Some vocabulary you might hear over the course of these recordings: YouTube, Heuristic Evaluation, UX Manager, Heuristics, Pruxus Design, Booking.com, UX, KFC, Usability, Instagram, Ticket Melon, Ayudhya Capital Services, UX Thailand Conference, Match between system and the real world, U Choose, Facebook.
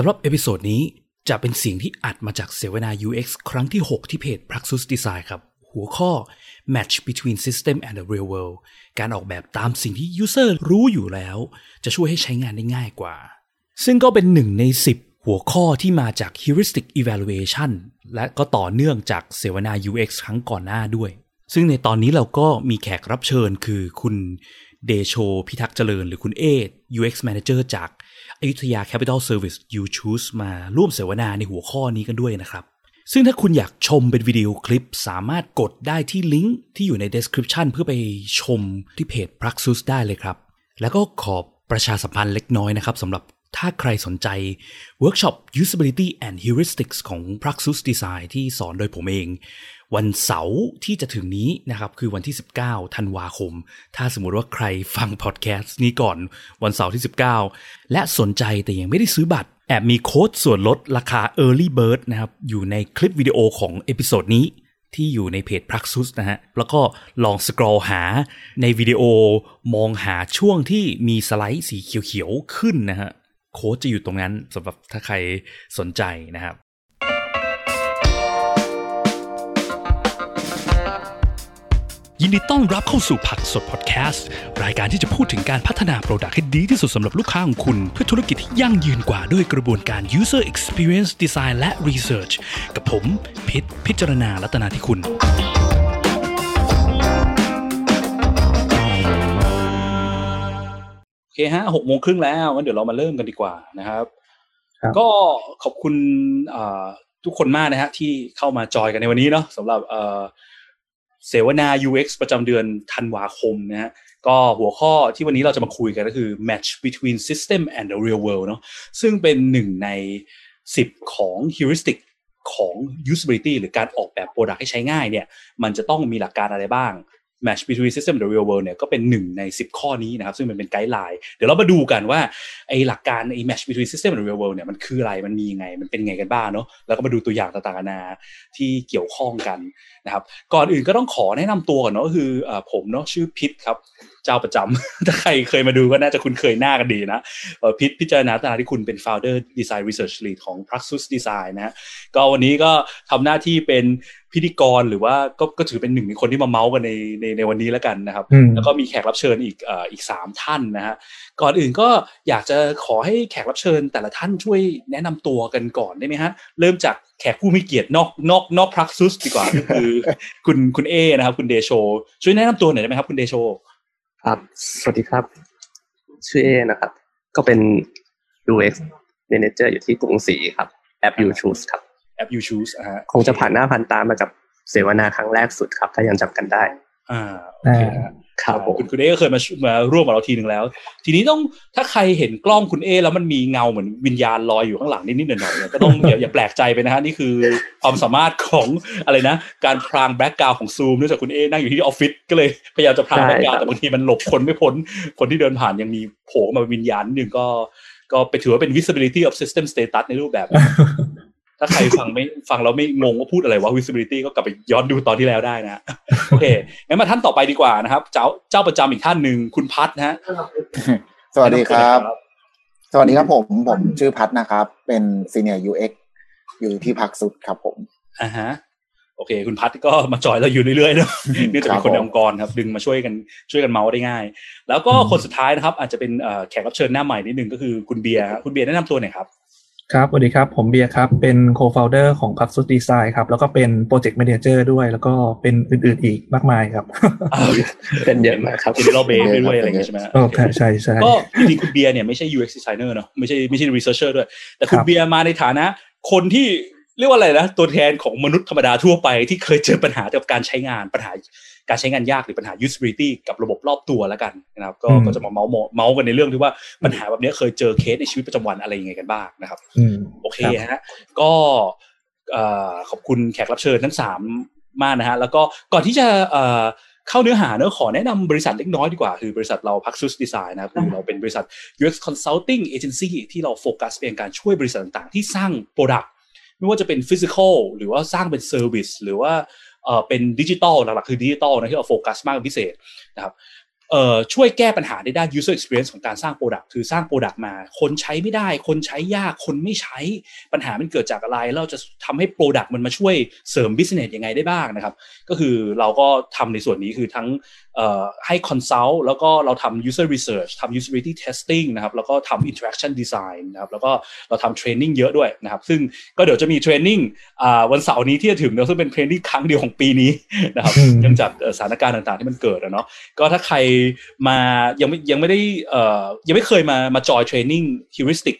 สำหรับเอพิโซดนี้จะเป็นเสียงที่อัดมาจากเสวนา UX ครั้งที่ 6 ที่เพจ Pruxus Design ครับหัวข้อ Match between system and the real world การออกแบบตามสิ่งที่ user รู้อยู่แล้วจะช่วยให้ใช้งานได้ง่ายกว่าซึ่งก็เป็น1ใน10หัวข้อที่มาจาก Heuristic Evaluation และก็ต่อเนื่องจากเสวนา UX ครั้งก่อนหน้าด้วยซึ่งในตอนนี้เราก็มีแขกรับเชิญคือคุณเดโชพิทักษ์เจริญหรือคุณเอ UX Manager จากอยุธยา Capital Service U Choose มาร่วมเสวนาในหัวข้อนี้กันด้วยนะครับซึ่งถ้าคุณอยากชมเป็นวิดีโอคลิปสามารถกดได้ที่ลิงก์ที่อยู่ใน description เพื่อไปชมที่เพจ Pruxus ได้เลยครับแล้วก็ขอประชาสัมพันธ์เล็กน้อยนะครับสำหรับถ้าใครสนใจเวิร์กช็อป Usability and Heuristics ของ Pruxus Design ที่สอนโดยผมเองวันเสาร์ที่จะถึงนี้นะครับคือวันที่19ธันวาคมถ้าสมมุติว่าใครฟังพอดแคสต์นี้ก่อนวันเสาร์ที่19และสนใจแต่ยังไม่ได้ซื้อบัตรแอบมีโค้ดส่วนลดราคา Early Bird นะครับอยู่ในคลิปวิดีโอของเอพิโซดนี้ที่อยู่ในเพจ Pruxus นะฮะแล้วก็ลองสครอลหาในวิดีโอมองหาช่วงที่มีสไลด์สีเขียวๆขึ้นนะฮะโค้ดจะอยู่ตรงนั้นสำหรับถ้าใครสนใจนะครับยินดีต้อนรับเข้าสู่ผักสดพอดแคสต์รายการที่จะพูดถึงการพัฒนาโปรดักต์ให้ดีที่สุดสำหรับลูกค้าของคุณเพื่อธุรกิจที่ยั่งยืนกว่าด้วยกระบวนการ user experience design และ research กับผมพิษ พิจารณา รัตนาธิคุณโอเคฮะ 18:30 แล้วงั้นเดี๋ยวเรามาเริ่มกันดีกว่านะครับก็ขอบคุณทุกคนมากนะฮะที่เข้ามาจอยกันในวันนี้เนาะสำหรับเสวนา UX ประจำเดือนธันวาคมนะฮะก็หัวข้อที่วันนี้เราจะมาคุยกันก็คือ Match between system and the real world เนาะซึ่งเป็น1ใน10ของ heuristic ของ usability หรือการออกแบบ product ให้ใช้ง่ายเนี่ยมันจะต้องมีหลักการอะไรบ้าง Match between system and the real world เนี่ยก็เป็น1ใน10ข้อนี้นะครับซึ่งมันเป็นไกด์ไลน์เดี๋ยวเรามาดูกันว่าไอ้หลักการไอ้ Match between system and the real world เนี่ยมันคืออะไรมันมียังไงมันเป็นไงกันบ้างเนาะแล้วก็มาดูตัวอย่างต่างๆนานาที่เกี่ยวข้องกันนะครับก่อนอื่นก็ต้องขอแนะนำตัวก่อนเนาะก็คือผมเนาะชื่อพิษครับเจ้าประจำถ้าใครเคยมาดูก็น่าจะคุ้นเคยหน้ากันดีนะพิษพิจารณาตนาที่คุณเป็น Founder Design Research Lead ของ Pruxus Design นะฮะก็วันนี้ก็ทำหน้าที่เป็นพิธีกรหรือว่าก็ถือเป็นหนึ่งในคนที่มาเมาส์กันในวันนี้แล้วกันนะครับแล้วก็มีแขกรับเชิญอีก3ท่านนะฮะก่อนอื่นก็อยากจะขอให้แขกรับเชิญแต่ละท่านช่วยแนะนำตัวกันก่อนได้ไหมฮะเริ่มจากแขกผู้มีเกียรตินอก Pruxus ดีกว่าก็คือคุณเอนะครับคุณเดโชช่วยแนะนำตัวหน่อยได้ไหมครับคุณเดโชครับสวัสดีครับชื่อเอนะครับก็เป็น UX Manager อยู่ที่กรุงศรีครับแอป U Choose ครับแอป U Choose อ่ะคงจะผ่านหน้าผ่านตามากับเสวนาครั้งแรกสุดครับถ้ายังจำกันได้โอเคครับคุณเอก็เคยมาร่วมกับเราทีนึงแล้วทีนี้ต้องถ้าใครเห็นกล้องคุณเอแล้วมันมีเงาเหมือนวิญญาณลอยอยู่ข้างหลังนิดๆหน่อยๆก็ต้องอย่าแปลกใจไปนะฮะนี่คือความสามารถของอะไรนะการพรางแบ็คกราวด์ของซูมเนื่องจากคุณเอนั่งอยู่ที่ออฟฟิศก็เลยพยายามจะพรางแบ็คกราวด์แต่บางทีมันหลบคนไม่พ้นคนที่เดินผ่านยังมีโผล่มาเป็นวิญญาณนึงก็ไปถือว่าเป็น visibility of system status ในรูปแบบถ้าใครฟังแล้วไม่งงว่าพูดอะไรวะ visibility ก็กลับไปย้อนดูตอนที่แล้วได้นะโอเคงั้นมาท่านต่อไปดีกว่านะครับเจ้าประจำอีกท่านหนึ่งคุณพัฒน์นะฮะสวัสดีครับสวัสดีครับผมชื่อพัฒน์นะครับเป็น Senior UX อยู่ที่Pruxusครับผมฮะโอเคคุณพัฒน์ก็มาจอยเราอยู่เรื่อยๆนะเนื่องจากเป็นคนในองค์กรครับดึงมาช่วยกันเมาส์ได้ง่ายแล้วก็คนสุดท้ายนะครับอาจจะเป็นแขกรับเชิญหน้าใหม่นิดนึงก็คือคุณเบียร์คุณเบียร์แนะนำตัวหน่อยครับครับสวัสดีครับผมเบียร์ครับเป็น co-founder ของ Pruxus Design ครับแล้วก็เป็น project manager ด้วยแล้วก็เป็นอื่นๆอีกมากมายครับเป็นเยอะมากครับที่เราเบไปด้วยอะไรอย่างเงี้ยใช่มั้ยโอเคใช่ๆก็จริงๆคุณเบียร์เนี่ยไม่ใช่ UX designer เนาะไม่ใช่ researcher ด้วยแต่คุณเบียร์มาในฐานะคนที่เรียกว่าอะไรนะตัวแทนของมนุษย์ธรรมดาทั่วไปที่เคยเจอปัญหาเกี่ยวกับการใช้งานปัญหาการใช้งานยากหรือปัญหา usability กับระบบรอบตัวแล้วกันนะครับก็จะมาเมาส์กันในเรื่องที่ว่าปัญหาแบบนี้เคยเจอเคสในชีวิตประจำวันอะไรยังไงกันบ้างนะครับโอเคฮะก็ขอบคุณแขกรับเชิญทั้ง3มากนะฮะแล้วก็ก่อนที่จะเข้าเนื้อหาเนอะขอแนะนำบริษัทเล็กน้อยดีกว่าคือบริษัทเรา Pruxus Design นะครับเราเป็นบริษัท UX Consulting Agency ที่เราโฟกัสเป็นการช่วยบริษัทต่างๆที่สร้าง product ไม่ว่าจะเป็น physical หรือว่าสร้างเป็น service หรือว่าเป็นดิจิตอลหลักๆคือดิจิตอลนะที่เราโฟกัสมากพิเศษนะครับ ช่วยแก้ปัญหาได้ user experience ของการสร้าง product คือสร้าง product มาคนใช้ไม่ได้คนใช้ยากคนไม่ใช้ปัญหามันเกิดจากอะไรเราจะทำให้ product มันมาช่วยเสริม business ยังไงได้บ้างนะครับก็คือเราก็ทำในส่วนนี้คือทั้งให้ consult แล้วก็เราทำ user research ทำ usability testing นะครับแล้วก็ทำ interaction design นะครับแล้วก็เราทำ training เยอะด้วยนะครับซึ่งก็เดี๋ยวจะมี training วันเสาร์นี้ที่จะถึงซึ่งเป็น training ครั้งเดียวของปีนี้นะครับเนื่องจากสถานการณ์ต่างๆที่มันเกิดเนาะก็ถ้าใครมายังไม่เคยมาจอยเทรนนิ่ง heuristic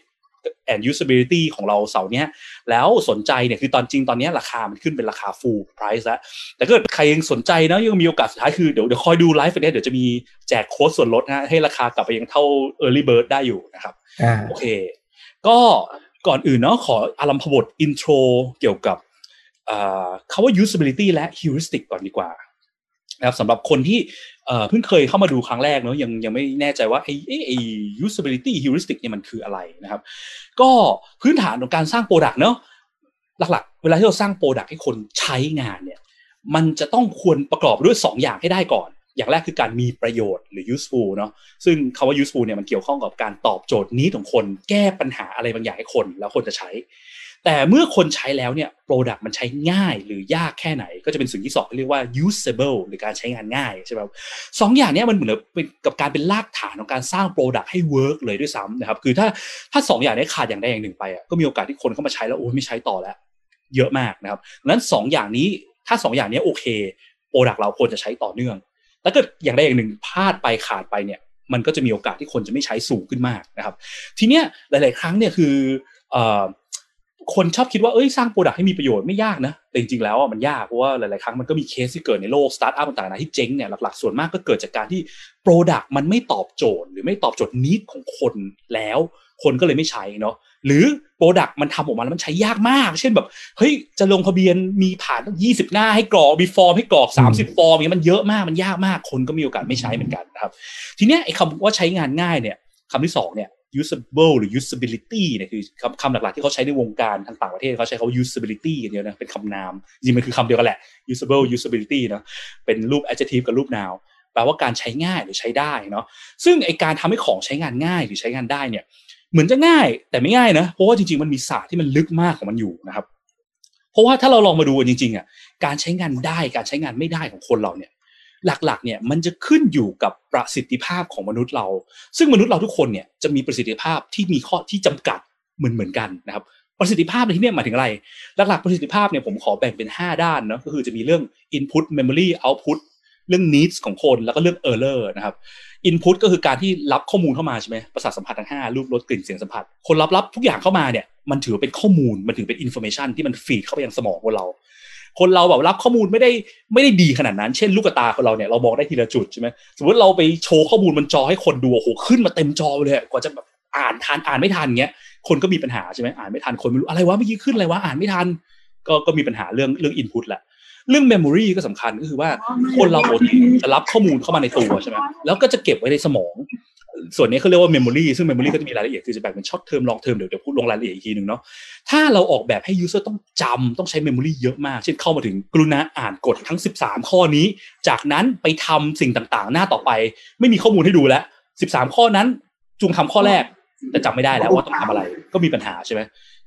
and usability ของเราเสาร์นี้แล้วสนใจเนี่ยคือตอนนี้ราคามันขึ้นเป็นราคา full price แล้วแต่ก็ใครยังสนใจนะยังมีโอกาสสุดท้ายคือเดี๋ยวคอยดูไลฟ์เนี่ยเดี๋ยวจะมีแจกโค้ดส่วนลดนะให้ราคากลับไปยังเท่า early bird ได้อยู่นะครับโอเคก็ก่อนอื่นเนาะขออารัมภบทอินโทรเกี่ยวกับคำว่า usability และ heuristic ก่อนดีกว่านะครับสำหรับคนที่เพิ่งเคยเข้ามาดูครั้งแรกเนาะยังไม่แน่ใจว่าไอ้ usability heuristic เนี่ยมันคืออะไรนะครับก็พื้นฐานของการสร้าง product เนาะหลักๆเวลาที่เราสร้าง product ให้คนใช้งานเนี่ยมันจะต้องควรประกอบด้วย2 อย่างให้ได้ก่อนอย่างแรกคือการมีประโยชน์หรือ useful เนาะซึ่งคำว่า useful เนี่ยมันเกี่ยวข้องกับการตอบโจทย์นี้ของคนแก้ปัญหาอะไรบางอย่างให้คนแล้วคนจะใช้แต่เมื่อคนใช้แล้วเนี่ย product มันใช้ง่ายหรือยากแค่ไหนก็จะเป็นสิ่งที่2เรียกว่า usable หรือการใช้งานง่ายใช่ไหมสองอย่างนี้มันเหมือนกับการเป็นรากฐานของการสร้าง product ให้ work เลยด้วยซ้ำนะครับคือถ้า2 อย่างนี้ขาดอย่างใดอย่างหนึ่งไปอ่ะก็มีโอกาสที่คนเข้ามาใช้แล้วโอ้ยไม่ใช้ต่อแล้วเยอะมากนะครับนั้น2 อย่างนี้ถ้า2 อย่างนี้โอเค product เราควรจะใช้ต่อเนื่องถ้าเกิดอย่างใดอย่างหนึ่งพลาดไปขาดไปเนี่ยมันก็จะมีโอกาสที่คนจะไม่ใช้สูงขึ้นมากนะครับทีเนี้ยหลายๆครั้งเนี่ยคือคนชอบคิดว่าสร้าง product ให้มีประโยชน์ไม่ยากนะแต่จริงๆแล้วมันยากเพราะว่าหลายๆครั้งมันก็มีเคสที่เกิดในโลกสตาร์ทอัพต่างๆที่เจ๊งเนี่ยหลักๆส่วนมากก็เกิดจากการที่ product มันไม่ตอบโจทย์หรือไม่ตอบโจทย์ need ของคนแล้วคนก็เลยไม่ใช้เนาะหรือ product มันทำออกมาแล้วมันใช้ยากมากเช่นแบบเฮ้ยจะลงทะเบียนมีผ่านตั้ง20หน้าให้กรอกมีฟอร์มให้กรอก30ฟอร์มอย่างเงี้ยมันเยอะมากมันยากมากคนก็มีโอกาสไม่ใช้เหมือนกันนะครับทีเนี้ยไอ้คำว่าใช้งานง่ายเนี่ยคำที่2เนี่ยusable หรือ usability เนี่ยคือคำหลักๆที่เขาใช้ในวงการทางต่างประเทศเขาใช้คำว่า usability อย่างเดียวนะเป็นคำนามจริงมันคือคำเดียวกันแหละ usable usability เนาะเป็นรูป adjective กับรูป noun แปลว่าการใช้ง่ายหรือใช้ได้เนาะซึ่งไอการทำให้ของใช้งานง่ายหรือใช้งานได้เนี่ยเหมือนจะง่ายแต่ไม่ง่ายนะเพราะว่าจริงๆมันมีศาสตร์ที่มันลึกมากของมันอยู่นะครับเพราะว่าถ้าเราลองมาดูจริงๆอ่ะการใช้งานได้การใช้งานไม่ได้ของคนเราเนี่ยหลักๆเนี่ยมันจะขึ้นอยู่กับประสิทธิภาพของมนุษย์เราซึ่งมนุษย์เราทุกคนเนี่ยจะมีประสิทธิภาพที่มีข้อที่จำกัดเหมือนกันนะครับประสิทธิภาพในที่นี้หมายถึงอะไรหลักๆประสิทธิภาพเนี่ยผมขอแบ่งเป็น5ด้านเนาะก็คือจะมีเรื่อง input memory output เรื่อง needs ของคนแล้วก็เรื่อง error นะครับ input ก็คือการที่รับข้อมูลเข้ามาใช่ไหมประสาทสัมผัสทั้ง5รูปรสกลิ่นเสียงสัมผัสคนรับทุกอย่างเข้ามาเนี่ยมันถือเป็นข้อมูลมันถือเป็น information ที่มันฟีดเข้าไปยังสมองของเราคนเราแบบรับข้อมูลไม่ได้ดีขนาดนั้นเช่นลูกตาของเราเนี่ยเรามองได้ทีละจุดใช่ไหมสมมติเราไปโชว์ข้อมูลบนจอให้คนดูโอ้โหขึ้นมาเต็มจอเลยกว่าจะแบบอ่านไม่ทันเงี้ยคนก็มีปัญหาใช่ไหมอ่านไม่ทันคนไม่รู้อะไรวะเมื่อกี้ขึ้นอะไรวะอ่านไม่ทันก็มีปัญหาเรื่อง input แหละเรื่อง memory ก็สำคัญก็คือว่าคนเราจะรับข้อมูลเข้ามาในตัวใช่ไหมแล้วก็จะเก็บไว้ในสมองส่วนนี้เขาเรียกว่า memory ซึ่ง memory ก็จะมีรายละเอียดคือจะแบ่งเป็น short term long term เดี๋ยวพูดลงรายละเอียดอีกทีนึงเนาะถ้าเราออกแบบให้ user ต้องจำต้องใช้ memory เยอะมากเช่นเข้ามาถึงกรุณาอ่านกฎทั้ง13ข้อนี้จากนั้นไปทำสิ่งต่างๆหน้าต่อไปไม่มีข้อมูลให้ดูแล้ว13ข้อนั้นจงทำข้อแรกแต่จำไม่ได้แล้วว่าต้องทำอะไรก็มีปัญหาใช่ไหม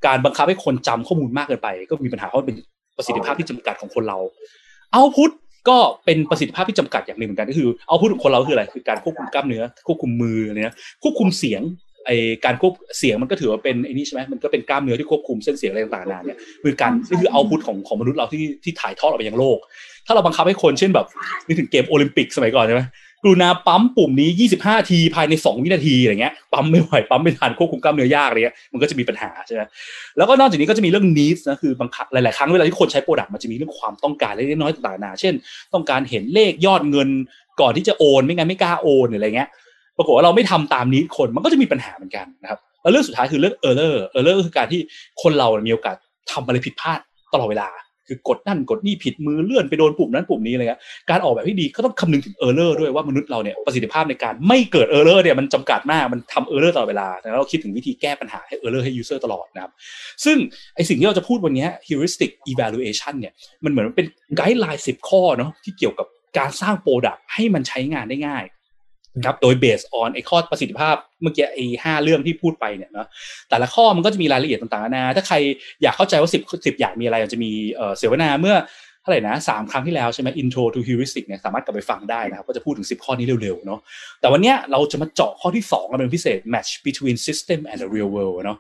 การบังคับให้คนจำข้อมูลมากเกินไปก็มีปัญหาเพราะเป็นประสิทธิภาพที่จำกัดของคนเรา outputก็เป็นประสิทธิภาพที่จำกัดอย่างหนึ่งเหมือนกันก็คือเอาพูดของคนเราคืออะไรคือการควบคุมกล้ามเนื้อควบคุมมืออะไรเนี้ยควบคุมเสียงไอการควบเสียงมันก็ถือว่าเป็นไอ้นี่ใช่ไหมมันก็เป็นกล้ามเนื้อที่ควบคุมเส้นเสียงอะไรต่างๆเนี่ยคือการนี่คือเอาพูดของมนุษย์เราที่ถ่ายทอดออกไปยังโลกถ้าเราบังคับให้คนเช่นแบบนี่ถึงเกมโอลิมปิกสมัยก่อนใช่ไหมกรุณาปั๊มปุ่มนี้25ทีภายใน2วินาทีอะไรเงี้ยปั๊มไม่ไหวปั๊มไม่ทันควบคุมกล้ามเนื้อยากอะไรเงี้ยมันก็จะมีปัญหาใช่ไหมแล้วก็นอกจากนี้ก็จะมีเรื่อง needs นะคือบางครั้งหลายๆครั้งเวลาที่คนใช้ product มันจะมีเรื่องความต้องการเล็กน้อยต่างๆนาเช่นต้องการเห็นเลขยอดเงินก่อนที่จะโอนไม่งั้นไม่กล้าโอนอะไรเงี้ยปรากฏว่าเราไม่ทำตาม needs คนมันก็จะมีปัญหาเหมือนกันนะครับแล้วเรื่องสุดท้ายคือเรื่อง error คือการที่คนเรามีโอกาสทำอะไรผิดพลาดตลอดเวลาคือกดนั่นกดนี่ผิดมือเลื่อนไปโดนปุ่มนั้นปุ่มนี้อะไรเงี้ยการออกแบบที่ดีก็ต้องคำนึงถึง error ด้วยว่ามนุษย์เราเนี่ยประสิทธิภาพในการไม่เกิด error เนี่ยมันจำกัดมากมันทำ error ตลอดเวลาแล้วเราคิดถึงวิธีแก้ปัญหาให้ error ให้ user ตลอดนะครับซึ่งไอสิ่งที่เราจะพูดวันนี้ heuristic evaluation เนี่ยมันเหมือนเป็นไกด์ไลน์10 ข้อเนาะที่เกี่ยวกับการสร้าง product ให้มันใช้งานได้ง่าย นะครับโดย based on ไอ้ข้อประสิทธิภาพเมื่อกี้ไอ้5เรื่องที่พูดไปเนี่ยเนาะแต่ละข้อมันก็จะมีรายละเอียดต่างๆนะถ้าใครอยากเข้าใจว่า10อย่างมีอะไรจะมีเสวนาเมื่อเท่าไหร่นะ3ครั้งที่แล้วใช่มั้ย Intro to Heuristic เนี่ยสามารถกลับไปฟังได้นะครับก็จะพูดถึง10ข้อนี้เร็วๆเนาะแต่วันเนี้ยเราจะมาเจาะข้อที่2กันเป็นพิเศษ Match between system and the real world เนาะ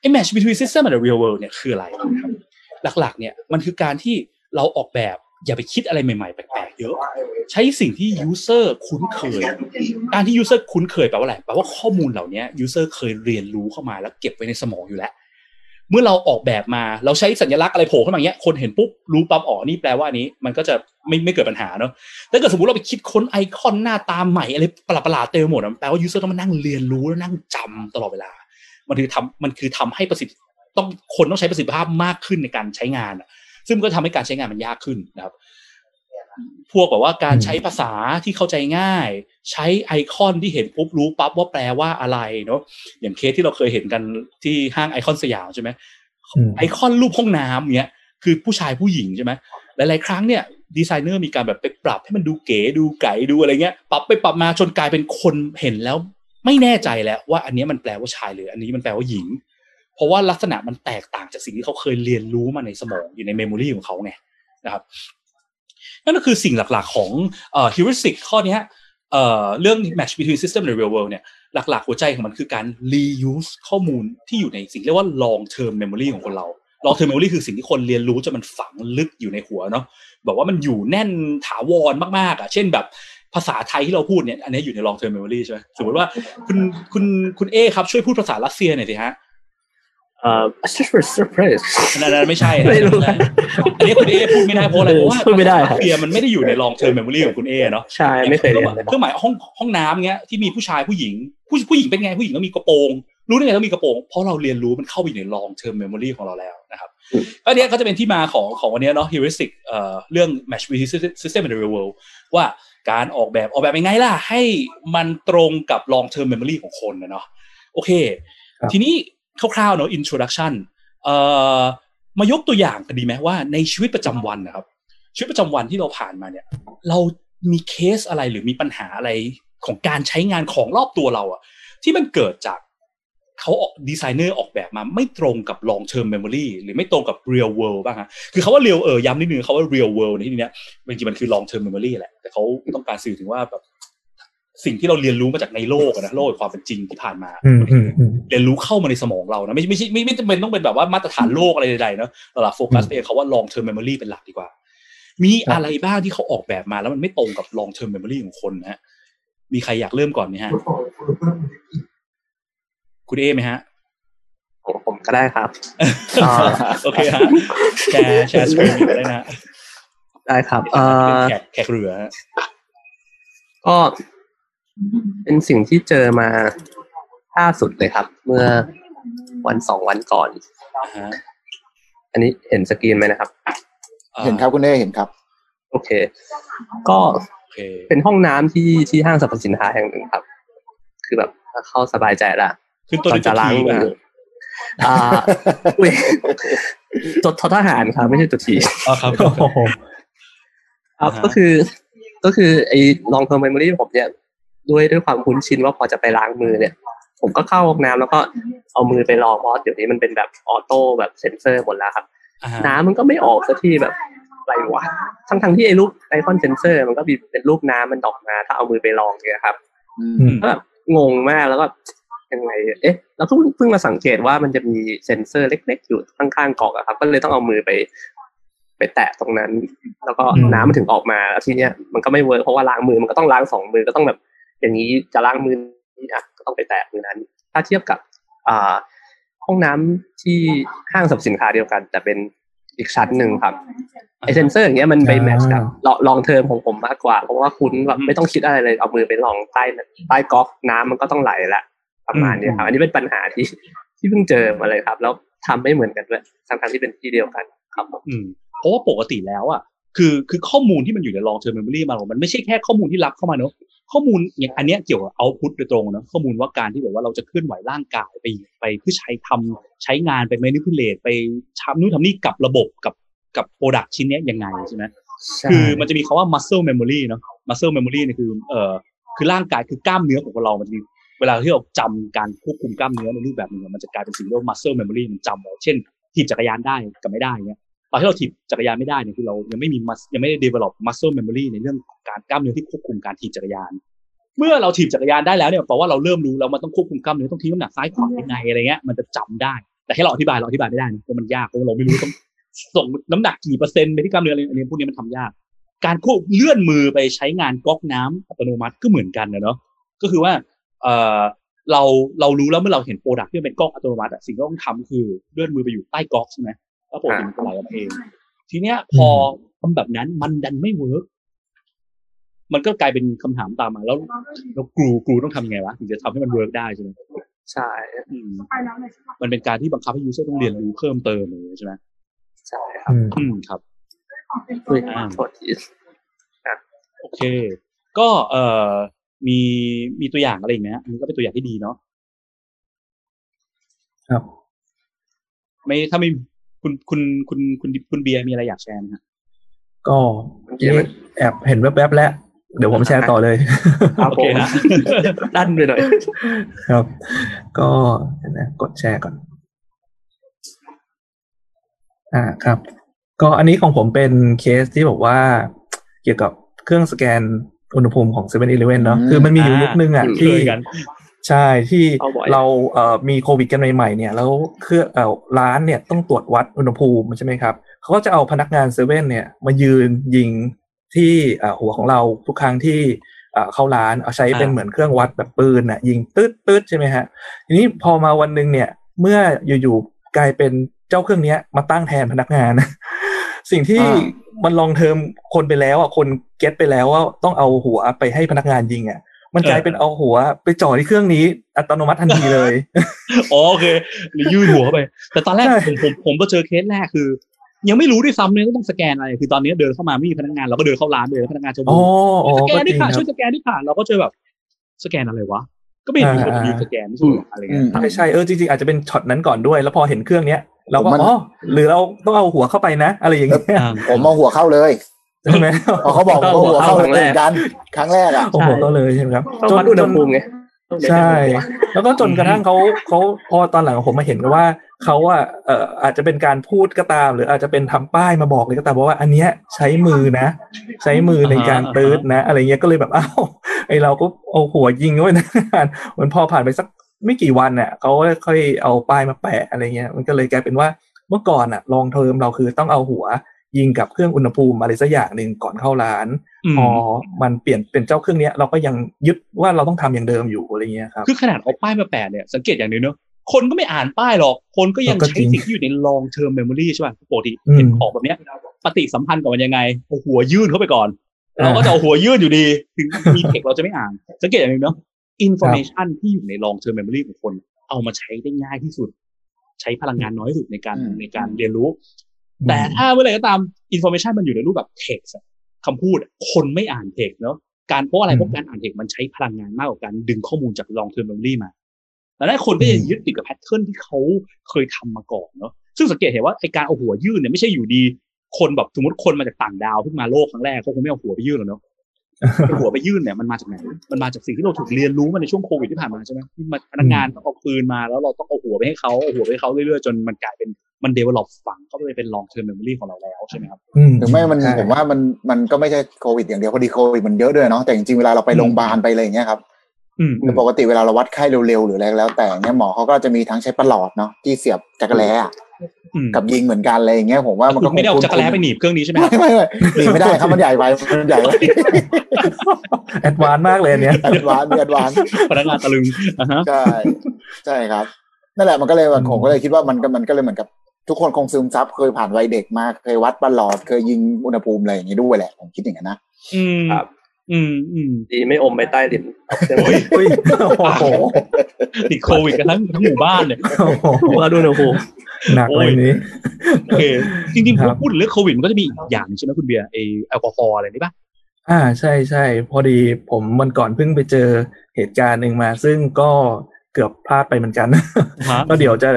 ไอ้ Match between system and the real world เนี่ยคืออะไรนะครับหลักๆเนี่ยมันคือการที่เราออกแบบอย่าไปคิดอะไรใหม่ๆแปลกๆเยอะใช้สิ่งที่ user คุ้นเคยการที่ user คุ้นเคยแปลว่าอะไรแปลว่าข้อมูลเหล่านี้ user เคยเรียนรู้เข้ามาแล้วเก็บไว้ในสมองอยู่แล้วเมื่อเราออกแบบมาเราใช้สัญลักษณ์อะไรโผล่ขึ้นมาอย่างเงี้ยคนเห็นปุ๊บรู้ปั๊บอ๋อนี่แปลว่านี้มันก็จะไม่เกิดปัญหาเนาะถ้าเกิดสมมุติเราไปคิดค้นไอคอนหน้าตาใหม่อะไรประหลาดๆเต็มไปหมดแปลว่า user ต้องมานั่งเรียนรู้แล้วนั่งจำตลอดเวลามันคือทำให้ประสิทธิต้องคนต้องใช้ประสิทธิภาพมากขึ้นในการใช้งานซึ่งก็ทำให้การใช้งานมันยากขึ้นนะครับพวกแบบว่าการใช้ภาษาที่เข้าใจง่ายใช้ไอคอนที่เห็นปุ๊บรู้ปั๊บว่าแปลว่าอะไรเนาะอย่างเคสที่เราเคยเห็นกันที่ห้างไอคอนสยามใช่ไหมไอคอนรูปห้องน้ำเนี้ยคือผู้ชายผู้หญิงใช่ไหมหลายๆครั้งเนี่ยดีไซเนอร์มีการแบบไปปรับให้มันดูเก๋ดูไก๋ดูอะไรเงี้ยปรับไปปรับมาจนกลายเป็นคนเห็นแล้วไม่แน่ใจแล้วว่าอันนี้มันแปลว่าชายหรืออันนี้มันแปลว่าหญิงเพราะว่าลักษณะมันแตกต่างจากสิ่งที่เขาเคยเรียนรู้มาในสมองอยู่ในเมมโมรีของเขาไงนะครับนั่นก็คือสิ่งหลักๆของheuristic ข้อนี้เรื่อง match between system and real world เนี่ยหลักๆหัวใจของมันคือการ reuse ข้อมูลที่อยู่ในสิ่งเรียกว่า long term memory ของคนเรา long term memory คือสิ่งที่คนเรียนรู้จนมันฝังลึกอยู่ในหัวเนาะบอกว่ามันอยู่แน่นถาวรมากๆอ่ะเช่นแบบภาษาไทยที่เราพูดเนี่ยอันนี้อยู่ใน long term memory ใช่ไหมสมมติว่าคุณเอครับช่วยพูดภาษารัสเซียหน่อยสิฮะsurprise นั่นไม่ใช่ไม่รู้อันนี้คุณเอพูดไม่ได้เพราะอะไรเพราะว่าพูดไม่ได้ครับเปียมันไม่ได้อยู่ใน long term memory ของคุณเอเนาะใช่ไม่เคยเลยเครื่องหมายห้องน้ำเงี้ยที่มีผู้ชายผู้หญิงผู้หญิงเป็นไงผู้หญิงก็มีกระโปรงรู้ได้ไงต้องมีกระโปรงเพราะเราเรียนรู้มันเข้าไปอยู่ใน long term memory ของเราแล้วนะครับก็เนี้ยก็จะเป็นที่มาของวันนี้เนาะ heuristic เรื่อง match between system and the real world ว่าการออกแบบยังไงล่ะให้มันตรงกับ long term memory ของคนนะเนาะโอเคทีนี้คร่าวๆเนาะ introduction มายกตัวอย่างกันดีไหมว่าในชีวิตประจำวันนะครับชีวิตประจำวันที่เราผ่านมาเนี่ยเรามีเคสอะไรหรือมีปัญหาอะไรของการใช้งานของรอบตัวเราอะที่มันเกิดจากเขาออกดีไซเนอร์ออกแบบมาไม่ตรงกับ long term memory หรือไม่ตรงกับ real world บ้างฮะคือเขาว่า real ย้ำนิดนึงเขาว่า real world ในที่นี้จริงๆมันคือ long term memory แหละแต่เขาต้องการสื่อถึงว่าแบบสิ่งที่เราเรียนรู้มาจากในโลกนะโลกความเป็นจริงที่ผ่านมาเรียนรู้เข้ามาในสมองเรานะไม่ใช่ไม่จำเป็นต้องเป็นแบบว่ามาตรฐานโลกอะไรใดๆเนาะแต่ละโฟกัสเองเขาว่า long term memory เป็นหลักดีกว่ามีอะไรบ้างที่เขาออกแบบมาแล้วมันไม่ตรงกับ long term memory ของคนนะมีใครอยากเริ่มก่อนมั้ยฮะคุณเอมั้ยฮะผมก็ได้ครับโอเคฮะแชร์สกรีนได้นะได้ครับแขกเรือก็เป็นสิ่งที่เจอมาล่าสุดเลยครับเมื่อวัน2วันก่อนอันนี้เห็นสกรีนไหมนะครับเห็นครับคุณเอ๋เห็นครับโอเคก็เป็นห้องน้ำที่ห้างสรรพสินค้าแห่งหนึ่งครับคือแบบเข้าสบายใจละคือตัวจะล้างมือจดทหารครับไม่ใช่จดทีครับก็คือไอ้ long term memory ผมเนี่ยด้วยความคุ้นชินว่าพอจะไปล้างมือเนี่ยผมก็เข้าห้องน้ำแล้วก็เอามือไปรอเพราะเดี๋ยวนี้มันเป็นแบบออโต้แบบเซ็นเซอร์หมดแล้วครับน้ำมันก็ไม่ออกสักทีแบบไรวะทั้งที่ไอ้รูปไอคอนเซ็นเซอร์มันก็มีเป็นรูปน้ำมันออกมาถ้าเอามือไปลองเนี่ยครับก็แบบงงมากแล้วก็ยังไงเอ๊ะเราเพิ่งมาสังเกตว่ามันจะมีเซ็นเซอร์เล็กๆอยู่ข้างๆกล่องอะครับก็เลยต้องเอามือไปแตะตรงนั้นแล้วก็น้ำมันถึงออกมาแล้วทีเนี้ยมันก็ไม่เวิร์คเพราะว่าล้างมือมันก็ต้องล้างสองมือก็ต้องแบบอย่างนี้จะล้างมือนี่อ่ะก็ต้องไปแตะมือนั้นถ้าเทียบกับห้องน้ำที่ห้างสรรพสินค้าเดียวกันแต่เป็นอีกชั้นหนึ่งครับไอเซนเซอร์อย่างเงี้ยมันไปแมทช์กับลองเทอมของผมมากกว่าเพราะว่าคุณแบบไม่ต้องคิดอะไรเลยเอามือไปลองใต้ก๊อกน้ำมันก็ต้องไหลละประมาณนี้ครับอันนี้เป็นปัญหาที่เพิ่งเจอมาเลยครับแล้วทำไม่เหมือนกันด้วยทั้งที่เป็นที่เดียวกันครับเพราะว่าปกติแล้วอ่ะคือข้อมูลที่มันอยู่ใน long term memory มันไม่ใช่แค่ข้อมูลที่รับเข้ามาเนอะข้อมูลอย่างอันเนี้ยเกี่ยวกับเอาท์พุตโดยตรงนะข้อมูลว่าการที่แบบว่าเราจะเคลื่อนไหวร่างกายไปเพื่อใช้งานไปแมนิพิวเลตไปทำนู่นทำนี่กับระบบกับโปรดักต์ชิ้นเนี้ยยังไงใช่มั้ยคือมันจะมีคำว่า muscle memory เนาะ muscle memory เนี่ยคือ คือร่างกายคือกล้ามเนื้อของเรามันมีเวลาที่เราจำการควบคุมกล้ามเนื้อในรูปแบบนึงมันจะกลายเป็นสิ่งเรียกว่า muscle memory มันจำเอาเช่นถีบจักรยานได้กับไม่ได้เงี้ยตอนที่เราถีบจักรยานไม่ได้เนี่ยคือเรายังไม่ได้ develop muscle memory ในเรื่องการกล้ามเนื้อที่ควบคุมการถีบจักรยานเมื่อเราถีบจักรยานได้แล้วเนี่ยแปลว่าเราเริ่มรู้แล้วมันต้องควบคุมกล้ามเนื้อต้องทิ้งน้ำหนักซ้ายขวายังไงอะไรเงี้ยมันจะจำได้แต่ให้เราอธิบายไม่ได้เพราะมันยากเพราะเราไม่รู้ต้องส่งน้ำหนักกี่เปอร์เซ็นต์ไปที่กล้ามเนื้ออะไรพวกนี้มันทำยากการควบเลื่อนมือไปใช้งานก๊อกน้ำอัตโนมัติก็เหมือนกันนะเนาะก็คือว่าเรารู้แล้วเมื่อเราเห็นโปรดักต์ที่เป็นก๊อกอัตโนมัติสิ่งที่ต้องทำคือเลื่อนมือไปอยู่ใต้ก๊อกใช่ไหมแล้วโปรดักต์มันไหลออกมาเองทีเนี้ยพอทำแบบนั้นมันดันไม่เวิร์กมันก็กลายเป็นคำถามตามมาแล้วกรูต้องทำไงวะถึงจะทำให้มันเวิร์กได้ใช่ไหมใช่มันเป็นการที่บังคับให้ยูเซอร์ต้องเรียนรู้เพิ่มเติมเลยใช่ไหมใช่ครับครับด้วยความโทษทีโอเคก็มีตัวอย่างอะไรอีกไหมฮะอันนี้ก็เป็นตัวอย่างที่ดีเนาะครับไม่ถ้าไม่คุณเบียร์มีอะไรอยากแชร์ไหมฮะก็แอบเห็นแวบๆแล้วเดี๋ยวผมแชร์ต่อเลยโอเคนะดันไปหน่อยครับก็นะกดแชร์ก่อนครับก็อันนี้ของผมเป็นเคสที่บอกว่าเกี่ยวกับเครื่องสแกนอุณหภูมิของ 7-Eleven เนาะคือมันมีอยู่ยุคนึงอ่ะที่ใช่ที่เรามีโควิดกันใหม่ๆเนี่ยแล้วเครื่องร้านเนี่ยต้องตรวจวัดอุณหภูมิใช่ไหมครับเขาก็จะเอาพนักงานเซเว่นเนี่ยมายืนยิงที่หัวของเราทุกครั้งที่เข้าร้านเอาใช้เป็นเหมือนเครื่องวัดแบบปืนอ่ะยิงตึ๊ดๆใช่ไหมฮะทีนี้พอมาวันนึงเนี่ยเมื่ออยู่ๆกลายเป็นเจ้าเครื่องนี้มาตั้งแทนพนักงานสิ่งที่มันลองเทอมคนไปแล้วอ่ะคนเก็ตไปแล้วว่าต้องเอาหัวไปให้พนักงานยิงอ่ะมันกลายเป็นเอาหัวไปจ่อที่เครื่องนี้อัตโนมัติทันทีเลยโอเคหรือยืดหัวไปแต่ตอนแรกผมก็เจอเคสแรกคือยังไม่รู้ด้วยซ้ำเลยต้องสแกนอะไรคือตอนนี้เดินเข้ามาไม่มีพนักงานเราก็เดินเข้าร้านเลยแล้วพนักงานจะบอกสแกนดิค่ะช่วยสแกนดิค่ะเราก็ช่วยแบบสแกนอะไรวะก็ไม่เห็นมีคนยืนสแกนไม่ใช่อะไรเงี้ยใช่จริงๆอาจจะเป็นช็อตนั้นก่อนด้วยแล้วพอเห็นเครื่องเนี้ยเราก็หรือเราต้องเอาหัวเข้าไปนะอะไรอย่างเงี้ยผมเอาหัวเข้าเลยใช่ไหมพอเขาบอกว่าหัวเข้าเลยกันครั้งแรกอ่ะหัวเข้าเลยใช่ไหมครับจนอุณหภูมิไงใช่แล้วก็จนกระทั่งเขาพอตอนหลังผมมาเห็นกันว่าเขาว่าอาจจะเป็นการพูดก็ตามหรืออาจจะเป็นทำป้ายมาบอกเลยก็ตามว่าอันเนี้ยใช้มือนะใช้มือในการตืดนะอะไรเงี้ยก็เลยแบบอ้าวไอเราก็เอาหัวยิงไว้นะมันพอผ่านไปสักไม่กี่วันน่ะเขาค่อยเอาป้ายมาแปะอะไรเงี้ยมันก็เลยกลายเป็นว่าเมื่อก่อนน่ะลองเทอมเราคือต้องเอาหัวยิงกับเครื่องอุณหภูมิอะไรสักอย่างนึงก่อนเข้าร้านพอมันเปลี่ยนเป็นเจ้าเครื่องเนี้ยเราก็ยังยึดว่าเราต้องทำอย่างเดิมอยู่อะไรเงี้ยครับคือขนาดเอาป้ายมาแปะเนี่ยสังเกตอย่างนึงเนาะคนก็ไม่อ่านป้ายหรอกคนก็ยังใช้สิ่งที่อยู่ใน long term memory ใช่ป่ะปกติเห็นของแบบเนี้ยปฏิสัมพันธ์กับมันยังไงเอาหัวยื่นเข้าไปก่อนเราก็จะเอาหัวยื่นอยู่ดีถึงมีเทคเราจะไม่อ่านสังเกตอย่างนึงเนาะinformation ที่อยู่ใน long term memory ของคนเอามาใช้ได้ง่ายที่สุดใช้พลังงานน้อยที่สุดในการเรียนรู้แต่ถ้าเมื่อไหร่ก็ตาม information มันอยู่ในรูปแบบ text คำพูดคนไม่อ่าน text เนาะการเพราะอะไรเพราะการอ่าน text มันใช้พลังงานมากกว่าการดึงข้อมูลจาก long term memory มาแล้วนั้นคนก็จะยึดติดกับ pattern ที่เขาเคยทำมาก่อนเนาะซึ่งสังเกตเห็นว่าไอ้การเอาหัวยื่นเนี่ยไม่ใช่อยู่ดีคนแบบสมมติคนมาจากต่างดาวขึ้นมาโลกครั้งแรกเขาคงไม่เอาหัวไปยื่นหรอกเนาะหัวไปยื่นเนี่ยมันมาจากไหนมันมาจากสิ่งที่เราถูกเรียนรู้มาในช่วงโควิดที่ผ่านมาใช่ไหมที่พนักงานต้องเอาปืนมาแล้วเราต้องเอาหัวไปให้เขาเอาหัวไปให้เขาเรื่อยๆจนมันกลายเป็นมัน develop ฝังเข้าไปเป็น long term memory ของเราแล้วใช่ไหมครับถึงแม้มันผมว่ามันก็ไม่ใช่โควิดอย่างเดียวพอดีโควิดมันเยอะด้วยเนาะแต่จริงๆเวลาเราไปโรงพยาบาลไปอะไรอย่างเงี้ยครับคือปกติเวลาเราวัดไข้เร็วๆหรืออะไรแล้วแต่เนี่ยหมอเขาก็จะมีทั้งใช้ประหลอดเนาะที่เสียบจักรแลกับยิงเหมือนกันอะไรอย่างเงี้ยผมว่ามันก็ไม่ได้เอาจักรแลไปหนีบเครื่องนี้ใช่ไหมไม่หนีบไม่ได้ครับมันใหญ่ไปแอดวานซ์มากเลยเนี่ยแอดวานซ์พนักงานตะลึงใช่ใช่ครับนั่นแหละมันก็เลยผมก็เลยคิดว่ามันก็เลยเหมือนกับทุกคนคงซึมซับเคยผ่านวัยเด็กมาเคยวัดประหลอดเคยยิงอุณหภูมิอะไรอย่างเงี้ยด้วยแหละผมคิดอย่างนั้นนะครับดีไม่อมไปใต้ลิ้นโอ้โหติดโควิดกันทั้งหมู่บ้านเลยว่าดูนะโหหนักเลยนี้โอเคจริงๆผมพูดเรื่องโควิดมันก็จะมีอย่างใช่ไหมคุณเบียร์ไอแอลกอฮอล์อะไรนี่ป่ะใช่พอดีผมวันก่อนเพิ่งไปเจอเหตุการณ์นึงมาซึ่งก็เกือบพลาดไปเหมือนกันก็เดี๋ยวจะ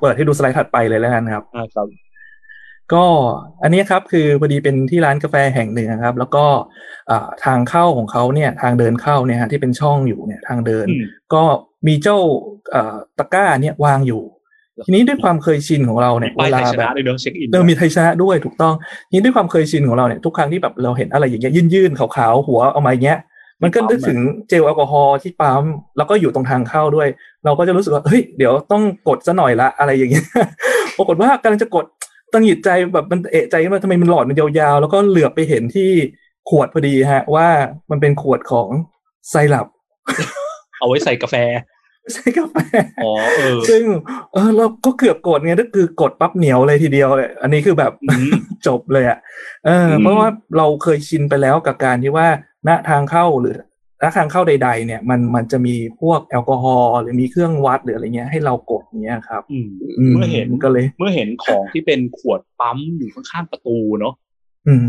เปิดให้ดูสไลด์ถัดไปเลยแล้วกันครับ ก็อันนี้ครับคือพอดีเป็นที่ร้านกาแฟแห่งหนึ่งครับแล้วก็ทางเข้าของเขาเนี่ยทางเดินเข้าเนี่ยฮะที่เป็นช่องอยู่เนี่ยทางเดินก็มีเจ้าตะกร้าเนี่ยวางอยู่ทีนี้ด้วยความเคยชินของเราเนี่ยเวลาแบบเรามีไทยชนะด้วยถูกต้องทีนี้ด้วยความเคยชินของเราเนี่ยทุกครั้งที่แบบเราเห็นอะไรอย่างเงี้ยยื่นๆขาวๆหัวเอามาอย่างเงี้ยมันก็นึกถึงเจลแอลกอฮอล์ที่ปั๊มแล้วก็อยู่ตรงทางเข้าด้วยเราก็จะรู้สึกว่าเฮ้ยเดี๋ยวต้องกดซะหน่อยละอะไรอย่างเงี้ยปรากฏว่ากำลังจะกดตั้งหิดใจแบบมันเอะใจว่าทำไมมันหลอดมันยาวๆแล้วก็เหลือบไปเห็นที่ขวดพอดีฮะว่ามันเป็นขวดของไซรัปเอาไว้ใส่กาแฟใส่กาแฟอ๋อเออซึ่งเราก็เกือบกดไงก็คือกดปั๊บเหนียวเลยทีเดียวเลยอันนี้คือแบบ จบเลยอ่ะเพราะว่าเราเคยชินไปแล้วกับการที่ว่าณทางเข้าหรือณทางเข้าใดๆเนี่ยมันจะมีพวกแอลกอฮอล์หรือมีเครื่องวัดหรืออะไรเงี้ยให้เรากดเงี้ยครับเมื่อเห็นของที่เป็นขวดปั๊มอยู่ข้างๆประตูเนาะ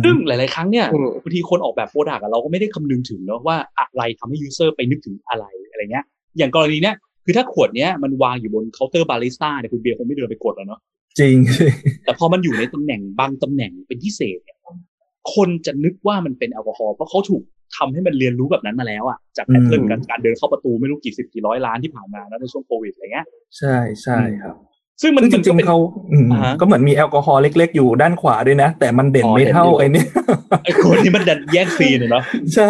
ซึ่งหลายๆครั้งเนี่ยบางทีคนออกแบบโปรดักต์เราก็ไม่ได้คำนึงถึงเนาะว่าอะไรทำให้ยูเซอร์ไปนึกถึงอะไรเงี้ยอย่างกรณีเนี้ยคือถ้าขวดเนี้ยมันวางอยู่บนเคาน์เตอร์บาริสต้าเนี่ยคุณเบียร์คงไม่เดินไปกดแล้วเนาะจริงแต่พอมันอยู่ในตำแหน่งบางตำแหน่งเป็นพิเศษเนี่ยคนจะนึกว่ามันเป็นแอลกอฮอล์เพราะเขาถูกทำให้มันเรียนรู้แบบนั้นมาแล้วอ่ะจากแพทเทิร์นการเดินเข้าประตูไม่รู้กี่สิบกี่ร้อยล้านที่ผ่านมาแล้วในช่วงโควิดอะไรเงี้ยใช่ใช่ครับซึ่งมันจริงๆเขาก็เหมือนมีแอลกอฮอล์เล็กๆอยู่ด้านขวาด้วยนะแต่มันเด่นไม่เท่าไอ้นี่ไอ้ขวดนี้มันดันแย่งซีนเนาะใช่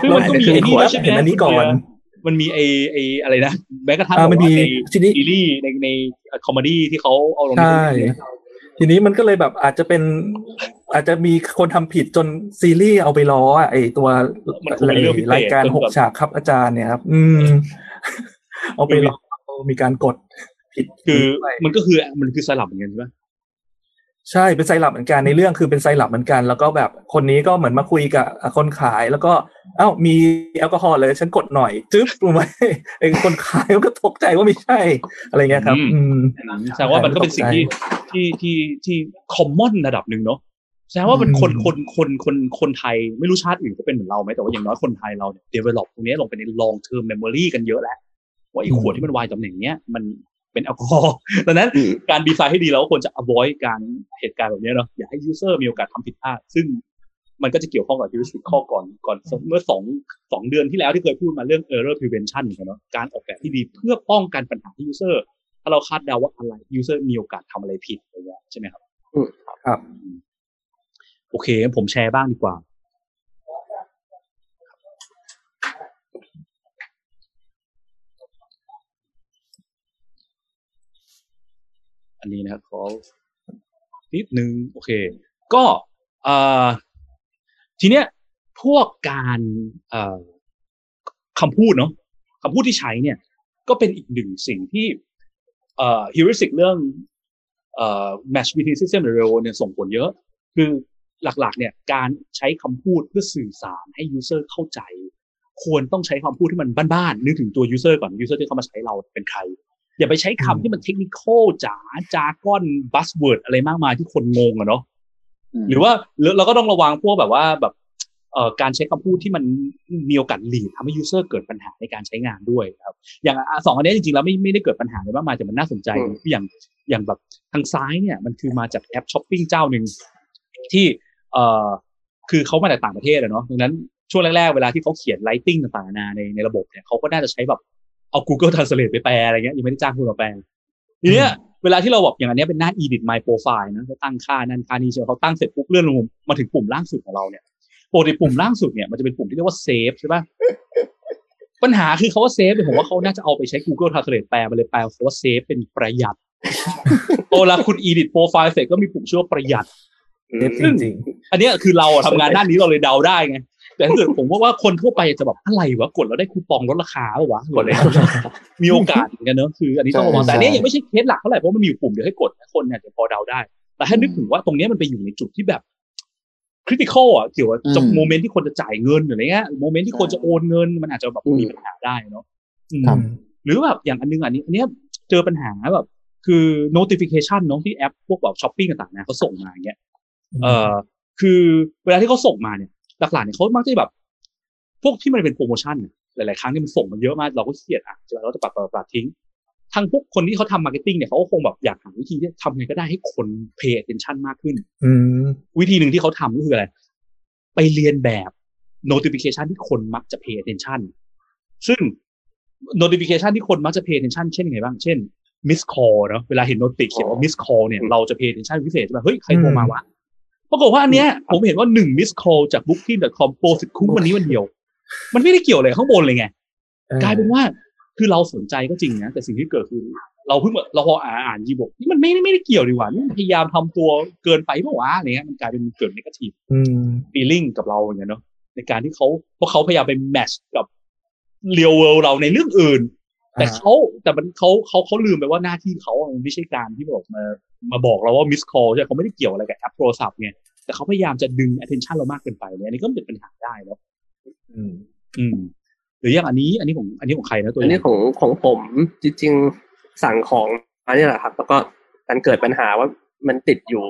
คือมันก็มีไอ้นี่ใช่ไหมอันนี้ก่อนมันมีไอ้อะไรนะแม้กระทั่งมันมีซีรีส์ในคอมเมดี้ที่เขาเอาลงในทีนี้มันก็เลยแบบอาจจะมีคนทำผิดจนซีรีส์เอาไปล้อไอตัวรายการหกฉากครับอาจารย์เนี่ยครับเอาไปล้อมีการกดผิดคือมันคือไซรัปเหมือนกันใช่ไหมใช่เป็นไซรัปเหมือนกันในเรื่องคือเป็นไซรัปเหมือนกันแล้วก็แบบคนนี้ก็เหมือนมาคุยกับคนขายแล้วก็เอ้ามีแอลกอฮอล์เลยฉันกดหน่อยจึ๊บรู้ไหมไอคนขายก็ตกใจว่าไม่ใช่อะไรเงี้ยครับแสดงว่ามันก็เป็นสิ่งที่คอมมอนระดับหนึ่งเนาะแสดงว่ามันคนไทยไม่รู้ชาติอื่นก็เป็นเหมือนเราไหมแต่ว่าอย่างน้อยคนไทยเราเนี่ย develop ตรงนี้ลงไปใน long term memory กันเยอะแล้วว่าไอ้ขวดที่มันวายตำแหน่งเนี้ยมันเป็นแอลกอฮอล์ดังนั้นการดีไซน์ให้ดีเราก็ควรจะ avoid การเหตุการณ์แบบนี้เนาะอย่าให้ user มีโอกาสทำผิดพลาดซึ่งมันก็จะเกี่ยวข้องกับ heuristic ข้อก่อนเมื่อสองเดือนที่แล้วที่เคยพูดมาเรื่อง error prevention เนาะการออกแบบที่ดีเพื่อป้องกันปัญหาที่ user ถ้าเราคาดเดาว่าอะไร user มีโอกาสทำอะไรผิดอะไรเงี้ยใช่ไหมครับครับโอเคผมแชร์บ้างดีกว่าอันนี้นะครับขอนิดนึงโอเคก็ทีเนี้ยพวกการคำพูดเนาะคำพูดที่ใช้เนี่ยก็เป็นอีกหนึ่งสิ่งที่heuristic เรื่องmatch between system and the real world เนี่ยส่งผลเยอะคือหลักๆเนี่ยการใช้คำพูดเพื่อสื่อสารให้ user เข้าใจควรต้องใช้คำพูดที่มันบ้านๆนึกถึงตัว user ก่อน user ที่เขามาใช้เราเป็นใครอย่าไปใช้คำที่มันเทคนิคอลจ๋าจาก้อนบัสเวิร์ดอะไรมากมายที่คนงงอะเนาะหรือว่าเราก็ต้องระวังพวกแบบว่าแบบการใช้คำพูดที่มันมีโอกาสหลีดทำให้ user เกิดปัญหาในการใช้งานด้วยครับอย่างสองอันนี้จริงๆแล้วไม่ได้เกิดปัญหาอะไรมากมายแต่มันน่าสนใจอย่างแบบทางซ้ายเนี่ยมันคือมาจากแอปช้อปปิ้งเจ้านึงที่คือเขามาจากต่างประเทศอะเนาะดังนั้นช่วงแรกๆเวลาที่เขาเขียนไลติ้งต่างๆนาในระบบเนี่ยเขาก็น่าจะใช้แบบเอา Google Translate ไปแปลอะไรเงี้ยยังไม่ได้จ้างคนมาแปลทีเนี้ยเวลาที่เราแบบอย่างอันเนี้ยเป็นหน้า Edit My Profile นะเขาตั้งค่านั่นค่านี้เสร็จเขาตั้งเสร็จปุ๊บเลื่อนลงมาถึงปุ่มล่างสุดของเราเนี่ยปกติปุ่มล่างสุดเนี่ยมันจะเป็นปุ่มที่เรียกว่า Save ใช่ป่ะปัญหาคือเขาว่า Save เนี่ยผมว่าเขาน่าจะเอาไปใช้ Google Translate แปลมาเลยแปลว่า Save เป็นประหยัดโตแล้วคุณ Edit Profile เสร็จก็มีปุ่มชื่อว่าประหยัดจริงๆอันนี้คือเราทำงานด้านนี้เราเลยเดาได้ไงแต่ถ้าเกิดผมว่าคนทั่วไปจะแบบอะไรวะกดแล้วได้คูปองลดราคาหรอวะกดเลยมีโอกาสเหมือนกันเนอะคืออันนี้ต้องระวังแต่อันนี้ยังไม่ใช่เคสหลักเท่าไหร่เพราะมันมีอยู่ปุ่มเดี๋ยวให้กดคนเนี่ยจะพอเดาได้แต่ถ้านึกถึงว่าตรงนี้มันไปอยู่ในจุดที่แบบคริติคอลอ่ะเกี่ยวกับโมเมนต์ที่คนจะจ่ายเงินหรืออะไรเงี้ยโมเมนต์ที่คนจะโอนเงินมันอาจจะแบบมีปัญหาได้เนาะหรือแบบอย่างอันนี้เจอปัญหาแบบคือ notification น้องที่แอปพวกแบบช้อปปิ้งต่างๆนะเขาส่งมาอย่างเงี้ยคือเวลาที่เขาส่งมาเนี่ยหลักๆเนี่ยเขามักจะแบบพวกที่มันเป็นโปรโมชั่นหลายๆครั้งที่มันส่งมาเยอะมากเราก็เกลียดอ่ะเราจะปัดทิ้งท ทางพวกคนที่เขาทำมาร์เก็ตติ้งเนี่ยเขาคงแบบอยากหาวิธีที่ทำไงก็ได้ให้คน pay attention มากขึ้นวิธีหนึ่งที่เขาทำก็คืออะไรไปเรียนแบบ notification ที่คนมักจะ pay attention ซึ่ง notification ที่คนมักจะ pay attention เช่นไงบ้างเช่น miss call เนาะเวลาเห็น notification เขียนว่า miss call เนี่ยเราจะ pay attention พิเศษใช่ไหมเฮ้ยใครโทรมาวะปรากฏว่าอันเนี้ยผมเห็นว่า1 miss call จาก Booking.com โปรสิทธิ์คุ้มวันนี้วันเดียวมันไม่ได้เกี่ยวอะไรข้างบนเลยไงกลายเป็นว่าคือเราสนใจก็จริงนะแต่สิ่งที่เกิดคือเราพออ่านยีบกนี่มันไม่ได้เกี่ยวดีกว่านี่พยายามทำตัวเกินไปเมื่อวานอะไรเงี้ยมันกลายเป็นเกิดเนกาทีฟฟีลลิ่งกับเราอย่างเงี้ยเนาะในการที่พวกเขาพยายามไปแมทช์กับเรียลเวิลด์เราในเรื่องอื่นแต่เขาลืมไปว่าหน้าที่เขาไม่ใช่การที่บอกมาบอกเราว่ามิสคอลใช่เขาไม่ได้เกี่ยวอะไรกับแอปโทรศัพท์ไงแต่เขาพยายามจะดึง attention เรามากเกินไปเนี่ยอันนี้ก็เป็นปัญหาได้แล้วหรืออย่างอันนี้ของใครนะตัวอันนี้ของผมจริงๆสั่งของอันนี้แหละครับแล้วก็การเกิดปัญหาว่ามันติดอยู่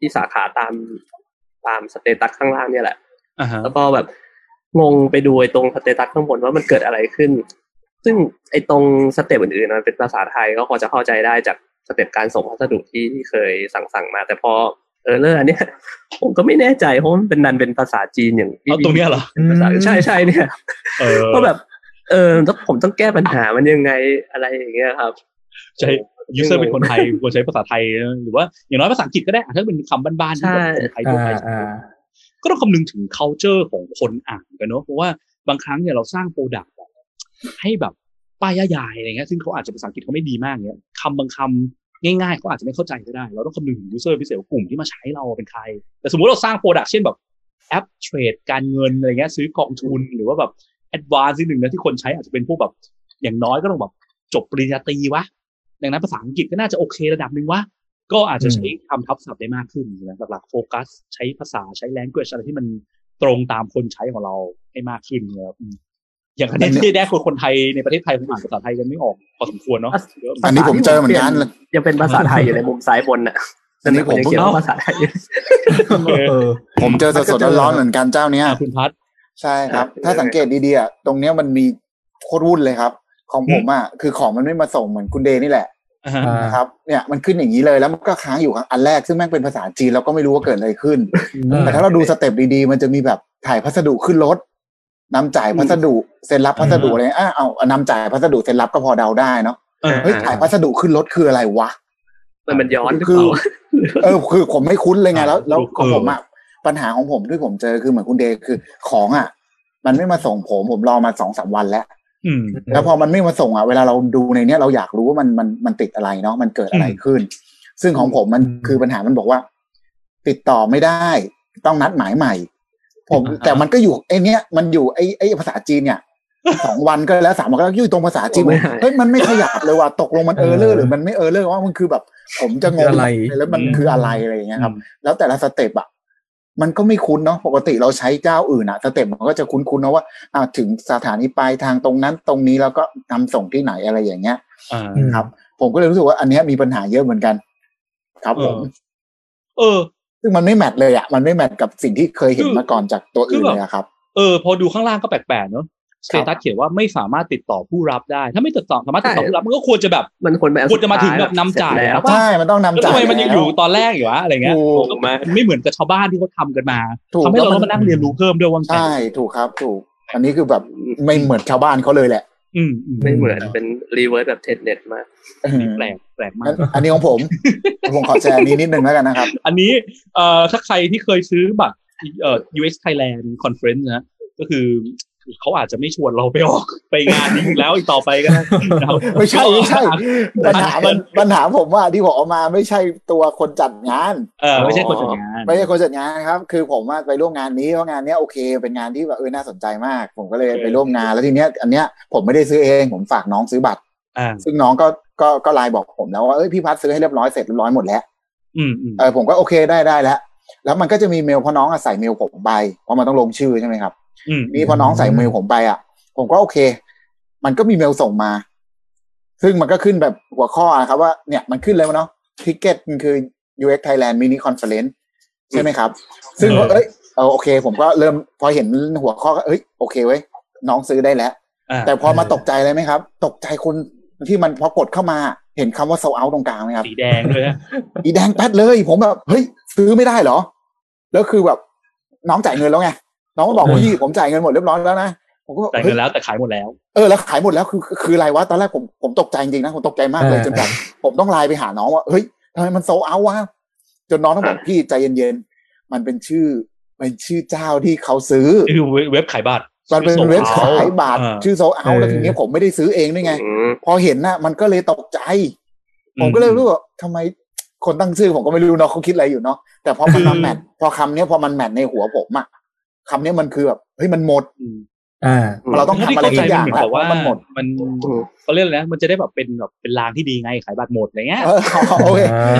ที่สาขาตามสเตตัสข้างล่างเนี่ยแหละ uh-huh. แล้วก็แบบงงไปดูไอ้ตรงสเตตัสข้างบนว่ามันเกิดอะไรขึ้นซึ่งไอ้ตรงสเต็ปอื่นๆมันเป็นภาษาไทยก็พอจะเข้าใจได้จากสเต็ปการส่งพัสดุที่เคยสั่งมาแต่พอerror อันเนี้ยผมก็ไม่แน่ใจเพราะมันเป็นภาษาจีนอย่างที่ตรงเนี้ยเหรอภาษาใช่ๆเนี่ยก็แบบผมต้องแก้ปัญหามันยังไงอะไรอย่างเงี้ยครับใช่ user เป็นคนไทยควรใช้ภาษาไทยหรือว่าอย่างน้อยภาษาอังกฤษก็ได้ถ้าเป็นคำบ้านๆที่คนไทยทั่วไปก็ต้องคำนึงถึง culture ของคนอ่านกันเนาะเพราะว่าบางครั้งเนี่ยเราสร้าง product ให้แบบป้ายใหญ่ๆอะไรเงี้ยซึ่งเขาอาจจะภาษาอังกฤษเขาไม่ดีมากเงี้ยคำบางคำง่ายๆเขาอาจจะไม่เข้าใจก็ได้เราต้องคำนึงถึง user พิเศษกลุ่มที่มาใช้เราเป็นใครแต่สมมุติเราสร้าง product เช่นแบบแอปเทรดการเงินอะไรเงี้ยซื้อกองทุนหรือว่าแบบ advance นิดนึงนะที่คนใช้อาจจะเป็นพวกแบบอย่างน้อยก็ต้องแบบจบปริญญาตรีวะดังนั้นภาษาอังกฤษก็น่าจะโอเคระดับนึงวะก็อาจจะใช้คำทับศัพท์ได้มากขึ้นนะหลักๆโฟกัสใช้ภาษาใช้ language อะไรที่มันตรงตามคนใช้ของเราให้มากขึ้นครับอย่างคะแนนที่ได้คนไทยในประเทศไทยผมอ่านภาษาไทยกันไม่ออกพอสมควรเนาะอันนี้ผมเจอเหมือนกันยังเป็นภาษาไทยอยู่ในมุมซ้ายบนน่ะอันนี้ผมเพิ่งภาษาไทยผมเจอสดๆร้อนๆเหมือนกันเจ้าเนี้ยคุณพัฒน์ใช่ครับถ้าสังเกตดีๆอ่ะตรงเนี้ยมันมีโคตรวุ่นเลยครับของผมอ่ะคือของมันไม่มาส่งเหมือนคุณเดนี่แหละนะครับเนี่ยมันขึ้นอย่างนี้เลยแล้วมันก็ค้างอยู่อันแรกซึ่งแม่งเป็นภาษาจีนเราก็ไม่รู้ว่าเกิดอะไรขึ้นแต่ถ้าเราดูสเต็ปดีๆมันจะมีแบบถ่ายพัสดุขึ้นรถนำจ่ายพัสดุเซ็นรับพัสดุอะไรเอานำจ่ายพัสดุเซ็นรับก็พอเดาได้เนาะเฮ้ยจ่ายพัสดุขึ้นรถคืออะไรวะมันย้อนคือคือผมไม่คุ้นเลยไงแล้วของผมอ่ะปัญหาของผมที่ผมเจอคือเหมือนคุณเดคือของอ่ะมันไม่มาส่งผมรอมา 2-3 วันแล้วแล้วพอมันไม่มาส่งอ่ะเวลาเราดูในเนี้ยเราอยากรู้ว่ามันติดอะไรเนาะมันเกิดอะไรขึ้นซึ่งของผมมันคือปัญหามันบอกว่าติดต่อไม่ได้ต้องนัดหมายใหม่ผมแต่มันก็อยู่ไอ้เนี้ยมันอยู่ไอ้ภาษาจีนเนี่ย2วันก็แล้ว3วันก็แล้วอยู่ตรงภาษาจีนเฮ้ยมันไม่ขยับเลยว่ะตกลงมันเออร์เลอร์หรือมันไม่เออร์เลอร์ว่ามันคือแบบผมจะงงอะไรแล้วมันคืออะไรอะไรอย่างเงี้ยครับแล้วแต่ละสเต็ปอ่ะมันก็ไม่คุ้นเนาะปกติเราใช้เจ้าอื่นอ่ะสเต็ปมันก็จะคุ้นๆนะว่าถึงสถานีปลายทางตรงนั้นตรงนี้แล้วก็นำส่งที่ไหนอะไรอย่างเงี้ยครับผมก็เลยรู้สึกว่าอันเนี้ยมีปัญหาเยอะเหมือนกันครับผมซึ่งมันไม่แมทเลยอ่ะมันไม่แมทกับสิ่งที่เคยเห็นมาก่อนจากตัวอื่นเลยครับพอดูข้างล่างก็แปลกๆเนาะสเตตัสเขียนว่าไม่สามารถติดต่อผู้รับได้ถ้าไม่ติดต่อสามารถติดต่อผู้รับมันก็ควรจะแบบมันควรจะมาถึงแบบนำจ่ายแล้วใช่มันต้องนำจ่ายทำไมมันยังอยู่ตอนแรกอยู่วะอะไรเงี้ยไม่เหมือนกับชาวบ้านที่เขาทำกันมาทำให้เราต้องมานั่งเรียนรู้เพิ่มด้วยว่าใช่ถูกครับถูกอันนี้คือแบบไม่เหมือนชาวบ้านเขาเลยแหละไม่เหมือนเป็นรีเวิร์สแบบเทรดเน็ตมากแปลกมากอันนี้ของผมขอแชร์นี้นิดนึงแล้วกันนะครับอันนี้ถ้าใครที่เคยซื้อบัตรUX Thailand Conference นะก็คือเขาอาจจะไม่ชวนเราไปออกไปงานนี้แล้วอีกต่อไปก็ได้ไม่ใช่ปัญหาผมว่าที่ผมเอามาไม่ใช่ตัวคนจัดงานไม่ใช่คนจัดงานครับคือผมว่าไปร่วมงานนี้เพราะงานเนี้ยโอเคเป็นงานที่แบบน่าสนใจมากผมก็เลยไปร่วมงานแล้วทีเนี้ยอันเนี้ยผมไม่ได้ซื้อเองผมฝากน้องซื้อบัตรซึ่งน้องก็ไลน์บอกผมแล้วว่าพี่พัดซื้อให้เรียบร้อยเสร็จเรียบร้อยหมดแล้วผมก็โอเคได้แล้วมันก็จะมีเมลเพราะน้องใส่เมลผมไปเพราะมันต้องลงชื่อใช่ไหมครับนี่พอน้องใส่เมลผมไปอ่ะผมก็โอเคมันก็มีเมลส่งมาซึ่งมันก็ขึ้นแบบหัวข้อครับว่าเนี่ยมันขึ้นเลยมั้ยเนาะทิกเก็ตคือ UX Thailand Mini Conference ใช่ไหมครับซึ่งโอเคผมก็เริ่มพอเห็นหัวข้อก็โอเคเว้ยน้องซื้อได้แล้วแต่พอมาตกใจเลยไหมครับตกใจคน ที่มันพอกดเข้ามาเห็นคำว่า sold out ตรงกลางไหมครับสีแดงเลยนะสีแดงแป๊ดเลยผมแบบเฮ้ยซื้อไม่ได้เหรอแล้วคือแบบน้องจ่ายเงินแล้วไงน้องก็บอกว่าพี่ผมจ่ายเงินหมดเรียบร้อยแล้วนะผมก็จ่ายเงินแล้วแต่ขายหมดแล้วแล้วขายหมดแล้วคืออะไรวะตอนแรกผมตกใจจริงๆนะผมตกใจมากเลยจนแบบผมต้องไลน์ไปหาน้องว่าเฮ้ยทำไมมัน sold out วะจนน้องต้องบอกพี่ใจเย็นๆมันเป็นชื่อเจ้าที่เขาซื้อคือเว็บขายบัตรมันเป็นเว็บขายบัตรชื่อโซเอาแล้วทีนี้ผมไม่ได้ซื้อเองด้วยไงพอเห็นน่ะมันก็เลยตกใจผมก็เลยรู้ว่าทำไมคนตั้งชื่อผมก็ไม่รู้เนาะเขาคิดอะไรอยู่เนาะแต่พอมันแมทพอคำนี้พอมันแมทในหัวผมอะคำนี้มันคือแบบเฮ้ยมันหมดเราต้องทำอะไรสักอย่างแหละว่ามันหมดมันเขาเรียกนะมันจะได้แบบเป็นรางที่ดีไงขายบัตรหมดอะไรเงี้ย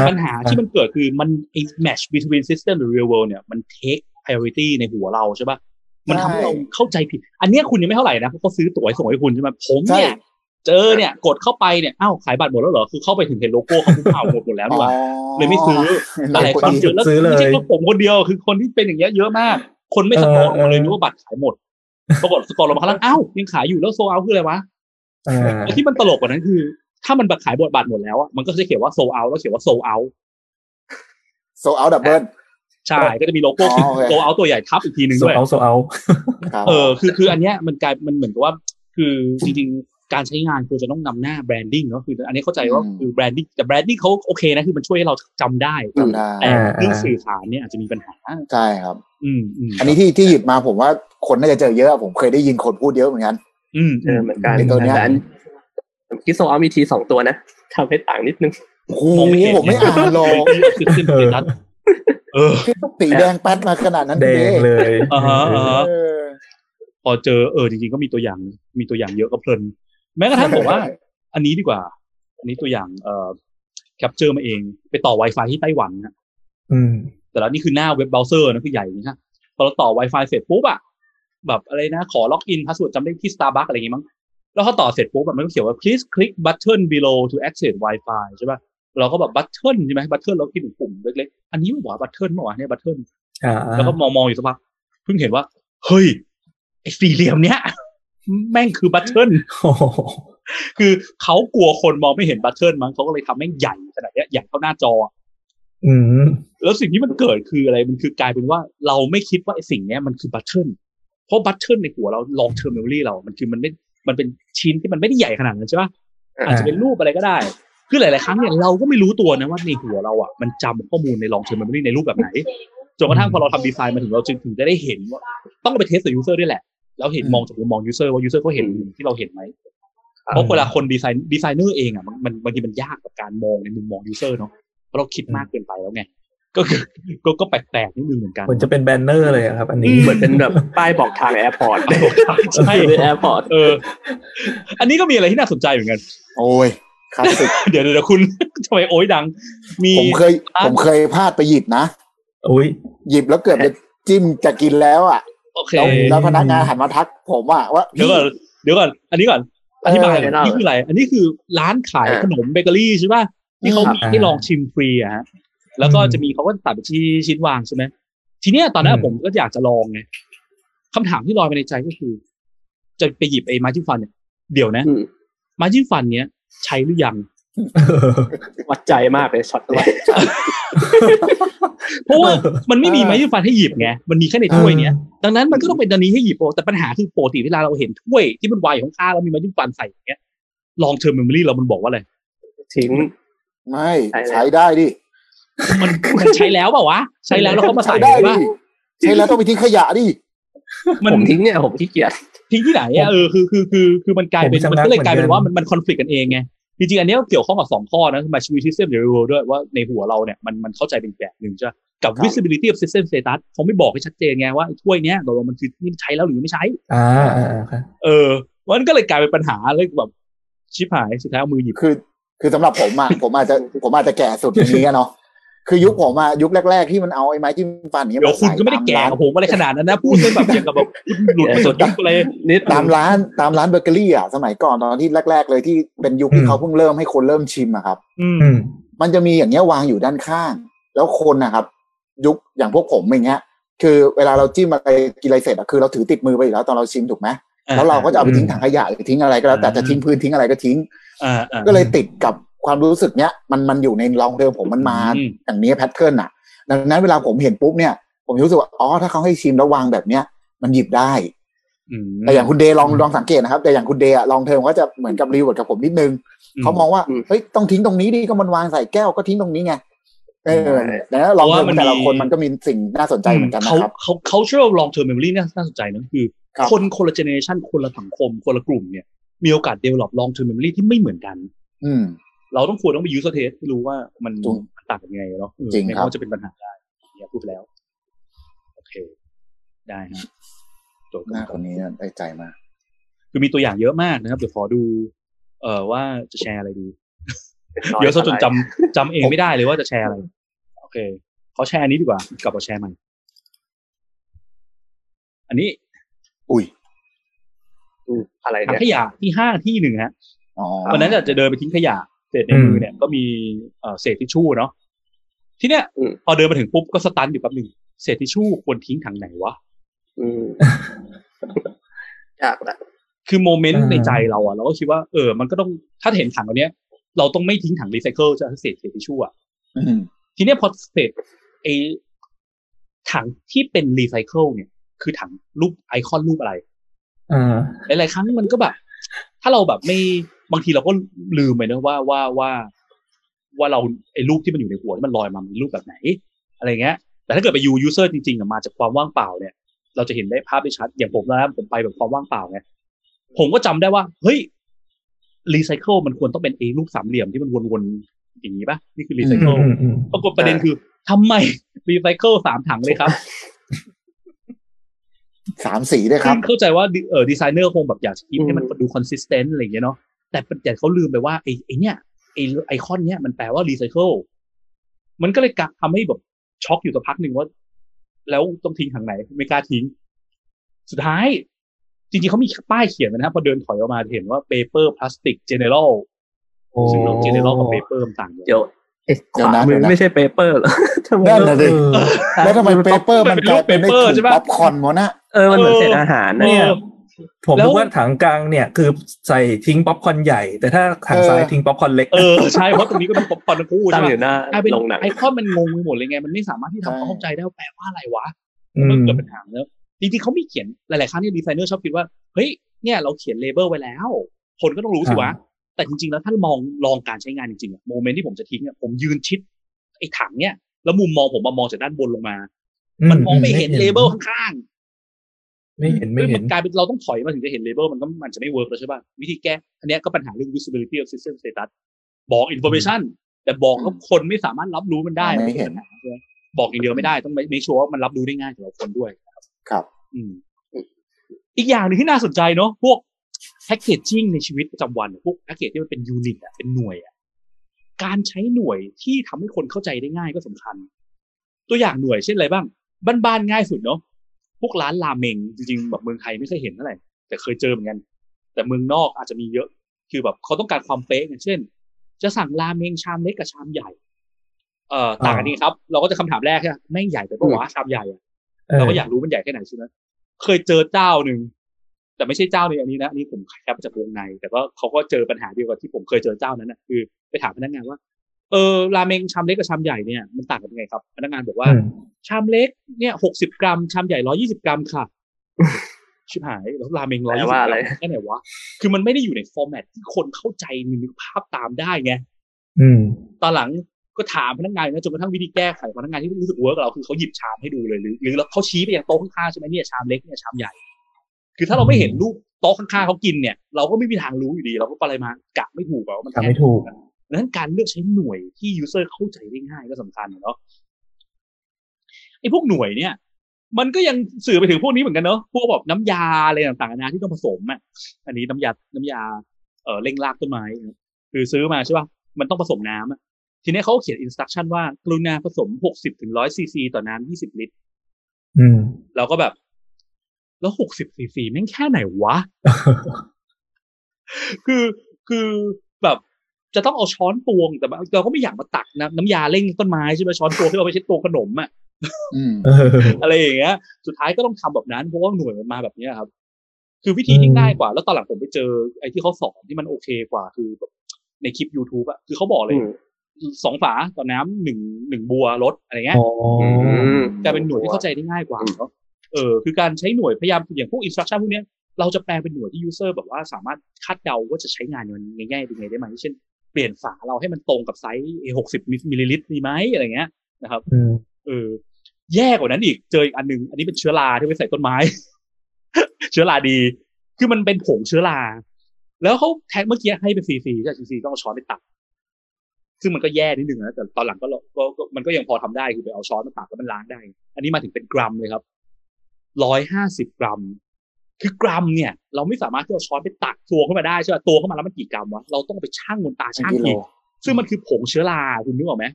ปัญหาที่มันเกิดคือมัน match between system and the real world เนี่ยมัน take priority ในหัวเราใช่ป่ะมันทำให้เราเข้าใจผิดอันนี้คุณยังไม่เท่าไหร่นะเพราะเขาซื้อตั๋วส่งให้คุณใช่ไหมผมเนี่ยเจอเนี่ยกดเข้าไปเนี่ยอ้าวขายบัตรหมดแล้วเหรอคือเข้าไปถึงเห็นโลโก้เขาเผาหมดแล้วนี่หว่าเลยไม่ซื้ออะไรคนเยอะแล้วไม่ใช่ก็ผมคนเดียวคือคนที่เป็นอย่างเงี้ยเยอะมากคนไม่สกอร์เลยนึกว่าบัตรขายหมดปรากฏสกอร์ลงมาข้างล่างอ้าวยังขายอยู่แล้วโซเอาคืออะไรวะที่มันตลกกว่านั้นคือถ้ามันบัตรขายหมดบัตรหมดแล้วมันก็จะเขียนว่าโซเอาแล้วเขียนว่าโซเอาดับเบิลใช่ก็จะมีโลโก้โซเอาตัวใหญ่ทับอีกทีนึงด้วยโซเอาคืออันเนี้ยมันกลายมันเหมือนกับว่าคือจริงๆการใช้งานควรจะต้องนำหน้าแบรนดิ้งเนาะคืออันนี้เข้าใจว่าคือแบรนดิ้งแต่แบรนดิ้งเขาโอเคนะคือมันช่วยให้เราจำได้แต่เรื่องสื่อสารเนี่ยอาจจะมีปัญหาใช่ครับอันนี้ที่หยิบมาผมว่าคนน่าจะเจอเยอะผมเคยได้ยินคนพูดเยอะเหมือนกันเหมือนกันตัวนี้คิดโซเอามีทีสองตัวนะทำให้ต่างนิดนึงผมไม่อ่านหรอกตีแดงแป๊ดมาขนาดนั้นแดงเลยพอเจอจริงๆก็มีตัวอย่างเยอะก็เพลินแม้กระทั่งบอกว่าอันนี้ดีกว่าอันนี้ตัวอย่างแคปเจอร์มาเองไปต่อ Wi-Fi ที่ไต้หวันนะแต่แล้วนี่คือหน้าเว็บเบราว์เซอร์นะคือใหญ่นะพอเราต่อ Wi-Fi เสร็จปุ๊บอะแบบอะไรนะขอล็อกอินพาสเวิร์ดจำได้ที่ Starbucks อะไรอย่างงี้มั้งแล้วพอต่อเสร็จปุ๊บแบบมันก็เขียนว่า please click button below to access Wi-Fi ใช่ป่ะเราก็แบบบัตเทิลใช่ไหมบัตเทิลเราคิดถึงปุ่มเล็กๆอันนี้มันบอกว่าบัตเทิลเมื่อวานเนี่ยบัตเทิลแล้วก็มองอยู่สักพักเพิ่งเห็นว่าเฮ้ยไอ้สี่เหลี่ยมเนี้ยแม่งคือบัตเทิลคือเขากลัวคนมองไม่เห็นบัตเทิลมั้งเขาก็เลยทำแม่งใหญ่ขนาดเนี้ยใหญ่เท่าหน้าจอแล้วสิ่งที่มันเกิดคืออะไรมันคือกลายเป็นว่าเราไม่คิดว่าไอ้สิ่งเนี้ยมันคือบัตเทิลเพราะบัตเทิลในหัวเราลองเทอร์มินอลี่เรามันคือมันไม่มันเป็นชิ้นที่มันไม่ได้ใหญ่ขนาดนั้นใช่ป่ะอาจจะเป็นรูปอะไรก็ได้คือหลายๆครั้งเนี่ยเราก็ไม่รู้ตัวนะว่าในหัวเราอ่ะมันจำข้อมูลใน long term memory ในรูปแบบไหนจนกระทั่งพอเราทำดีไซน์มาถึงเราจึงจะได้เห็นว่าต้องไปเทสต์กับ user ด้วยแหละแล้วเห็นมองจากมุมมอง user ว่า user เขาเห็นที่เราเห็นไหมเพราะเวลาคนดีไซเนอร์เองอ่ะมันบางทีมันยากกับการมองในมุมมอง user เนาะเพราะเราคิดมากเกินไปแล้วไงก็แปลกๆนิดนึงเหมือนกันมันจะเป็นแบนเนอร์เลยครับอันนี้เหมือนเป็นแบบป้ายบอกทางแอร์พอร์ตใช่แอร์พอร์ตอันนี้ก็มีอะไรที่น่าสนใจเหมือนกันโอ้ยครับเดี๋ยวคุณทำไมโอ้ยดังมีผมเคยพลาดไปหยิบนะอุ้ยหยิบแล้วเกิดจะจิ้มจะกินแล้วอ่ะแล้วพนักงานหันมาทักผมว่าเดี๋ยวก่อนอันนี้ก่อนอธิบายนี่คืออะไรอันนี้คือร้านขายขนมเบเกอรี่ใช่ป่ะที่เขามีให้ลองชิมฟรีอ่ะฮะแล้วก็จะมีเขาก็ตัดเป็นชิ้นวางใช่ไหมทีเนี้ยตอนนั้นผมก็อยากจะลองไงคำถามที่ลอยมาในใจก็คือจะไปหยิบไอ้มาจิ้มฟันเนี่ยเดี๋ยวนะมาจิ้มฟันเนี้ยใช้หรือยังวัดใจมากเลยช็อตตัวเพราะว่ามันไม่มีไม้จิ้มฟันให้หยิบไงมันมีแค่ในถ้วยเนี้ยดังนั้นมันก็ต้องเป็นตอนนี้ให้หยิบแต่ปัญหาคือปกติเวลาเราเห็นถ้วยที่มันวายของข้าเรามีไม้จิ้มฟันใส่อย่างเงี้ยลองเทอร์มินอลี่เรามันบอกว่าอะไรทิ้งไม่ใช้ได้ดิมันใช้แล้วเปล่าวะใช้แล้วแล้วเขามาใส่ได้ป่ะใช้แล้วต้องไปทิ้งขยะดิผมทิ้งเนี่ยผมขี้เกียจทิ้งที่ไหนอ่ะคือมันกลายเป็นมันก็เลยกลายเป็นว่ามันคอนฟลิกต์กันเองไงจริงๆอันนี้เกี่ยวข้องกับ2ข้อนะคือ match between system and the real world ด้วยว่าในหัวเราเนี่ยมันเข้าใจเป็นแบบนึงใช่กับ visibility of system status เขาไม่บอกให้ชัดเจนไงว่าถ้วยเนี้ยตกลงมันคือนี่ใช้แล้วหรือไม่ใช้มันก็เลยกลายเป็นปัญหาเลยแบบชิบหายสุดท้ายเอามือหยิบคือสำหรับผมอ่ะผมอาจจะแก่สุดในนี้เนาะคือยุคผมอะยุคแรกๆที่มันเอาไอ้ไม้จิ้มฟันอย่างเงี้ยมาใส่ก็ไม่ได้แก่กับผมอะไรขนาดนั้นนะพูดเป็นแบบอย่างกับแบบหลุดสดๆอะไรนิดตามร้านเบเกอรี่อะสมัยก่อนตอนที่แรกๆเลยที่เป็นยุคที่เขาเพิ่งเริ่มให้คนเริ่มชิมอะครับมันจะมีอย่างเงี้ยวางอยู่ด้านข้างแล้วคนนะครับยุคอย่างพวกผมอย่างเงี้ยคือเวลาเราจิ้มอะไรกินอะไรเสร็จอะคือเราถือติดมือไปอยู่แล้วตอนเราชิมถูกไหมแล้วเราก็จะเอาไปทิ้งถังขยะหรือทิ้งอะไรก็แล้วแต่จะทิ้งพื้นทิ้งอะไรก็ทิ้ง ก็เลยติดกับความรู้สึกเนี้ยมันอยู่ในลองเดิมผมมันมาอย่างนี้แพทเทิร์นอ่ะดังนั้นเวลาผมเห็นปุ๊บเนี่ยผมรู้สึกว่าอ๋อถ้าเขาให้ชิมแล้ววางแบบเนี้ยมันหยิบได้แต่อย่างคุณเดย์ลองสังเกตนะครับแต่อย่างคุณเดย์ลองเทอมก็จะเหมือนกับรีวิวกับผมนิดนึงเขามองว่าเฮ้ยต้องทิ้งตรงนี้ดิก็มันวางใส่แก้วก็ทิ้งตรงนี้ไงแล้วลองเทอมแต่ละคนมันก็มีสิ่งน่าสนใจเหมือนกันนะครับเขาเชื่อลองเทอมเมมโมรี่น่าสนใจนั่นคือคนละเจเนเรชันคนละสังคมคนละกลุ่มเนี่ยมีโอกาสเดเวลลอปลองเทอมเมมโมรี่ที่ไม่เหมือนกันเราต้องไปยูสเทสที่รู้ว่ามันต่างกันยังไงเนาะไม่ว่าจะเป็นปัญหาได้เนี่ยพูดแล้วโอเคได้นะหน้าคนนี้ได้ใจมากคือมีตัวอย่างเยอะมากนะครับเดี๋ยวขอดูว่าจะแชร์อะไรดีเยอะซะจนจำเองไม่ได้เลยว่าจะแชร์อะไรโอเคขอแชร์อันนี้ดีกว่ากลับมาแชร์ใหม่อันนี้อุ้ยอะไรเนี่ยขยะที่ห้างที่หนึ่งฮะวันนั้นจะเดินไปทิ้งขยะเศษในมือเนี่ยก็มีเศษทิชชู่เนาะทีเนี้ยพอเดินมาถึงปุ๊บก็สตันอยู่แป๊บนึงเศษทิชชู่ควรทิ้งทางไหนวะยากนะคือโมเมนต์ในใจเราอ่ะเราก็คิดว่ามันก็ต้องถ้าเห็นถังตัวเนี้ยเราต้องไม่ทิ้งถังรีไซเคิลจะเศษทิชชู่อ่ะทีเนี้ยพอเศษไอ้ถังที่เป็นรีไซเคิลเนี่ยคือถังรูปไอคอนรูปอะไรหลายๆครั้งมันก็แบบถ้าเราแบบไม่บางทีเราก็ลืมไปนะว่าเราไอ้รูปที่มันอยู่ในหัวมันลอยมาเป็นรูปแบบไหนอะไรเงี้ยแต่ถ้าเกิดไปยูเซอร์จริงๆมาจากความว่างเปล่าเนี่ยเราจะเห็นได้ภาพได้ชัดอย่างผมนะครับผมไปแบบความว่างเปล่าไงผมก็จำได้ว่าเฮ้ยรีไซเคิลมันควรต้องเป็นไอ้รูปสามเหลี่ยมที่มันวนๆอย่างนี้ป่ะนี่คือรีไซเคิลปรากฏประเด็นคือทำไมรีไซเคิลสามถังเลยครับสามสีด้วยครับเข้าใจว่าดีไซเนอร์คงแบบอยากจะคิดให้มันดูคอนสิสเทนต์อะไรอย่างเงี้ยเนาะแต่เขาลืมไปว่าไอ้เนี่ยไอคอนเนี่ยมันแปลว่ารีไซเคิลมันก็เลยทำให้แบบช็อกอยู่สักพักนึงว่าแล้วต้องทิ้งทางไหนไม่กล้าทิ้งสุดท้ายจริงๆเขามีป้ายเขียนนะครับพอเดินถอยออกมาเห็นว่า paper plastic general ซึ่งเ general กับ paper ต่างกันเดี๋ยวขวามือไม่ใช่ paper หรอนั่นน่ะสิแล้วทำไม paper มันกลายเป็น paper ใช่ป่ะป๊อปคอร์นหมดนะมันเหมือนเศษอาหารเนี่ยผมรู้ว่าถังกลางเนี่ยคือใส่ทิ้งป๊อปคอร์นใหญ่แต่ถ้าถังซ้ายทิ้งป๊อปคอร์นเล็กใช่เพราะตรงนี้ก็เป็นป๊อปคอร์นคู่ใช่มั้ยลงหนังไอ้ข้อมันงงไปหมดเลยไงมันไม่สามารถที่ทำความเข้าใจได้ว่าแปลว่าอะไรวะมันเกิดปัญหาแล้วจริงๆเค้ามีเขียนหลายๆครั้งที่ดีไซเนอร์ชอบคิดว่าเฮ้ยเนี่ยเราเขียนเลเบลไว้แล้วคนก็ต้องรู้สิวะแต่จริงๆแล้วถ้าลองการใช้งานจริงๆอ่ะโมเมนต์ที่ผมจะทิ้งเนี่ยผมยืนชิดไอ้ถังเนี่ยแล้วมุมมองผมมองจากด้านบนลงมามันมองไม่เห็นเลเบลข้างไม่เห็นกลายเป็นเราต้องถอยมาถึงจะเห็นเลเบลมันจะไม่เวิร์คแล้วใช่ป่ะวิธีแก้อันนี้ก็ปัญหาเรื่อง usability of system status บอก information แต่บอกแล้วคนไม่สามารถรับรู้มันได้ไม่เห็นบอกอย่างเดียวไม่ได้ต้อง make sure ว่ามันรับรู้ได้ง่ายสำหรับคนด้วยครับอีกอย่างนึงที่น่าสนใจเนาะพวก packaging ในชีวิตประจำวันพวก package ที่มันเป็น unit อ่ะเป็นหน่วยอ่ะการใช้หน่วยที่ทำให้คนเข้าใจได้ง่ายก็สำคัญตัวอย่างหน่วยเช่นอะไรบ้างบ้านๆง่ายสุดเนาะพวกร้านราเมงจริงๆแบบเมืองไทยไม่เคยเห็นเท่าไหร่แต่เคยเจอเหมือนกันแต่เมืองนอกอาจจะมีเยอะคือแบบเขาต้องการความเป๊ะอย่างเช่นจะสั่งราเมงชามเล็กกับชามใหญ่ต่างกันนี่ครับเราก็จะคำถามแรกนะแม่งใหญ่แต่ก็ว่าชามใหญ่เราก็อยากรู้มันใหญ่แค่ไหนใช่ไหมเคยเจอเจ้าหนึ่งแต่ไม่ใช่เจ้าในอันนี้นะอันนี้ผมแค่มาจากวงในแต่ว่าเขาก็เจอปัญหาเดียวกับที่ผมเคยเจอเจ้านั้นนะคือไปถามพนักงานว่าราเมงชามเล็กกับชามใหญ่เนี่ยมันต่างกันยังไงครับพนักงานบอกว่าชามเล็กเนี่ย60กรัมชามใหญ่120กรัมค่ะชิบหายแล้วราเมง120กรัมแค่ไหนวะคือมันไม่ได้อยู่ในฟอร์แมตที่คนเข้าใจนึกภาพตามได้ไงตอนหลังก็ถามพนักงานนะจนกระทั่งวิธีแก้ไขพนักงานที่รู้สึกเวิร์คเราคือเขาหยิบชามให้ดูเลยหรือแล้วเขาชี้ไปยังโต๊ะข้างๆใช่มั้ยเนี่ยชามเล็กเนี่ยชามใหญ่คือถ้าเราไม่เห็นรูปโต๊ะข้างๆเขากินเนี่ยเราก็ไม่มีทางรู้อยู่ดีเราก็ประมาณกะไม่ถูกอ่ะว่ามันทำไม่ถูกนั้นการเลือกใช้หน่วยที่ยูเซอร์เข้าใจได้ง่ายก็สำคัญเนาะไอ้พวกหน่วยเนี่ยมันก็ยังสื่อไปถึงพวกนี้เหมือนกันเนาะพวกแบบน้ำยาอะไรต่างๆนะที่ต้องผสมอ่ะอันนี้น้ำยาเร่งรากต้นไม้คือซื้อมาใช่ป่ะมันต้องผสมน้ำอ่ะทีนี้เขาเขียนอินสตรัคชั่นว่ากรุณาผสม 60-100 ซีซีต่อน้ำ20ลิตรเราก็แบบแล้ว60ซีซีแม่งแค่ไหนวะ คือแบบจะต้องเอาช้อนตวงแต่เราก็ไม่อยากมาตักน้ำยาเร่งต้นไม้ใช่ไหมช้อนตวงที่เอาไปเช็ดตัวขนมอ่ะ อะไรอย่างเงี้ยสุดท้ายก็ต้องทำแบบนั้นเพราะว่าหน่วยมันมาแบบนี้ครับคือวิธีที่ง่ายกว่าแล้วตอนหลังผมไปเจอไอ้ที่เขาสอนที่มันโอเคกว่าคือแบบ ในคลิป YouTube อ่ะคือเขาบอกเลย2ฝาต่อน้ำ1บัวรถอะไรเงี้ยจะเป็นหน่วยที่เข้าใจได้ง่ายกว่าเนาะคือการใช้หน่วยพยายามอย่างพวก instruction พวกเนี้ยเราจะแปลงเป็นหน่วยที่ user แบบว่าสามารถคาดเดาว่าจะใช้งานมันง่ายๆยังไงได้มั้ยเช่นเปลี่ยนฝาเราให้มันตรงกับไซส์ A60 มิลลิลิตรมีมั้ยอะไรเงี้ยนะครับแย่กว่านั้นอีกเจออีกอันนึงอันนี้เป็นเชื้อราที่ไปใส่ต้นไม้ เชื้อราดีคือมันเป็นผงเชื้อราแล้วเขาแท็กเมื่อกี้ให้เป็น CC จาก CC ต้องช้อนไปตักซึ่งมันก็แย่นิดนึงนะแต่ตอนหลังก็มันก็ยังพอทำได้คือไปเอาช้อนมาตักแล้วมันล้างได้อันนี้มาถึงเป็นกรัมเลยครับ150กรัมคือกรัมเนี่ยเราไม่สามารถที่จะช้อนไปตักตัวขึ้นมาได้ใช่ป่ะตัวเข้ามาแล้วมันกี่กรัมวะเราต้องไปชั่งบนตาชั่งอีกซึ่งมันคือผงเชื้อราคุณนึกออกมั้ย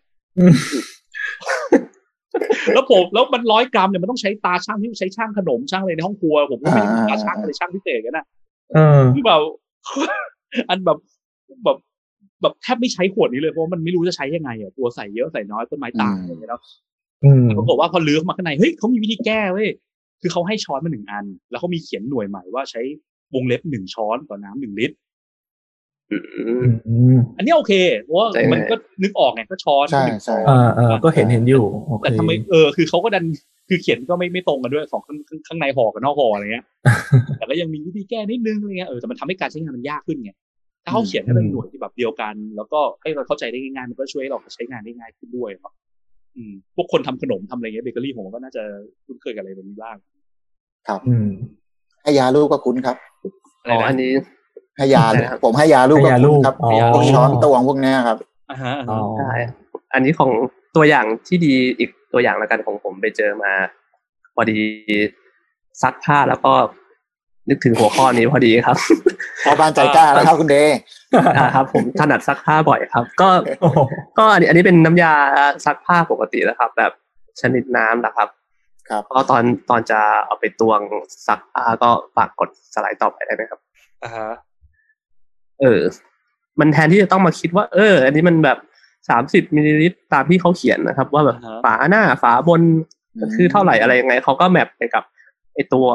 แล้วผมแล้วมัน100กรัมเนี่ยมันต้องใช้ตาชั่งที่ใช้ชั่งขนมชั่งอะไรในห้องครัวผมก็ไม่ได้ตาชั่งอะไรชั่งพิเศษกันน่ะคือแบบอันแบบแทบไม่ใช้ขวดนี้เลยเพราะมันไม่รู้จะใช้ยังไงอ่ะตัวใส่เยอะใส่น้อยต้นไม้ตายอะไรอย่างเงี้ยเนาะปรากฏว่าพอลื้อมาข้างในเฮ้ยเขามีวิธีแก้เว้ยคือเขาให้ช้อนมา1อันแล้วเขามีเขียนหน่วยใหม่ว่าใช้วงเล็บ1ช้อนต่อน้ำ1ลิตรอันนี้โอเคเพราะว่ามันก็นึกออกไงก็ช้อนใช่ใช่ก็เห็นอยู่แต่ทำไมคือเขาก็ดันคือเขียนก็ไม่ตรงกันด้วยของข้างในห่อกับนอกห่ออะไรเงี้ยแต่ก็ยังมีวิธีแก้นิดนึงอะไรเงี้ยแต่มันทำให้การใช้งานมันยากขึ้นไงถ้าเขาเขียนให้เป็นหน่วยที่แบบเดียวกันแล้วก็ให้เราเข้าใจได้ง่ายๆมันก็ช่วยให้เราใช้งานได้ง่ายขึ้นด้วยครับพวกคนทำขนมทำอะไรเงี้ยเบเกอรี่ผมก็น่าจะคุ้นเคยกับอะไรแบบนี้บ้างครับให้ยาลูกก็คุ้นครับอ๋ออันนี้ให้ยาเลยครับผมให้ยาลูกก็คุ้นครับพวกช้อนตวงพวกนี้ครับอ๋อใช่อันนี้ของตัวอย่างที่ดีอีกตัวอย่างละกันของผมไปเจอมาพอดีซักผ้าแล้วก็นึกถึงหัวข้อนี้พอดีครับพอบ้านใจกล้าแล้วครับคุณเดย์ครับผมถนัดซักผ้าบ่อยครับก็อันนี้เป็นน้ำยาซักผ้าปกตินะครับแบบชนิดน้ำนะครับครับก็ตอนจะเอาไปตวงซักผ้าก็ฝากกดสไลด์ต่อไปได้ไหมครับมันแทนที่จะต้องมาคิดว่าอันนี้มันแบบ30มิลลิลิตรตามที่เขาเขียนนะครับว่าแบบฝาหน้าฝาบนคือเท่าไหร่อะไรยังไงเขาก็แมปไปกับไอตัว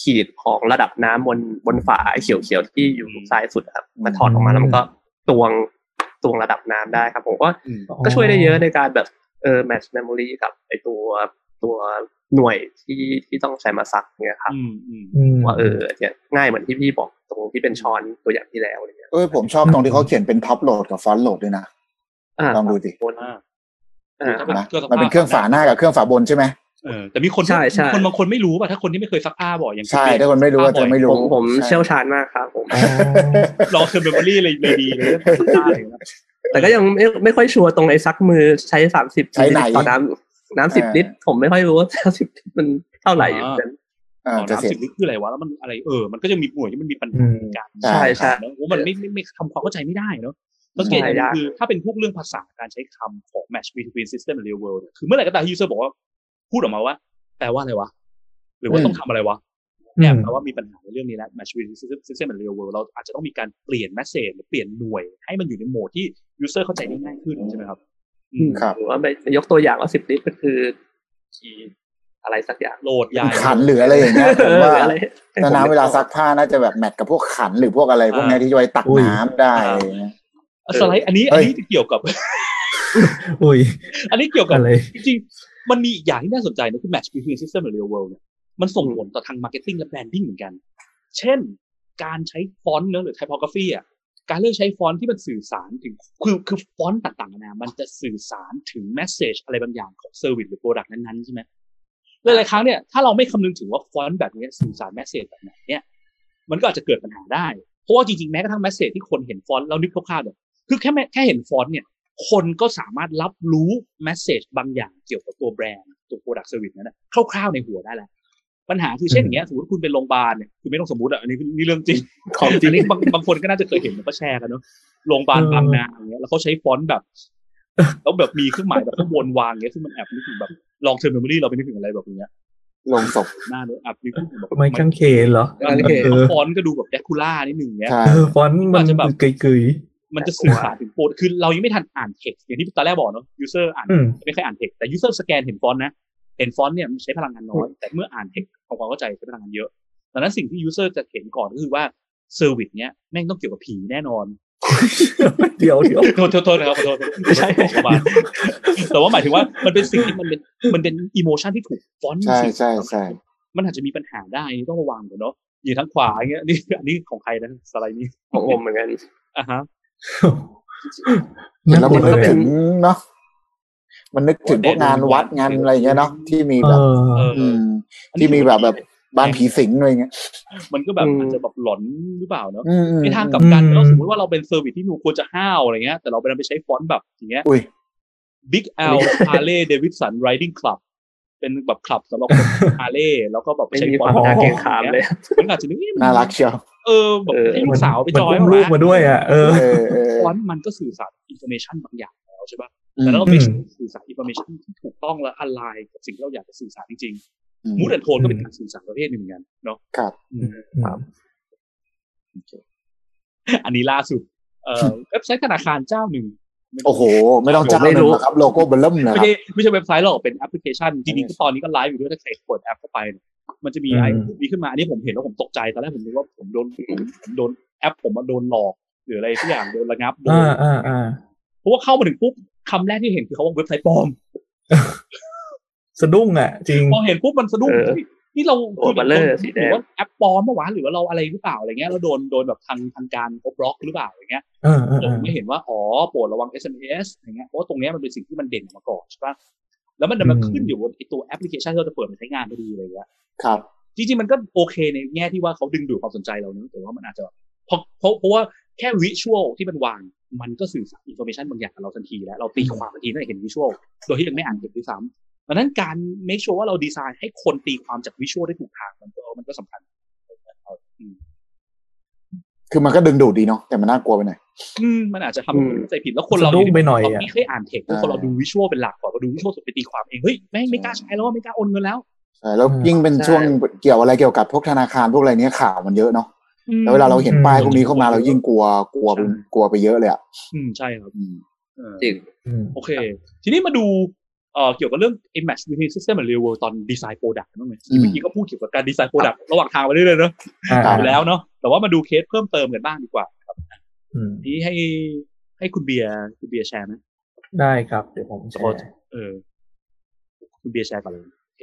ขีดของระดับน้ำบนฝาเขียวๆที่อยู่ซ้ายสุดครับมาถอดออกมาแล้วมันก็ตวงระดับน้ำได้ครับผมก็ช่วยได้เยอะในการแบบแมทช์เมมโมรีกับไอตัวหน่วยที่ต้องใช้มาซักเนี่ยครับว่าเนี่ยง่ายเหมือนที่พี่บอกตรงที่เป็นช้อนตัวอย่างที่แล้วเนี่ยผมชอบตรงที่เขาเขียนเป็นท็อปโหลดกับฟอนต์โหลดด้วยนะลองดูดิมันเป็นเครื่องฝาหน้ากับเครื่องฝาบนใช่ไหมแต่มีคนบางคนไม่รู้ป่ะถ้าคนที่ไม่เคยซักผ้าบ่อยอย่างใช่ถ้าคนไม่รู้ก็จะไม่รู้ผมเชี่ยวชาญมากครับผมลองคือเมมโมรี่เลยดีเลยแต่ก็ยังไม่ค่อยชัวร์ตรงไอ้ซักมือใช้30ใช้ไหนต่อน้ำ10ลิตรผมไม่ค่อยรู้ว่า10ลิตรมันเท่าไหร่กันน้ำ10ลิตรคืออะไรวะแล้วมันอะไรมันก็ยังมีหน่วยที่มันมีปัญหากันใช่ใช่เนอะมันไม่ทำความเข้าใจไม่ได้เนอะแล้วเกณฑ์คือถ้าเป็นพวกเรื่องภาษาการใช้คำของ match between system and real world คือเมื่อไหร่ก็ตามที่ user บอกว่าพูดออกมาว่าแปลว่าอะไรวะหรือว่าต้องทำอะไรวะเนี่ยแปลว่ามีปัญหาในเรื่องนี้แล้ว match between system and real world เราอาจจะต้องมีการเปลี่ยน message หรือเปลี่ยนหน่วยให้มันอยู่ในโหมดที่ user เข้าใจได้ง่ายขึ้นใช่ไหมครับหรือว่ายกตัวอย่างว่า10ลิตรก็คือกี่อะไรสักอย่างโหลดใหญ่ขันหรืออะไรอย่างเงี้ยผมว่าน้ำเวลาซักผ้าน่าจะแบบแมทกับพวกขันหรือพวกอะไรพวกนี้ที่จะไปตักน้ำได้สไลด์อันนี้เกี่ยวกับอันนี้เกี่ยวกับอะไรจริงๆมันมีอีกอย่างที่น่าสนใจนะคือ match between system หรือ real world เนี่ยมันส่งผลต่อทาง marketing และ branding เหมือนกันเช่นการใช้ฟอนต์หรือ typography อ่ะการเลือกใช้ฟอนต์ที่มันสื่อสารถึงคือฟอนต์ต่างๆนะมันจะสื่อสารถึงแมสเสจอะไรบางอย่างของเซอร์วิสหรือโปรดักต์นั้นๆใช่ไหมหลายๆครั้งเนี่ยถ้าเราไม่คำนึงถึงว่าฟอนต์แบบนี้สื่อสารแมสเสจแบบไหนเนี่ยมันก็อาจจะเกิดปัญหาได้เพราะว่าจริงๆแม้กระทั่งแมสเสจที่คนเห็นฟอนต์แล้วนึกคร่าวๆเนี่ยคือแค่เห็นฟอนต์เนี่ยคนก็สามารถรับรู้แมสเสจบางอย่างเกี่ยวกับตัวแบรนด์ตัวโปรดักต์เซอร์วิสนั้นคร่าวๆในหัวได้แล้วปัญหาคือเช่นอย่างเงี้ยสมมติคุณเป็นโรงพยาบาลเนี่ยคุณไม่ต้องสมมติอ่ะอันนี้นี่เรื่องจริงของจริงนี่บางคนก็น่าจะเคยเห็นก็แชร์กันเนาะโรงพยาบาลบางนาอย่างเงี้ยแล้วเขาใช้ฟอนต์แบบแล้วแบบมีเครื่องหมายแบบข้างบนวางเงี้ยซึ่งมันแอบนึกถึงแบบลองเทอร์มินอลี่เราไปนึกถึงอะไรแบบเงี้ยลงศพหน้าเนี่ยแอบนึกถึงแบบไม่ข้างเขนเหรอฟอนต์ก็ดูแบบแดคูล่านิดหนึ่งเงี้ยฟอนต์มันจะแบบเกยมันจะสื่อสารถึงโปรคือเรายังไม่ทันอ่านเท็กซ์อย่างที่ตอนแรกบอกเนาะยูเซอร์อ่านไม่เคยอ่านเท็กซ์แต่ยูเซอร์สแกนเห็นฟอนต์นะเห็นฟอนต์เนี่ยมันใช้พลังงานน้อยแต่เมื่ออ่านเทคของความเข้าใจใช้พลังงานเยอะดังนั้นสิ่งที่ยูเซอร์จะเห็นก่อนก็คือว่าเซอร์วิสเนี้ยแม่งต้องเกี่ยวกับผีแน่นอน เดี๋ยวโทษนะครับขอโทษไม่ใช่ของบาทแต่ว่าหมายถึงว่ามันเป็นสิ่งที่มันเป็นอีโมชั่นที่ถูกฟอนต์ใช่ใช่ใช่มันอาจจะมีปัญหาได้ต้องระวังเนาะอยู่ทางขวาอย่างเงี้ยนี่อันนี้ของใครนะสไลด์นี้ของอมเหมือนกันอ่ะฮะแล้วมันก็เป็นเนาะมันนึกถึงพวกงานวัดงานอะไรอย่างเงี้ยเนาะที่มีแบบที่มีแบบบ้านผีสิงอะไรเงี้ยมันก็แบบอาจจะแบบหลอนหรือเปล่าเนาะในทางกลับกันก็สมมติว่าเราเป็นเซอร์วิสที่หนูควรจะห้าวอะไรเงี้ยแต่เราไปใช้ฟอนต์แบบอย่างเงี้ย Big L Harley Davidson Riding Club เป็นแบบคลับสำหรับคน Harley แล้วก็แบบใช้ฟอนต์ของแข่งขันเลยมันอาจจะน่ารักเชียวแบบให้ลูกสาวไปจอยลูกมาด้วยอ่ะฟอนต์มันก็สื่อสารอินโฟเมชั่นบางอย่างแล้วใช่ป่ะแต่เราเป็นสื่อสารอินโฟเมชั่นที่ถูกต้องและออนไลน์กับสิ่งที่เราอยากจะสื่อสารจริงมูดแอนโทนก็เป็นการสื่อสารประเภทหนึ่งเหมือนกันเนาะครับอันนี้ล่าสุดเว็บไซต์ธนาคารเจ้าหนึ่งโอ้โหไม่ต้องเจ้าหนึ่งครับโลโก้เบลเล่มนะไม่ใช่เว็บไซต์หรอกเป็นแอปพลิเคชันจริงๆตอนนี้ก็ไลฟ์อยู่ด้วยถ้าใครกดแอปเข้าไปมันจะมีไอคอนนี้ขึ้นมาอันนี้ผมเห็นแล้วผมตกใจตอนแรกผมนึกว่าผมโดนแอปผมโดนหลอกหรืออะไรทุกอย่างโดนระงับโดนเพราะว่าเข้ามาถึงปุ๊บคำแรกที่เห็นคือเขาว่าเว็บไซต์ปลอมสะดุ้งอ่ะจริงพอเห็นปุ๊บมันสะดุ้งนี่เราคือแบบหรือว่าแอปปลอมเมื่อวานหรือว่าเราอะไรหรือเปล่าอะไรเงี้ยเราโดนแบบทางการเขาบล็อกหรือเปล่าอย่างเงี้ยผมไม่เห็นว่าอ๋อโปรดระวัง SMS อย่างเงี้ยเพราะตรงเนี้ยมันเป็นสิ่งที่มันเด่นมาก่อนใช่ป่ะแล้วมันขึ้นอยู่บนไอ้ตัวแอปพลิเคชันที่เราจะเปิดมาใช้งานพอดีอะไรเงี้ยครับจริงๆมันก็โอเคในแง่ที่ว่าเขาดึงดูดความสนใจเรานะแต่ว่ามันอาจจะเพราะว่าแค่วิชวลที่มันวางมันก็สื่อสารอินโฟเมชันบางอย่างกับเราทันทีแล้วเราตีความทันทีตั้งแต่เห็นวิชวลโดยที่ยังไม่อ่านเก็บด้วยซ้ำดังนั้นการ make sure ว่าเราดีไซน์ให้คนตีความจากวิชวลได้ถูกทางมันก็สำคัญคือมันก็ดึงดูดดีเนาะแต่มันน่ากลัวไปหน่อยมันอาจจะทำใจผิดแล้วคนเราไม่เคยอ่านเทคแล้วคนเราดูวิชวลเป็นหลักก่อนเราดูวิชวลสุดไปตีความเองเฮ้ยไม่กล้าใช้แล้วไม่กล้าโอนเงินแล้วแล้วยิ่งเป็นช่วงเกี่ยวอะไรเกี่ยวกับพวกธนาคารพวกอะไรเนี้ยข่าวมันเยอะเนาะแล้วเวลาเราเห็นป้ายพวกนี้เข้ามาเรายิ่งกลัวไปเยอะเลยอ่ะใช่ครับจริงโอเคทีนี้มาดูเกี่ยวกับเรื่อง Match between system and real world ตอน design product นั่นเองเมื่อกี้ก็พูดเกี่ยวกับการ design product ระหว่างทางไปเรื่อยๆเนาะแล้วเนาะแต่ว่ามาดูเคสเพิ่มเติมกันบ้างดีกว่าครับนี้ให้คุณเบียร์แชร์มั้ยได้ครับเดี๋ยวผมแชร์คุณเบียร์แชร์ก่อนเลยโอเค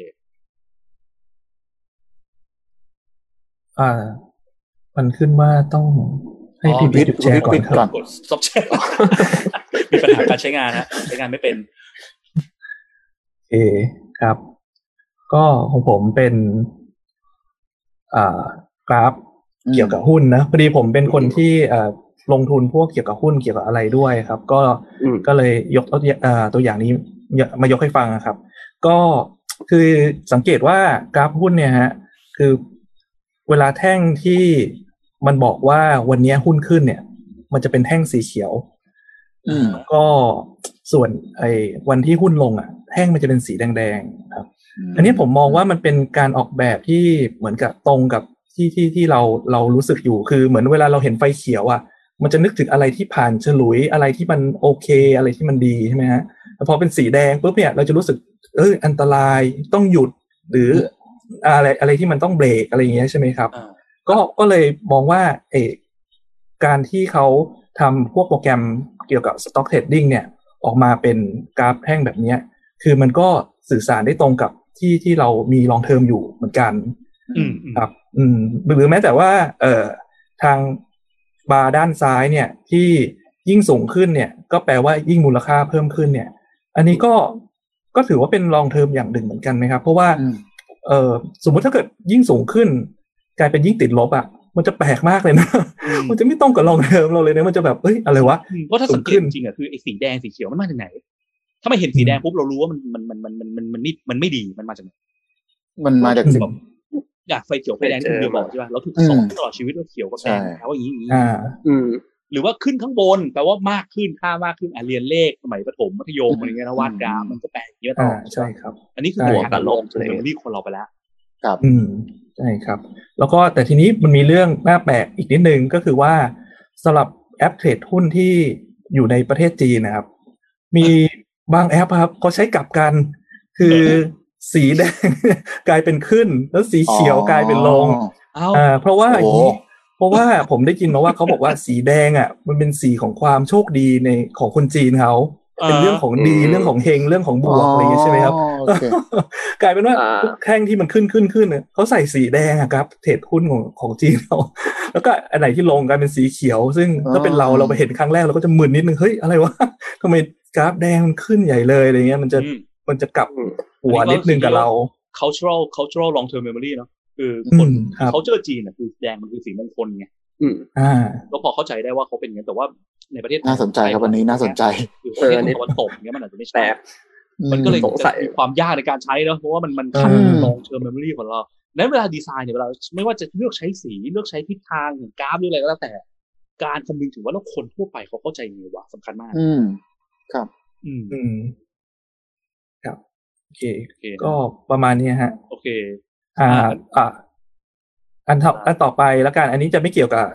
มันขึ้นมาต้องให้พี่บิ๊กแชร์ก่อนกด stop แชร์มีปัญหาการใช้งานฮะใช้งานไม่เป็นเอครับก็ของผมเป็นกราฟเกี่ยวกับหุ้นนะพอดีผมเป็นคนที่ลงทุนพวกเกี่ยวกับหุ้นเกี่ยวกับอะไรด้วยครับก็เลยยกตัวอย่างนี้มายกให้ฟังครับก็คือสังเกตว่ากราฟหุ้นเนี่ยฮะคือเวลาแท่งที่มันบอกว่าวันนี้หุ้นขึ้นเนี่ยมันจะเป็นแท่งสีเขียวก็ส่วนไอ้วันที่หุ้นลงอ่ะแท่งมันจะเป็นสีแดงๆครับอันนี้ผมมองว่ามันเป็นการออกแบบที่เหมือนกับตรงกับที่เรารู้สึกอยู่คือเหมือนเวลาเราเห็นไฟเขียวอ่ะมันจะนึกถึงอะไรที่ผ่านฉลุยอะไรที่มันโอเคอะไรที่มันดีใช่ไหมฮะแต่พอเป็นสีแดงปุ๊บเนี่ยเราจะรู้สึกอันตรายต้องหยุดหรืออะไรที่มันต้องเบรกอะไรอย่างเงี้ยใช่ไหมครับก็เลยมองว่าไอ้การที่เขาทำพวกโปรแกรมเกี่ยวกับ stock trading เนี่ยออกมาเป็นกราฟแท่งแบบนี้คือมันก็สื่อสารได้ตรงกับที่เรามี long term อยู่เหมือนกันครับหรือแม้แต่ว่าทางบาร์ด้านซ้ายเนี่ยที่ยิ่งสูงขึ้นเนี่ยก็แปลว่ายิ่งมูลค่าเพิ่มขึ้นเนี่ยอันนี้ก็ถือว่าเป็น long term อย่างหนึ่งเหมือนกันไหมครับเพราะว่าสมมติถ้าเกิดยิ่งสูงขึ้นกลายเป็นยิ่งติดลบอ่ะมันจะแปลกมากเลยนะมันจะไม่ต้องกับลองเทอมเราเลยนะมันจะแบบอะไรวะเพราะถ้าสังเกตจริงๆอ่ะคือไอ้สีแดงสีเขียวมันมาจากไหนถ้าไม่เห็นสีแดงปุ๊บเรารู้ว่ามันไม่ดีมันมาจากไหนมันมาจากสิ่งอยากไฟเขียวไฟแดงที่เราบอกใช่ป่ะเราถูกสอนตลอดชีวิตว่าเขียวกับแดงแล้วว่าอย่างงี้หรือว่าขึ้นข้างบนแปลว่ามากขึ้นค่ามากขึ้นเรียนเลขสมัยประถมมัธยมอะไรเงี้ยนะวาดกราฟมันก็แปลกเยอะต่อใช่ครับอันนี้คือหัวกับโลกเลยนี่คนเราไปแล้วครับใช่ครับแล้วก็แต่ทีนี้มันมีเรื่องน่าแปลกอีกนิดนึงก็คือว่าสำหรับแอปเทรดหุ้นที่อยู่ในประเทศจีนนะครับมีบางแอปครับเขาใช้กลับกันคือสีแดงกลายเป็นขึ้นแล้วสีเขียวกลายเป็นลงเพราะว่าอย่างนี้ เพราะว่าผมได้ยินมาว่าเขาบอกว่าสีแดงอ่ะมันเป็นสีของความโชคดีในของคนจีนเขาเป็นเรื่องของดีเรื่องของเฮงเรื่องของบวกอะไรอย่างเงี้ยใช่ไหมครับ okay. กลายเป็นว่าทุกแท่งที่มันขึ้นเนี่ยเขาใส่สีแดงครับเทรดหุ้นของจีนเราแล้วก็อันไหนที่ลงกลายเป็นสีเขียวซึ่งถ้าเป็นเราไปเห็นครั้งแรกเราก็จะมึนนิดนึงเฮ้ยอะไรวะทำไมกราฟแดงมันขึ้นใหญ่เลยอะไรเงี้ยมันจะกลับหัวนิดนึงกับเรา cultural long term memory เนาะคือคนเขาเจอจีนน่ะคือแดงมันคือสีมงคลไงก็พอเข้าใจได้ว่าเขาเป็นอย่างนั้นแต่ว่าในประเทศน่าสนใจครับวันนี้น่าสนใจประเทศตะวันตกเนี่ยมันอาจจะไม่ใช่มันก็เลยจะมีความยากในการใช้เนาะเพราะว่ามันคันลองเชิงเมมโมรี่ของเรานั้นเวลาดีไซน์เนี่ยเวลาไม่ว่าจะเลือกใช้สีเลือกใช้ทิศทางกราฟหรืออะไรก็แล้วแต่การคำนึงถึงว่าแล้วคนทั่วไปเขาเข้าใจยังไงวะสำคัญมากครับครับโอเคก็ประมาณนี้ฮะโอเคอันต่อไปแล้วกันอันนี้จะไม่เกี่ยวกับ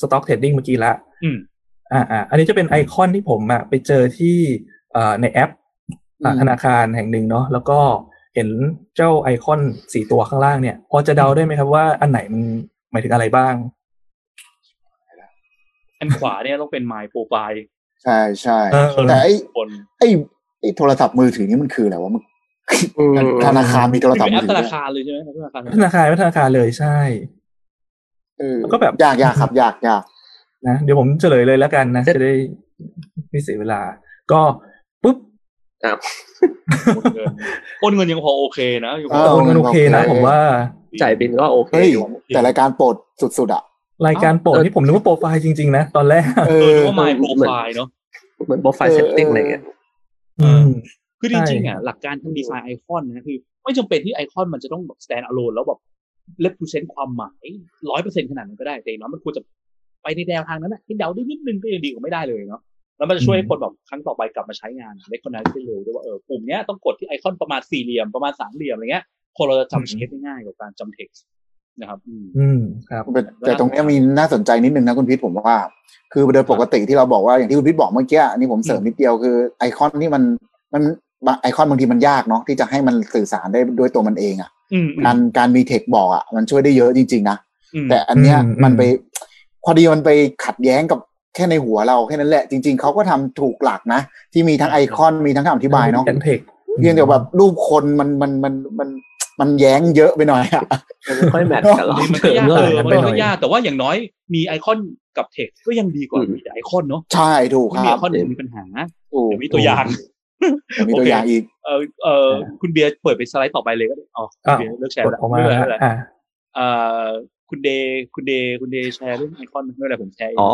stock trading เมื่อกี้ละอันนี้จะเป็นไอคอนที่ผมไปเจอที่ในแอปธนาคารแห่งหนึ่งเนาะแล้วก็เห็นเจ้าไอคอน4ตัวข้างล่างเนี่ยพอจะเดาได้ไหมครับว่าอันไหนมันหมายถึงอะไรบ้างอันขวาเนี่ยต้องเป็น My Profile ใช่ๆแต่ไอ้โทรศัพท์มือถือนี่มันคืออะไรวะมันธนาคารมีโทรศัพท์มือถือธนาคารเลยใช่ไหมธนาคารเลยใช่ก็แบบยากครับยากนะเดี๋ยวผมเฉลยเลยแล้วกันนะจะได้ไม่เสียเวลาก็ปุ๊บโอนเงินยังพอโอเคนะโอนเงินโอเคนะผมว่าจ่ายบิลก็โอเคแต่รายการโปรดสุดๆอ่ะรายการโปรดที่ผมนึกว่าโปรไฟล์จริงๆนะตอนแรกนึกว่า My Profile เนาะเหมือนโปรไฟล์ setting อะไรอย่างเงี้ยคือจริงๆอ่ะหลักการการดีไซน์ไอคอนนะคือไม่จำเป็นที่ไอคอนมันจะต้องแบบ stand alone แล้วแบบ represent ความหมาย 100% ขนาดนั้นก็ได้แต่เนาะมันควรจะไปในแนวทางนั้นน่ะที่เดาได้นิดนึงก็ยังดีกว่าไม่ได้เลยเนาะแล้วมันจะช่วยให้คนแบบครั้งต่อไปกลับมาใช้งานได้คนนั้นได้เร็วด้วยว่าปุ่มเนี้ยต้องกดที่ไอคอนประมาณสี่เหลี่ยมประมาณสามเหลี่ยมอะไรเงี้ยคนเราจะจำเช็คได้ง่ายกว่าการจำเท็กซ์นะครับครับแต่ตรงนี้มีน่าสนใจนิดนึงนะคุณพิษผมว่าคือโดยปกติที่เราบอกว่าอย่างที่คุณพิษบอกเมื่อกี้อันนี้ผมเสริมนิดเดียวคือไอคอนที่มันไอคอนบางทีมันยากเนาะที่จะให้มันสื่อสารได้ด้วยตัวมันเองอ่ะการมีเทคบอกอ่ะมันช่วยได้เยอะจริงๆนะแต่อันเนี้ยมันไปพอดีมันไปขัดแย้งกับแค่ในหัวเราแค่นั้นแหละจริงๆเขาก็ทำถูกหลักนะที่มีทั้งไอคอนมีทั้งคำอธิบายเนาะเพียงแต่แบบรูปคนมันแย้งเยอะไปหน่อยอ่ะค่อยแมทกันแล้วมันยากมันก็ยากแต่ว่าอย่างน้อยมีไอคอนกับเทคก็ยังดีกว่ามีแต่ไอคอนเนาะใช่ถูกครับมีไอคอนมีปัญหาแต่มีตัวอย่างมีตัวอย่างอีกคุณเบียร์เปิดไปสไลด์ต่อไปเลยก็ได้อ๋อเบียร์เลือกแชร์แล้วคุณเดแชร์เรื่องไอคอนเมื่อไหร่ผมแชร์อ๋อ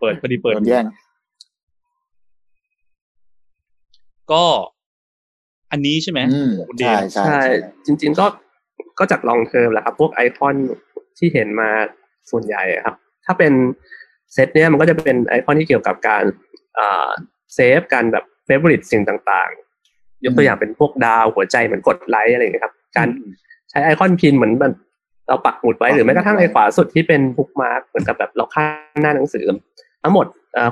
เปิดพอดีเปิดแย่งก็อันนี้ใช่ไหมคุณเดใช่จริงๆก็จากลองเทอมแหละครับพวกไอคอนที่เห็นมาส่วนใหญ่ครับถ้าเป็นเซตเนี้ยมันก็จะเป็นไอคอนที่เกี่ยวกับการเซฟการแบบเฟเวอริตสิ่งต่างๆยกตัวอย่างเป็นพวกดาวหัวใจเหมือนกดไลค์อะไรอย่างเงี้ยครับการใช้ไอคอนพินเหมือนแบบเราปักหมุดไว้หรือแม้กระทั่งไอขวาสุดที่เป็นบุ๊กมาร์กเหมือนกับแบบเราข้างหน้าหนังสือทั้งหมด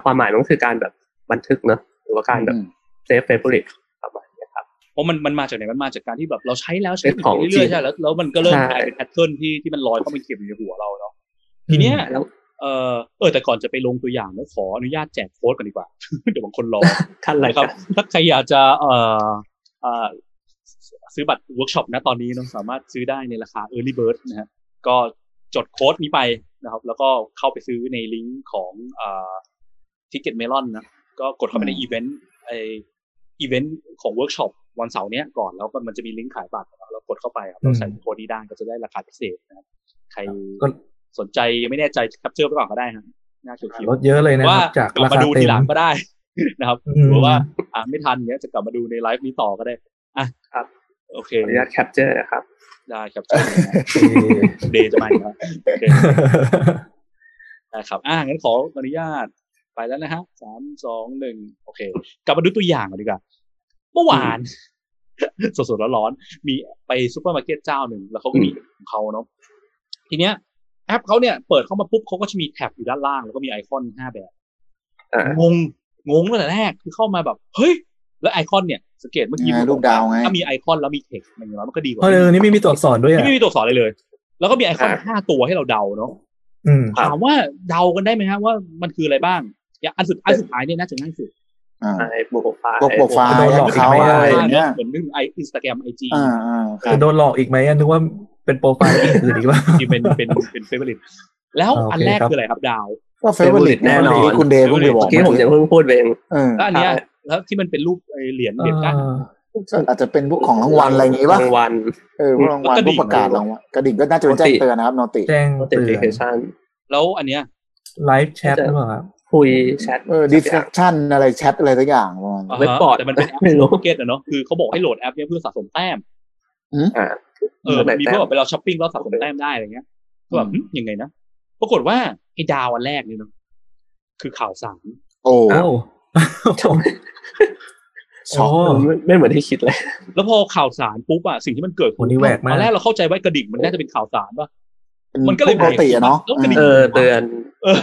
ความหมายมันก็คือการแบบบันทึกเนอะหรือว่าการแบบเซฟเฟเวอริตประมาณนี้ครับเพราะมันมาจากไหนมันมาจากการที่แบบเราใช้แล้วใช้ของเรื่อยๆใช่แล้วมันก็เริ่มกลายเป็นแพทเทิร์นที่มันลอยเข้ามาเก็บอยู่ในหัวเราเนาะทีเนี้ยแต่ก่อนจะไปลงตัวอย่างแล้วขออนุญาตแจกโค้ดก่อนดีกว่า เดี๋ยวบางคนรอขั้นอะไรครับถ้าใครอยากจะซื้อบัตรเวิร์กช็อปนะตอนนี้สามารถซื้อได้ในราคา Early Bird นะฮะก็จดโค้ดนี้ไปนะครับแล้วก็เข้าไปซื้อในลิงก์ของTicket Melon นะก็กดเข้าไปในอีเวนต์ของเวิร์กช็อปวันเสาร์เนี้ยก่อนแล้วมันจะมีลิงก์ขายบัตรแล้วกดเข้าไปครับเราใส่โค้ดนี้ได้ก็จะได้ราคาพิเศษนะครับใครสนใจไม่แน่ใจแคปเจอร์ไปก่อนก็ได้ฮะน่าเขียวๆลดเยอะเลยนะครับจากราคาเต็มมาดูทีหลังก็ได้นะครับหรือว่าไม่ทันเนี้ยจะกลับมาดูในไลฟ์นี้ต่อก็ได้อ่ะครับโอเคอนุญาตแคปเจอร์นะครับได้แคปเจอร์เดย์จะมาครับได้ครับงั้นขออนุญาตไปแล้วนะฮะ 3 2 1โอเคกลับมาดูตัวอย่างกันดีกว่าเมื่อวานสดๆร้อนๆมีไปซุปเปอร์มาร์เก็ตเจ้าหนึ่งแล้วเขาก็มีของเขาเนาะทีเนี้ยแอปเขาเนี่ยเปิดเข้ามาปุ๊บเขาก็จะมีแท็บอยู่ด้านล่างแล้วก็มีไอคอน5แบบงงตั้งแต่แรกคือเข้ามาแบบเฮ้ยแล้วไอคอนเนี่ยสังเกตเมื่อกี้รูปดาวไงถ้ามีไอคอนแล้วมีเทคมันอย่างไรมันก็ดีกว่านี่ไม่มีตัวอักษรด้วยอ่ะไม่มีตัวอักษรเลย แล้วก็มีไอคอน5ตัวให้เราเดาเนาะถามว่าเดากันได้ไหมฮะว่ามันคืออะไรบ้างอย่างอันสุดท้ายเนี่ยน่าจะง่ายสุดโปรไฟล์โดนหลอกเขาอะไรอย่างเงี้ยเหมือนนึกไอ Instagram IG โดนหลอกอีกไหมนึกว่าเป็นโปรไฟล์อื่นอีกว่าที่เป็นเฟเวอริตแล้วอันแรกคืออะไรครับดาวก็เฟเวอริตแน่นอนคุณเดย์เพิ่งไปบอกเมื่อกี้ผมจะเพิ่งพูดไปเองแล้วอันเนี้ยแล้วที่มันเป็นรูปไอเหรียญก้านอาจจะเป็นพวกของรางวัลอะไรอย่างงี้ป่ะรางวัลพวกรางวัลพวกประกาศรางวัลกระดิ่งก็น่าจะเป็นแจ้งเตือนนะครับโนติแจ้งเตือนแล้วอันเนี้ยไลฟ์แชทหรือเปล่าครับคุยแชทดิสคัสชั่นอะไรแชทอะไรสักอย่างประมาณเว็บบอร์ดแต่มันเป็นแอปในโลกเก็ตอ่ะเนาะคือเขาบอกให้โหลดแอปเนี้ยเพื่อสะสมแต้มมีเพื่อแบบไปเราช้อปปิ้งแล้วสะสมแต้มได้อะไรเงี้ยก็แบบยังไงนะปรากฏว่าไอ้ดาวอันแรกนี่เนาะคือข่าวสารโอ้ช็อคไม่เหมือนที่คิดเลยแล้วพอข่าวสารปุ๊บอะสิ่งที่มันเกิดคนนี้แหวกมากตอนแรกเราเข้าใจว่ากระดิ่งมันน่าจะเป็นข่าวสารป่ะมันก็เลยปกติอะเนาะเตือน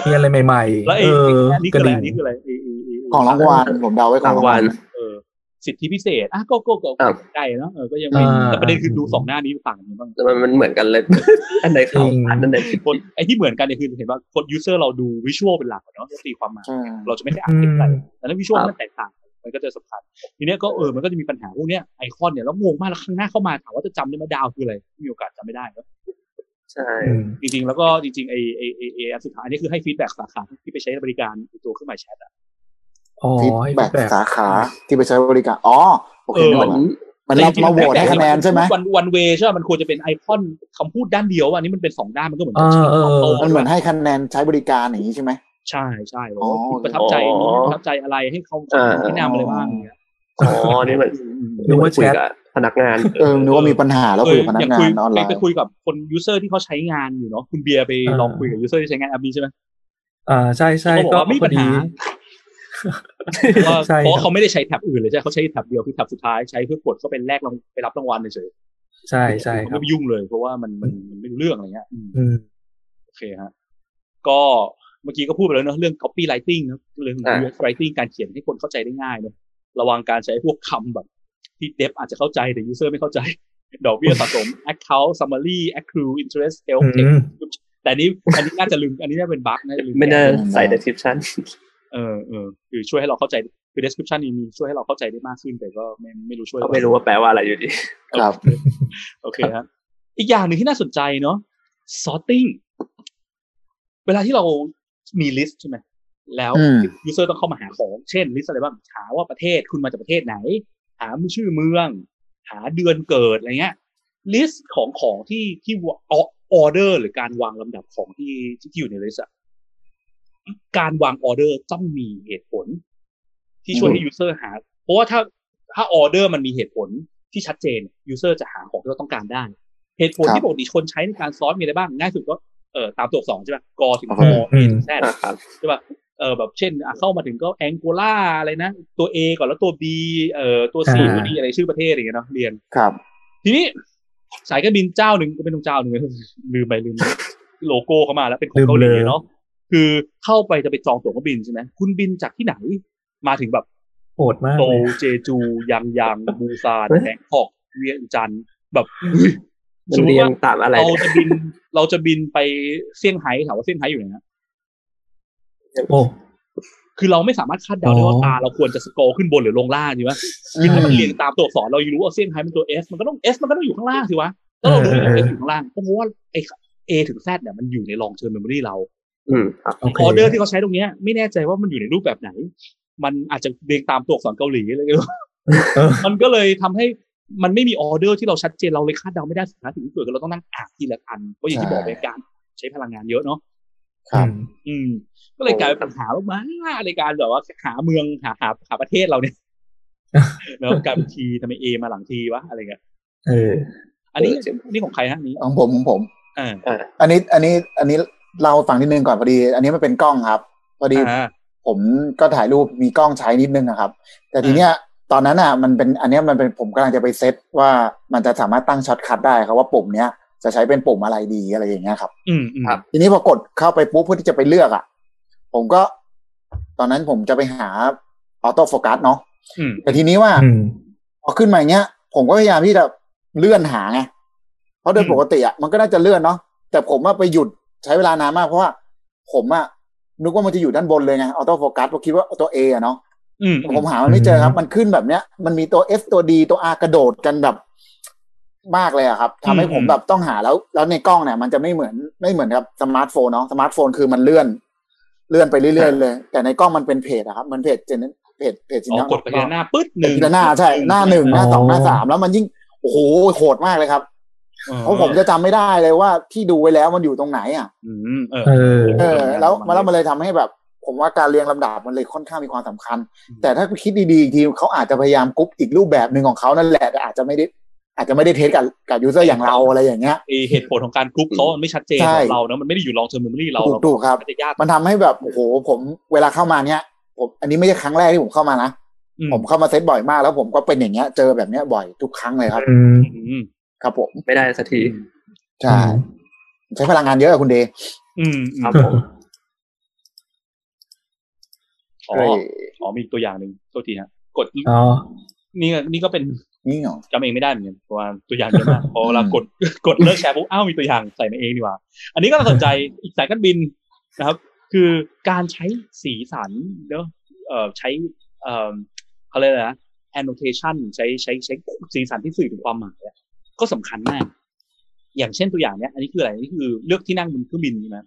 มีอะไรใหม่ๆแล้วไอ้นี่กระดิ่งนี่คืออะไรของรางวัลผมเดาไว้ของรางวัลสิทธิพิเศษอ่ะก็ใกล้เนาะก็ยังไม่แต่ประเด็นคือดูสองหน้านี้ต่างกันบ้างแต่มันเหมือนกันเลยอันไหนข่าวสารอันไหนผิดคนไอ้ที่เหมือนกันเนี่ยคือเห็นว่าคนยูเซอร์เราดูวิชวลเป็นหลักเนาะตีความหมายเราจะไม่ได้อ่านเต็มใจแต่นั้นวิชวลมันแตกต่างมันก็จะสำคัญทีเนี้ยก็มันก็จะมีปัญหาพวกเนี้ยไอคอนเนี่ยแล้วงงมากแล้วข้างหน้าเข้ามาถามว่าจะจำได้ไหมดาวคืออะไรมีโอกาสจำไม่ได้ครับใช่จริงๆแล้วก็จริงๆไออันสุดท้ายนี่คือให้ฟีดแบ็กสาขาที่ไปใช้บริการตัวเครื่องหมายแชทอ่ะฟีดแบ็กสาขาที่ไปใช้บริการอ๋อโอเคมันรับมาโหวตให้คะแนนใช่ไหมวันเวใช่ไหมมันควรจะเป็นไอคอนคำพูดด้านเดียวอันนี้มันเป็นสองด้านมันก็เหมือนมันเหมือนให้คะแนนใช้บริการอย่างนี้ใช่ไหมใช่ใช่ประทับใจอะไรให้เขาแนะนำอะไรบ้างอย่างเงี้ยอ๋อนี่แบบนึกว่าคุยกับพนักงานนึกว่ามีปัญหาแล้วคุยกับพนักงานออนไลน์ไปคุยกับคนยูเซอร์ที่เขาใช้งานอยู่เนาะคุณเบียร์ไปลองคุยกับยูเซอร์ที่ใช้งานแอปนี้ใช่ไหมใช่ใช่ก็ไม่มีปัญหาเพราะเขาไม่ได้ใช้แท็บอื่นเลยใช่เขาใช้แท็บเดียวคือแท็บสุดท้ายใช้เพื่อกดเข้าไปแลกไปรับรางวัลเฉยใช่ใช่ไม่ยุ่งเลยเพราะว่ามันไม่รู้เรื่องอะไรเงี้ยโอเคฮะก็เมื่อกี้ก็พูดไปแล้วเนาะเรื่อง copywriting นะเรื่อง UX writing การเขียนให้คนเข้าใจได้ง่ายเนาะระวังการใช้พวกคำแบบที่เดฟอาจจะเข้าใจแต่ user ไม่เข้าใจดอกเบี้ยสะสม account summary accrue interest help text แต่นี้อันนี้น่าจะลืมอันนี้น่าเป็นบั๊กนะลืมไม่น่าใส่ description คือช่วยให้เราเข้าใจคือ description นี่มีช่วยให้เราเข้าใจได้มากขึ้นแต่ก็ไม่รู้ช่วยก็ไม่รู้ว่าแปลว่าอะไรอยู่ดีครับโอเคครับอีกอย่างนึงที่น่าสนใจเนาะ sorting เวลาที่เรามีลิสต์ใช่ไหมแล้วยูเซอร์ต้องเข้ามาหาของเช่นลิสต์อะไรบ้างหาว่าประเทศคุณมาจากประเทศไหนหาชื่อเมืองหาเดือนเกิดอะไรเงี้ยลิสต์ของที่ออเดอร์หรือการวางลำดับของที่อยู่ในลิสต์การวางออเดอร์ต้องมีเหตุผลที่ช่วยให้ยูเซอร์หาเพราะว่าถ้าออเดอร์มันมีเหตุผลที่ชัดเจนยูเซอร์จะหาของที่เราต้องการได้เหตุผลที่ปกติคนใช้ในการซอร์ตมีอะไรบ้างง่ายสุดก็ตามตัว2ใช่ป่ะกถึงมเอถึงแซดใช่ป่ะแบบเช่นเข้ามาถึงก็แองโกลาอะไรนะตัว A ก่อนแล้วตัว B ตัว C ตัว D อะไรชื่อประเทศอะไรเงี้ยเนาะเรียนครับทีนี้สายการบินเจ้าหนึ่งก็เป็นของเจ้าหนึ่งลืมโลโก้เข้ามาแล้วเป็นของเกาหลีเนาะคือเข้าไปจะไปจองตั๋วเครื่องบินใช่มั้ยคุณบินจากที่ไหนมาถึงแบบโหดมากโตเจจูยังบูซานแบงคอกเวียงจันทน์แบบสมมุติว่าเราจะบินไปเซี่ยงไฮ้ถามว่าเซี่ยงไฮ้อยู่ไหนฮะโอ้คือเราไม่สามารถคาดเดาได้ว่าตาเราควรจะสกอร์ขึ้นบนหรือลงล่างใช่มั้ยคือถ้ามันเรียงตามตัวอักษรเรารู้ว่าเซี่ยงไฮ้เป็นตัว S มันก็ต้อง S มันก็ต้องอยู่ข้างล่างสิวะแล้วเรารู้ว่า S อยู่ข้างล่างเพราะว่าไอ้ A ถึง Z เนี่ยมันอยู่ใน long term memory เราออเดอร์ที่เขาใช้ตรงเนี้ยไม่แน่ใจว่ามันอยู่ในรูปแบบไหนมันอาจจะเรียงตามตัวอักษรเกาหลีอะไรก็ได้มันก็เลยทำให้มันไม่มีออเดอร์ที่เราชัดเจนเราเลยคาดเดาไม่ได้สุดท้ายสิ่งที่เกิดคือเราต้องนั่งอ่านทีละอันเพราะอย่างที่บอกไปการใช้พลังงานเยอะเนาะครับก็เลยกลายเป็นปัญหามากในการแบบว่าหาเมืองหาประเทศเราเนี่ยแล้วการทีทำไม A มาหลังทีวะอะไรเงี้ยอันนี้ของใครฮะนี้ของผมอันนี้เราฟังนิดนึงก่อนพอดีอันนี้มันเป็นกล้องครับพอดีผมก็ถ่ายรูปมีกล้องใช้นิดนึงนะครับแต่ทีเนี้ยตอนนั้นอ่ะมันเป็นอันนี้มันเป็นผมกำลังจะไปเซตว่ามันจะสามารถตั้งช็อตคัทได้ครับว่าปุ่มเนี้ยจะใช้เป็นปุ่มอะไรดีอะไรอย่างเงี้ยครับครับทีนี้พอกดเข้าไปปุ๊บเพื่อที่จะไปเลือกอ่ะผมก็ตอนนั้นผมจะไปหาออโต้โฟกัสเนาะแต่ทีนี้ว่าพอขึ้นมาอย่างเงี้ยผมก็พยายามที่จะเลื่อนหาไงเพราะโดยปกติอ่ะมันก็น่าจะเลื่อนเนาะ แต่ผมไปหยุดใช้เวลานานมากเพราะว่าผมนึกว่ามันจะอยู่ด้านบนเลยไงออโต้โฟกัสผมคิดว่าตัว A อ่ะเนาะผมหามันไม่เจอครับมันขึ้นแบบเนี้ยมันมีตัว F ตัว D ตัว R กระโดดกันแบบมากเลยครับทำให้ผมแบบต้องหาแล้วในกล้องเนี่ยมันจะไม่เหมือนครับสมาร์ทโฟนเนาะสมาร์ทโฟนคือมันเลื่อนไปเรื่อยๆเลยแต่ในกล้องมันเป็นเพจครับมันเพจจริงๆกดไปหน้าปึ๊ด1ทีละหน้าใช่หน้า1หน้า2หน้า3แล้วมันยิ่งโอ้โหโหดมากเลยครับเพราะผมจะจำไม่ได้เลยว่าที่ดูไว้แล้วมันอยู่ตรงไหนแล้วมันเลยทำให้แบบผมว่าการเรียงลำดับมันเลยค่อนข้างมีความสำคัญแต่ถ้าคิดดีๆอีกทีเขาอาจจะพยายามกรุ๊ปอีกรูปแบบหนึ่งของเขานั่นแหละแต่อาจจะไม่ได้เทสกับยูเซอร์อย่างเราอะไรอย่างเงี้ยเหตุผลของการกรุ๊ปเขามันไม่ชัดเจนของเราเนอะมันไม่ได้อยู่ลองเทอร์มินอรี่เราถูกครับมันทำให้แบบโอ้โหผมเวลาเข้ามาเนี้ยผมอันนี้ไม่ใช่ครั้งแรกที่ผมเข้ามานะผมเข้ามาเซตบ่อยมากแล้วผมก็เป็นอย่างเงี้ยเจอแบบเนี้ยบ่อยทุกครั้งเลยครับครับผมไม่ได้สักทีใช่ใช้พลังงานเยอะคุณเดย์ครับผมอ๋อมีตัวอย่างหนึ่งโทษทีฮะกดนี่ก็เป็นนี่เหรอจำเองไม่ได้เหมือนกันเพราะว่าตัวอย่างเยอะมากพอเวลากดเลิกแชร์ปุ๊บอ้าวมีตัวอย่างใส่มาเองดีกว่าอันนี้ก็น่าสนใจอีกสายการบินนะครับคือการใช้สีสันเนอะใช้เขาเรียกอะไรนะ annotation ใช้สีสันที่สื่อถึงความหมายก็สำคัญมากอย่างเช่นตัวอย่างเนี้ยอันนี้คืออะไรนี่คือเลือกที่นั่งบนเครื่องบินใช่ไหม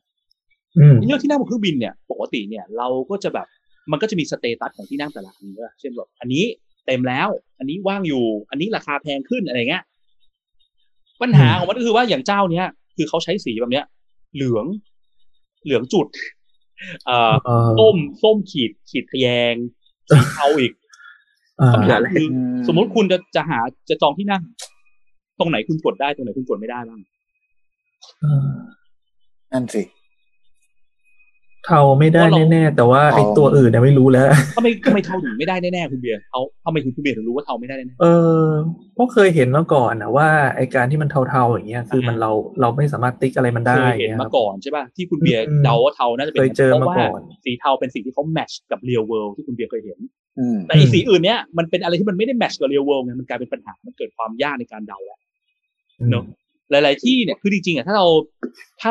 เลือกที่นั่งบนเครื่องบินเนี่ยปกติเนี่ยเราก็จะแบบมันก็จะมีสเตตัสของที่นั่งแต่ละอันด้วยเช่นแบบอันนี้เต็มแล้วอันนี้ว่างอยู่อันนี้ราคาแพงขึ้นอะไรเงี้ยปัญหาของมันก็คือว่าอย่างเจ้าเนี้ยคือเขาใช้สีแบบเนี้ยเหลืองจุดส้มขีดทะแยงสีเทาอีกคือสมมติคุณจะหาจะจองที่นั่งตรงไหนคุณกดได้ตรงไหนคุณกดไม่ได้บ้างนั่นสิเทาไม่ได้แน่ๆแต่ว่าไอ้ตัวอื่นเนี่ยไม่รู้แล้วทำไมเทาถึงไม่ได้แน่ๆคุณเบียร์เขาทำไมคุณเบียร์ถึงรู้ว่าเทาไม่ได้แน่ๆเพราะเคยเห็นมาก่อนนะว่าไอ้การที่มันเทาๆอย่างเงี้ยคือมันเราไม่สามารถติ๊กอะไรมันได้เคยเห็นมาก่อนใช่ป่ะที่คุณเบียร์เดาว่าเทาน่าจะเป็นเพราะว่าสีเทาเป็นสีที่เขาแมทช์กับเรียลเวิลด์ที่คุณเบียร์เคยเห็นแต่ไอ้สีอื่นเนี้ยมันเป็นอะไรที่มันไม่ได้แมทช์กับเรียลเวิลด์ไงมันกลายเป็นปัญหามันเกิดความยากในการเดาแล้วเนาะหลายๆที่เนี่ยคือจริงๆถ้า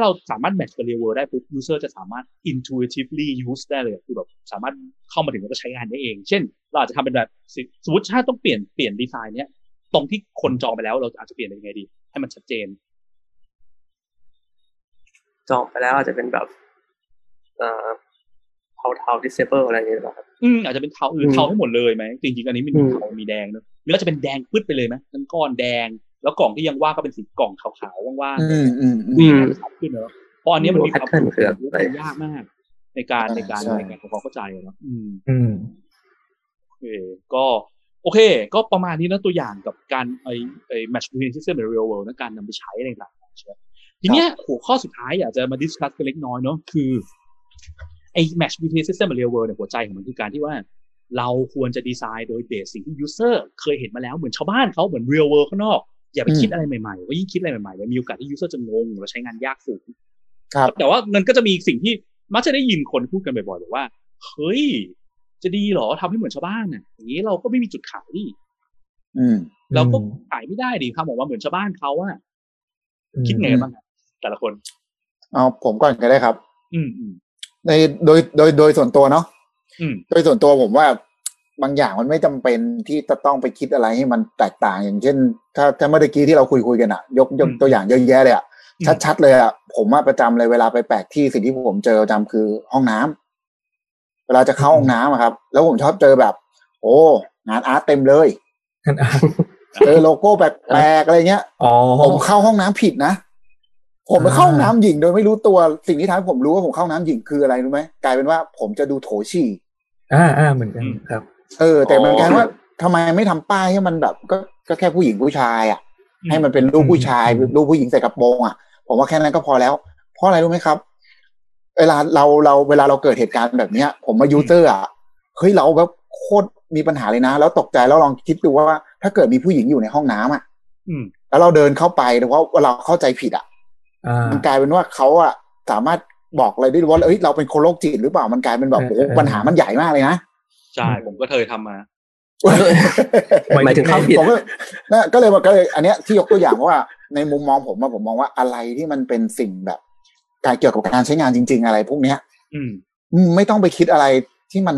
เราสามารถแมทช์กับ real world ได้ปุ๊บ user จะสามารถ intuitively use ได้เลยคือแบบสามารถเข้ามาถึงแล้วก็ใช้งานได้เองเช่นเราอาจจะทำเป็นแบบสมมุติถ้าต้องเปลี่ยนดีไซน์เนี่ยตรงที่คนจองไปแล้วเราอาจจะเปลี่ยนเป็นยังไงดีให้มันชัดเจนจองไปแล้วอาจจะเป็นแบบเทา disable อะไรอย่างเงี้ยครับอาจจะเป็นเทาอื่นเทาให้หมดเลยไหมจริงๆอันนี้มันมีเทามีแดงนะหรืออาจจะเป็นแดงปึ๊ดไปเลยไหมทั้งก้อนแดงแล้วกล่องที่ยังว่างก็เป็นสีกล่องขาวๆว่างๆนี่ชัดขึ้นแล้วเพราะอันนี้มันมีความยากมากในการของเข้าใจเนาะก็ประมาณนี้นะตัวอย่างกับการไอ้ match between system and the real world นะการนำไปใช้อะไรต่างๆใช่ทีเนี้ยหัวข้อสุดท้ายอยากจะมาดิสคัสกันเล็กน้อยเนาะคือไอ้ match between system and real world เนี่ยหัวใจของมันคือการที่ว่าเราควรจะดีไซน์โดยเบสสิ่งที่ user เคยเห็นมาแล้วเหมือนชาวบ้านเขาเหมือน real world ข้างนอกอย่าไปคิดอะไรใหม่ๆเพราะยิ่งคิดอะไรใหม่ๆมันมีโอกาสที่ user จะงงหรือใช้งานยากสูงครับแต่ว่ามันก็จะมีสิ่งที่มักจะได้ยินคนพูดกันบ่อยๆบอกว่าเฮ้ยจะดีหรอทำให้เหมือนชาวบ้านน่ะอย่างนี้เราก็ไม่มีจุดขายดิเราก็ขายไม่ได้ดิครับบอกว่าเหมือนชาวบ้านเขาอ่ะคิดไงบ้างแต่ละคนเอาผมก่อนก็ได้ครับในโดยส่วนตัวเนาะโดยส่วนตัวผมว่าบางอย่างมันไม่จำเป็นที่จะต้องไปคิดอะไรให้มันแตกต่างอย่างเช่นถ้าเมื่อกี้ที่เราคุยกันอ่ะยกตัวอย่างเยอะแยะเลยอ่ะชัดๆเลยอ่ะผมว่าประจำเลยเวลาไปแปลกที่สิ่งที่ผมเจอประจำคือห้องน้ำเวลาจะเข้าห้องน้ำครับแล้วผมชอบเจอแบบโอ้งานอาร์ตเต็มเลยเจอโลโก้แปลกๆอะไรเงี้ยผมเข้าห้องน้ำผิดนะผมไปเข้าห้องน้ำหญิงโดยไม่รู้ตัวสิ่งที่ทำให้ผมรู้ว่าผมเข้าน้ำหญิงคืออะไรรู้ไหมกลายเป็นว่าผมจะดูโถฉี่เหมือนกันครับแต่มันกลายว่าทำไมไม่ทำป้ายให้มันแบบก็แค่ผู้หญิงผู้ชายอ่ะให้มันเป็นรูปผู้ชายรูปผู้หญิงใส่กระโปรงอ่ะผมว่าแค่นั้นก็พอแล้วเพราะอะไรรู้ไหมครับเวลาเราเกิดเหตุการณ์แบบนี้ผมมายูเซอร์อ่ะเฮ้ยเราแบบโคตรมีปัญหาเลยนะแล้วตกใจแล้วลองคิดดูว่าถ้าเกิดมีผู้หญิงอยู่ในห้องน้ำอ่ะแล้วเราเดินเข้าไปเพราะเราเข้าใจผิดอ่ะมันกลายเป็นว่าเขาอ่ะสามารถบอกอะไรได้ว่าเราเป็นคนโรคจิตหรือเปล่ามันกลายเป็นแบบปัญหามันใหญ่มากเลยนะใช่ผมก็เคยทำมาหมายถึงเข้าผิดก็เลยอันเนี้ยที่ยกตัวอย่างว่า ในมุมมองผมผมมองว่าอะไรที่มันเป็นสิ่งแบบการเกี่ยวกับการใช้งานจริงๆอะไรพวกเนี้ยไม่ต้องไปคิดอะไรที่มัน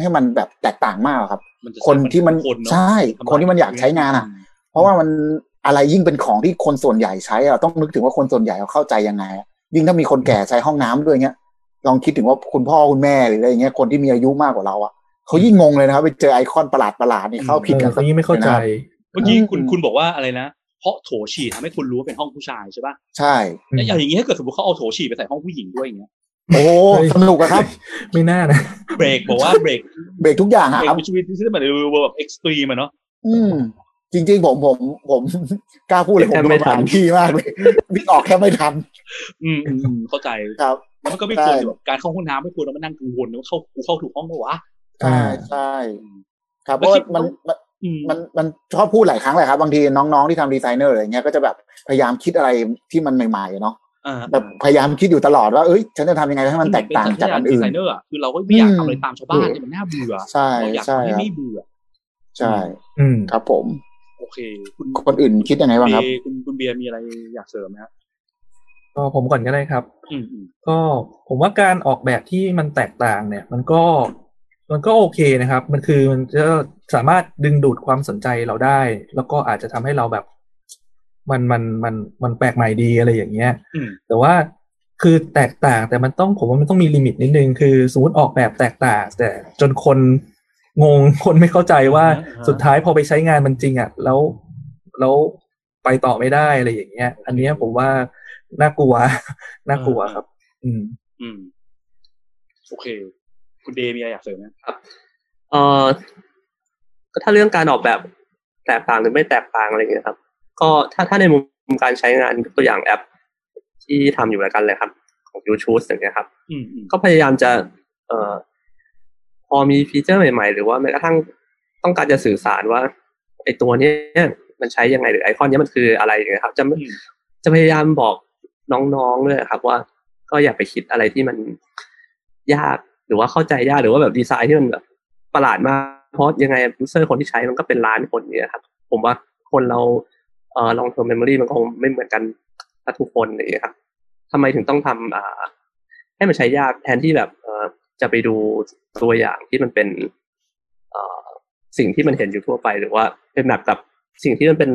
ให้มันแบบแตกต่างมากครับคนที่มันใช่คนที่มันอยากใช้งานอ่ะเพราะว่ามันอะไรยิ่งเป็นของที่คนส่วนใหญ่ใช้อ่ะต้องนึกถึงว่าคนส่วนใหญ่เขาเข้าใจยังไงยิ่งถ้ามีคนแก่ใช้ห้องน้ำด้วยเงี้ยลองคิดถึงว่าคุณพ่อคุณแม่หรืออะไรอย่างเงี้ยคนที่มีอายุมากกว่าเราอ่ะเขายิ่งงงเลยนะครับไปเจอไอคอนประหลาดๆนี่เข้าผิดกันนี่ไม่เข้าใจเมื่อกี้คุณบอกว่าอะไรนะเพราะโถฉี่ทำให้คุณรู้ว่าเป็นห้องผู้ชายใช่ป่ะใช่แล้วอย่างงี้ถ้าเกิดสมมติเขาเอาโถฉี่ไปใส่ห้องผู้หญิงด้วยอย่างเงี้ยโอ้สนุกอะครับไม่น่านะเบรกบอกว่าเบรกทุกอย่างครับชีวิตที่ชื่อมันแบบเอ็กซ์ตรีมอ่ะเนาะจริงๆผมกล้าพูดเลยผมไม่ทันพี่มากเลยวิ่งออกแค่ไม่ทันเข้าใจครับมันก็ไม่ควรแบบการเข้าห้องน้ำไม่ควรแล้วมันนั่งกังวลว่าเข้าถูกห้องหรือวะใช่ครับเพราะมันชอบพูดหลายครั้งเลยครับบางทีน้องๆที่ทำดีไซเนอร์อะไรเงี้ยก็จะแบบพยายามคิดอะไรที่มันใหม่ๆเนาะแบบพยายามคิดอยู่ตลอดว่าเอ้ยฉันจะทำยังไงให้มันแตกต่างจากอันอื่นดีไซเนอร์อ่ะคือเราก็ไม่อยากทำอะไรตามชาวบ้านมันน่าเบื่อเราอยากให้ไม่เบื่อใช่ครับผมโอเคคุณคนอื่นคิดยังไงบ้างครับคุณเบียร์มีอะไรอยากเสริมไหมครับก็ผมก่อนก็ได้ครับก็ผมว่าการออกแบบที่มันแตกต่างเนี่ยมันก็โอเคนะครับมันจะสามารถดึงดูดความสนใจเราได้แล้วก็อาจจะทำให้เราแบบมันแปลกใหม่ดีอะไรอย่างเงี้ยแต่ว่าคือแตกต่างแต่มันต้องผมว่ามันต้องมีลิมิตนิดนึงคือสมมติออกแบบแตกต่างแต่จนคนงงคนไม่เข้าใจว่าสุดท้ายพอไปใช้งานมันจริงอ่ะแล้วไปต่อไม่ได้อะไรอย่างเงี้ยอันนี้ผมว่าน่ากลัวครับโอเคคุณเดมีอะไรอยากเสริมไหมครับก็ถ้าเรื่องการออกแบบแตกต่างหรือไม่แตกต่างอะไรอย่างเงี้ยครับก็ถ้าในมุมการใช้งานตัวอย่างแอปที่ทำอยู่แล้วกันเลยครับของ U Choose อย่างเงี้ยครับก็พยายามจะพอมีฟีเจอร์ใหม่ๆหรือว่าแม้กระทั่งต้องการจะสื่อสารว่าไอ้ตัวเนี้ยมันใช้ยังไงหรือไอคอนนี้มันคืออะไรอย่างเงี้ยครับจะพยายามบอกน้องๆด้วยครับว่าก็อย่าไปคิดอะไรที่มันยากหรือว่าเข้าใจยากหรือว่าแบบดีไซน์ที่มันแบบประหลาดมากเพราะยังไงยูเซอร์คนที่ใช้มันก็เป็นล้านคนอย่างเงี้ยครับผมว่าคนเราlong term memory มันคงไม่เหมือนกันทุกคนเลยครับทำไมถึงต้องทำให้มันใช้ยากแทนที่แบบจะไปดูตัวอย่างที่มันเป็นสิ่งที่มันเห็นอยู่ทั่วไปหรือว่าเป็นแบบกับสิ่งที่มันเป็น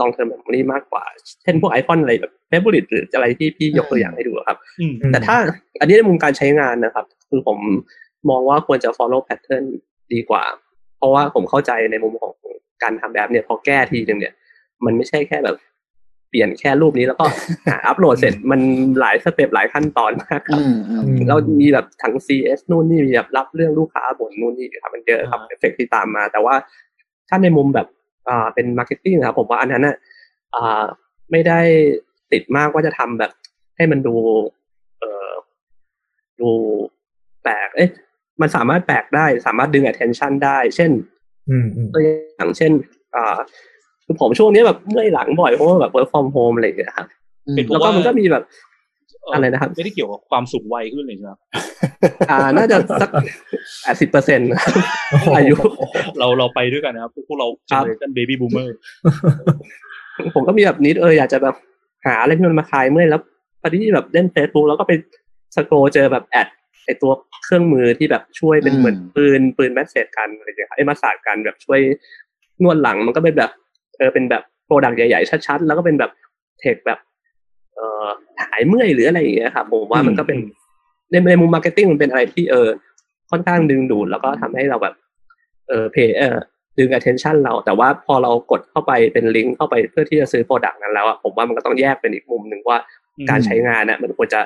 long term memory มากกว่าเช่นพวกไอคอนอะไรแบบ favorite หรืออะไรที่พี่ยกตัวอย่างให้ดูครับแต่ถ้าอันนี้ในมุมการใช้งานนะครับคือผมมองว่าควรจะ follow pattern ดีกว่าเพราะว่าผมเข้าใจในมุมของการทำแบบเนี่ยพอแก้ทีนึงเนี่ยมันไม่ใช่แค่แบบเปลี่ยนแค่รูปนี้แล้วก็อัพโหลดเสร็จมันหลายสเต็ปหลายขั้นตอนมากครับแล้วมีแบบทั้ง CS นู่นนี่มีแบบรับเรื่องลูกค้าบ่นนู่นนี่ครับมันเยอะครับเอฟเฟกต์ที่ตามมาแต่ว่าถ้าในมุมแบบเป็น marketing นะครับผมว่าอันนั้นน่ะไม่ได้ติดมากว่าจะทำแบบให้มันดูดูแปลกเอ๊ะมันสามารถแปลกได้สามารถดึง attention ได้เช่นตัวอย่างเช่นผมช่วงนี้แบบเมื่อยหลังบ่อยเพราะว่าแบบ work from home อะไรอย่างเงี้ยครับแล้วก็มันก็มีแบบอะไรนะครับไม่ได้เกี่ยวกับความสูงวัยขึ้นเลยครับน่าจะสัก 80% อายุเราไปด้วยกันนะครับพวกเราเจเนเรชั่น baby boomer ผมก็มีแบบนิดอยากจะแบบหาอะไรที่มันมาคลายเมื่อยแล้วพอดีแบบเล่น Facebook แล้วก็ไปสโครลเจอแบบแอดไอตัวเครื่องมือที่แบบช่วยเป็นเหมือนปืนแมสเสจกันอะไรอย่างเงี้ยไอ้มาสาดกันแบบช่วยนวดหลังมันก็เป็นแบบเป็นแบบโปรดักต์ใหญ่ๆชัดๆแล้วก็เป็นแบบเทคแบบหายเมื่อยหรืออะไรอย่างเงี้ยครับผมว่ามันก็เป็นในมุมมาร์เก็ตติ้งมันเป็นอะไรที่ค่อนข้างดึงดูดแล้วก็ทำให้เราแบบดึง attention เราแต่ว่าพอเรากดเข้าไปเป็นลิงก์เข้าไปเพื่อที่จะซื้อโปรดักต์นั้นแล้วอ่ะผมว่ามันก็ต้องแยกเป็นอีกมุมหนึ่งว่าการใช้งานน่ะมันควรจะ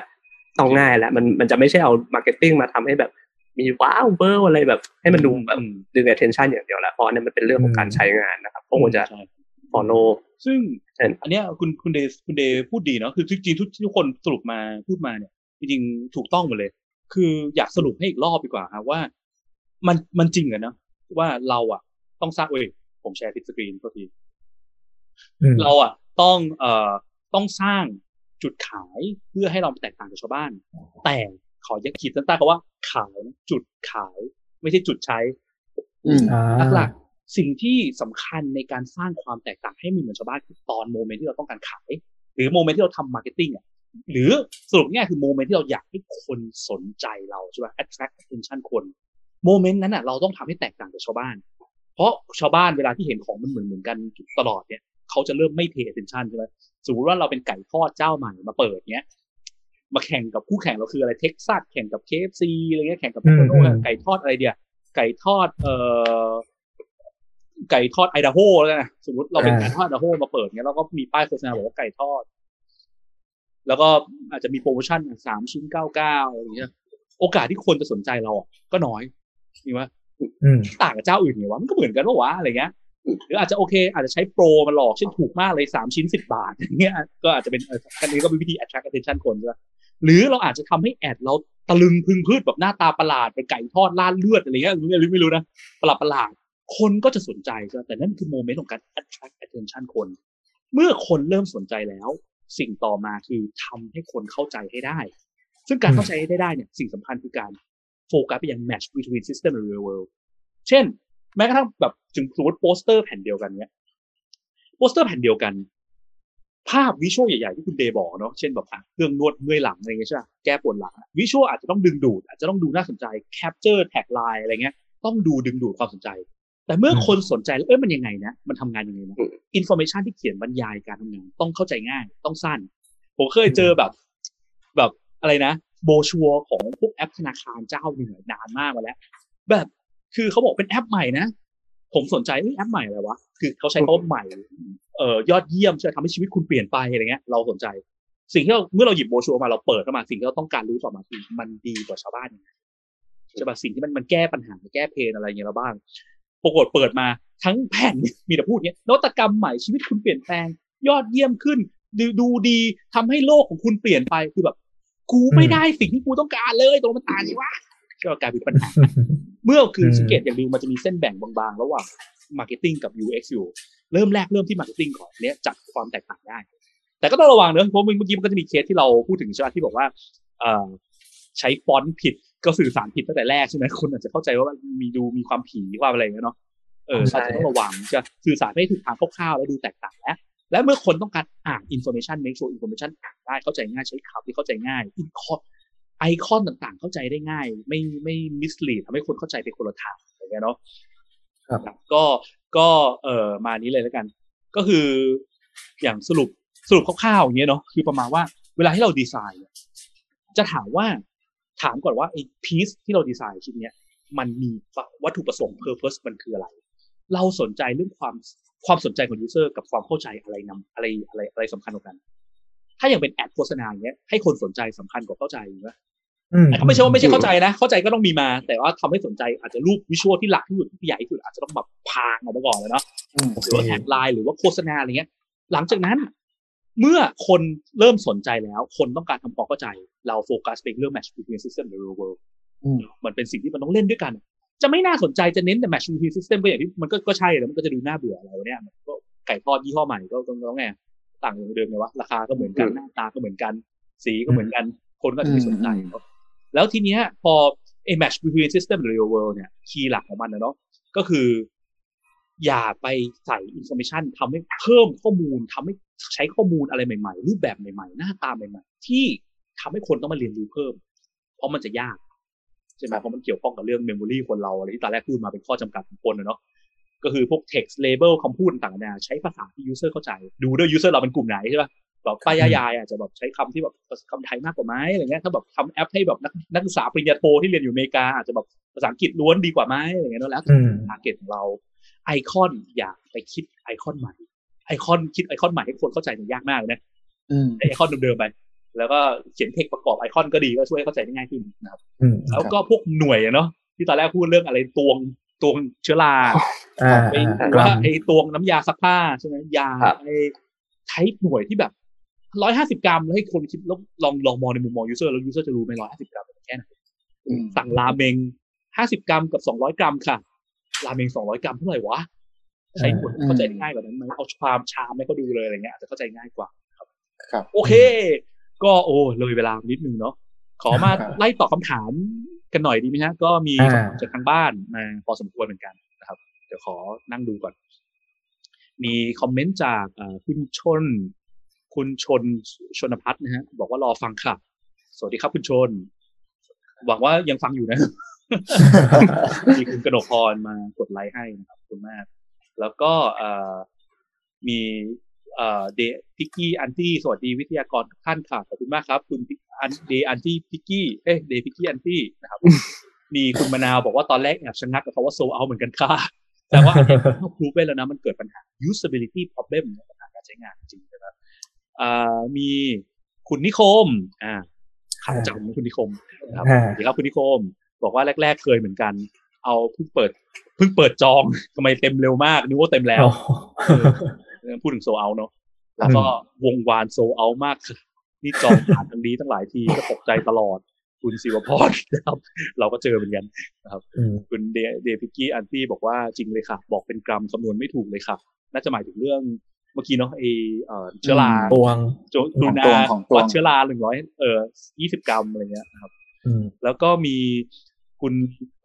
ต้องง่ายและมันจะไม่ใช่เอามาร์เก็ตติ้งมาทำให้แบบมีว้าวเบอร์อะไรแบบให้มันดูแบบดึง attention อย่างเดียวแล้วเพราะเนี่ยมันเป็นเรื่องของการใช้งานนะครับก็ควรจะfollow ซึ่งอันเนี้ยคุณเดพูดดีเนาะคือจริงๆทุกคนสรุปมาพูดมาเนี่ยจริงๆถูกต้องหมดเลยคืออยากสรุปให้อีกรอบดีกว่าครับว่ามันจริงอ่ะเนาะว่าเราอ่ะต้องสร้างผมแชร์สกรีนโทษทีเราอ่ะต้องสร้างจุดขายเพื่อให้เราแตกต่างจากชาวบ้านแต่ขออย่าคิดสั้นๆว่าขายจุดขายไม่ใช่จุดใช้หลัก สิ่งที่สำคัญในการสร้างความแตกต่างให้มีเหมือนชาวบ้านคือตอนโมเมนต์ที่เราต้องการขายหรือโมเมนต์ที่เราทำมาร์เก็ตติ้งอ่ะหรือสรุปง่ายคือโมเมนต์ที่เราอยากให้คนสนใจเราใช่ป่ะ attract attention คนโมเมนต์นั้นน่ะเราต้องทำให้แตกต่างจากชาวบ้านเพราะชาวบ้านเวลาที่เห็นของมันเหมือนกันตลอดเนี่ยเขาจะเริ่มไม่ pay attention ใช่ไหมสมมติว่าเราเป็นไก่ทอดเจ้าใหม่มาเปิดเนี้ยมาแข่งกับคู่แข่งเราคืออะไรเท็กซัสแข่งกับ KFC อะไรเงี้ยแข่งกับโคโน่ไก่ทอดอะไรเดียวไก่ทอดไก่ทอดไอดาโฮแล้วกันนะสมมติเราเป็นไก่ทอดไอดาโฮมาเปิดเงี้ยแล้วก็มีป้ายโฆษณาบอกว่าไก่ทอดแล้วก็อาจจะมีโปรโมชั่น3ชิ้น99อะไรเงี้ยโอกาสที่คนจะสนใจเราก็น้อยนี่วะต่างกับเจ้าอื่นไงวะมันก็เหมือนกันวะอะไรเงี้ยหรืออาจจะโอเคอาจจะใช้โปรมาหลอกเช่นถูกมากเลย3ชิ้น10 บาทอย่างเงี้ยก็อาจจะเป็นอันนี้ก็เป็นวิธี attract attention คนใช่ป่ะหรือเราอาจจะทำให้แอดเราตะลึงพึงพืชแบบหน้าตาประหลาดเป็นไก่ทอดราดเลือดอะไรเงี้ยไม่รู้นะประหลาดคนก็จะสนใจใช่ป่ะแต่นั่นคือโมเมนต์ของการ attract attention คนเมื่อคนเริ่มสนใจแล้วสิ่งต่อมาคือทำให้คนเข้าใจให้ได้ซึ่งการเข้าใจให้ได้เนี่ยสิ่งสำคัญคือการโฟกัสไปยัง match between system and real world เช่นแม้กระทั่งแบบถึงสมมติโปสเตอร์แผ่นเดียวกันเนี่ยโปสเตอร์แผ่นเดียวกันภาพวิชวลใหญ่ๆที่คุณเดบอกเนาะเช่นแบบเครื่องนวดเมื่อยหลังอะไรเงี้ยใช่ป่ะแก้ปวดหลังวิชวลอาจจะต้องดึงดูดอาจจะต้องดูน่าสนใจ capture tagline อะไรเงี้ยต้องดูดึงดูดความสนใจแต่เมื่อคนสนใจแล้วมันยังไงนะมันทำงานยังไงนะ information ที่เขียนบรรยายการทำงานต้องเข้าใจง่ายต้องสั้นผมเคยเจอแบบอะไรนะโบชัวของพวกแอปธนาคารเจ้าหนึ่งนานมากมาแล้วแบบคือเขาบอกเป็นแอปใหม่นะผมสนใจแอปใหม่อะไรวะคือเขาใช้คำว่าใหม่ยอดเยี่ยมจะทำให้ชีวิตคุณเปลี่ยนไปอะไรเงี้ยเราสนใจสิ่งที่เราเมื่อเราหยิบโบชัวมาเราเปิดเข้ามาสิ่งที่เราต้องการรู้ต่อมาคือมันดีกว่าชาวบ้านยังไงใช่ป่ะสิ่งที่มันแก้ปัญหาแก้เพนอะไรเงี้ยเราบ้างปรากฏเปิดมาทั้งแผ่นมีแต่พูดเนี้ยนวัตกรรมใหม่ชีวิตคุณเปลี่ยนแปลงยอดเยี่ยมขึ้นดูดีทำให้โลกของคุณเปลี่ยนไปคือแบบกูไม่ได้สิ่งที่กูต้องการเลยตรงมันต่างนี่วะก็กลายเป็นปัญหาเมื่อคือสังเกตอย่างนึงมันจะมีเส้นแบ่งบางๆระหว่าง marketing กับ UX อยู่เริ่มที่ marketing ก่อนเนี้ยจับความแตกต่างได้แต่ก็ต้องระวังเนอะเพราะเมื่อกี้มันก็จะมีเคสที่เราพูดถึงใช่ไหมที่บอกว่าใช้ฟอนต์ผิดก็สื่อสารผิดตั้งแต่แรกใช่ไหมคนอาจจะเข้าใจว่ามีความผีความอะไรอย่างเงี้ยเนาะอาจจะต้องระวังจะสื่อสารไม่ถูกทางคร่าวๆแล้วดูแตกต่างแล้วและเมื่อคนต้องการอ่าน information make sure information อ่านได้เข้าใจง่ายใช้คำที่เข้าใจง่ายไอคอนต่างๆเข้าใจได้ง่ายไม่ mislead ทำให้คนเข้าใจไปคนละทางอะไรเงี้ยเนาะครับก็มานี้เลยแล้วกันก็คืออย่างสรุปคร่าวๆอย่างเงี้ยเนาะคือประมาณว่าเวลาที่เราดีไซน์จะถามก่อนว่าไอ้พีซที่เราดีไซน์ชิ้นเนี้ยมันมีวัตถุประสงค์ purpose มันคืออะไรเราสนใจเรื่องความสนใจของ user กับความเข้าใจอะไรนำอะไรสำคัญกว่ากันถ้าอย่างเป็นแอดโฆษณาอย่างเงี้ยให้คนสนใจสำคัญกว่าเข้าใจใช่ไหมแต่ก็ไม่ใช่ว่าไม่ใช่เข้าใจนะเข้าใจก็ต้องมีมาแต่ว่าทำให้สนใจอาจจะรูปวิชวลที่หลักที่สุดที่ใหญ่ที่สุดอาจจะต้องแบบพางออกมาก่อนเลยเนาะหรือว่าแท็กไลน์หรือว่าโฆษณาอะไรเงี้ยหลังจากนั้นเมื่อคนเริ่มสนใจแล้วคนต้องการทำความเข้าใจเราโฟกัสไปเรื่อง match between system และ real world มันเป็นสิ่งที่มันต้องเล่นด้วยกันจะไม่น่าสนใจจะเน้นแต่ match between system ก็อย่างที่มันก็ใช่แล้วมันก็จะดูน่าเบื่ออะไรเนี่ยมันก็ไก่ทอดยี่ห้อใหม่ก็ต้องไงต่างอย่างเดิมเลยวะราคาก็เหมือนกันหน้าตาก็เหมือนกันสีก็เหมือนกันคนก็จะไม่สนใจแล้วทีเนี้ยพอไอ้ match between system และ real world เนี่ยคีย์หลักของมันนะเนาะก็คืออย่าไปใส่ information ทำให้เพิ่มข้อมูลทำให้ใช้ข้อมูลอะไรใหม่ๆรูปแบบใหม่ๆหน้าตาใหม่ๆที่ทำให้คนต้องมาเรียนรู้เพิ่มเพราะมันจะยากใช่ไหมเพราะมันเกี่ยวข้องกับเรื่อง memory คนเราอะไรที่ตอนแรกพูดมาเป็นข้อจำกัดของคนเนาะก็คือพวก text label คำพูดต่างๆเนี่ยใช้ภาษาที่ user เข้าใจดูด้วย user เราเป็นกลุ่มไหนใช่ป่ะแบบป้ายยายอาจจะแบบใช้คำที่แบบคำไทยมากกว่าไหมอะไรเงี้ยถ้าแบบทำแอปให้แบบนักศึกษาปริญญาโทที่เรียนอยู่อเมริกาอาจจะแบบภาษาอังกฤษล้วนดีกว่าไหมอะไรเงี้ยแล้วแต่ target ของเราไอคอนอย่าไปคิดไอคอนใหม่ไอคอนคิดไอคอนใหม่ให้คนเข้าใจเนี่ยยากมากเลยนะไอคอนเดิมๆไปแล้วก็เขียนเทคประกอบไอคอนก็ดีก็ช่วยเข้าใจได้ง่ายขึ้นนะครับแล้วก็พวกหน่วยเนาะที่ตอนแรกพูดเรื่องอะไรตวงเชื้อราว่าไอตวงน้ำยาซักผ้าใช่ไหมยาไอไทป์หน่วยที่แบบ150 กรัมแล้วให้คนคิดลองมองในมุมมอง user แล้ว user จะรู้ไหม150 กรัมแค่ไหนสั่งราเมง50 กรัมกับ200 กรัมค่ะราเมง200 กรัมเท่าไหร่วะใช้คนเข้าใจง่ายกว่านั้นไหมเอาความชามให้เขาดูเลยอะไรเงี้ยอาจจะเข้าใจง่ายกว่าครับโอเคก็โอ้เลยเวลานิดนึงเนาะขอมาไล่ตอบคำถามกันหน่อยดีไหมฮะก็มีจากทางบ้านมาพอสมควรเหมือนกันนะครับ ดี๋ยวขอนั่งดูก่อนมีคอมเมนต์จากคุณชนชนภัทรนะฮะบอกว่ารอฟังค่ะสวัสดีครับคุณชนหวังว่ายังฟังอยู่นะ มีคุณกนกพรมากดไลค์ให้นะครับคุณมากแล้วก็มีเดพิกกี้อันตี้สวัสดีวิทยากรทุกท่านค่ะขอบคุณมากครับคุณเดอันตี้พิกกี้เดพิกกี้อันตี้นะครับมีคุณมะนาวบอกว่าตอนแรกแอบชะงักกับคำว่าโซลเอาท์เหมือนกันค่ะแต่ว่าอันนี้ต้องพูดไว้แล้วนะมันเกิดปัญหา usability problem ปัญหาการใช้งานจริงนะครับมีคุณนิคมข้าจำคุณนิคมครับเดี๋ยวคุณนิคมบอกว่าแรกๆเคยเหมือนกันเอาเพิ่งเปิดจองทำไมเต็มเร็วมากนึกว่าเต็มแล้วพูดถึงโซลเอาท์เนาะแล้วก็วงวานโซลเอาท์มากนี่จองผ่านทางนี้ตั้งหลายทีก็ตกใจตลอดคุณศิวพรนะครับเราก็เจอเหมือนกันนะครับคุณเดพิกี้อันตี้บอกว่าจริงเลยค่ะบอกเป็นกรัมคำนวณไม่ถูกเลยค่ะน่าจะหมายถึงเรื่องเมื่อกี้เนาะเชื้อราตวงดูนาวัดเชื้อรา10020 กรัมอะไรเงี้ยนะครับแล้วก็มีคุณ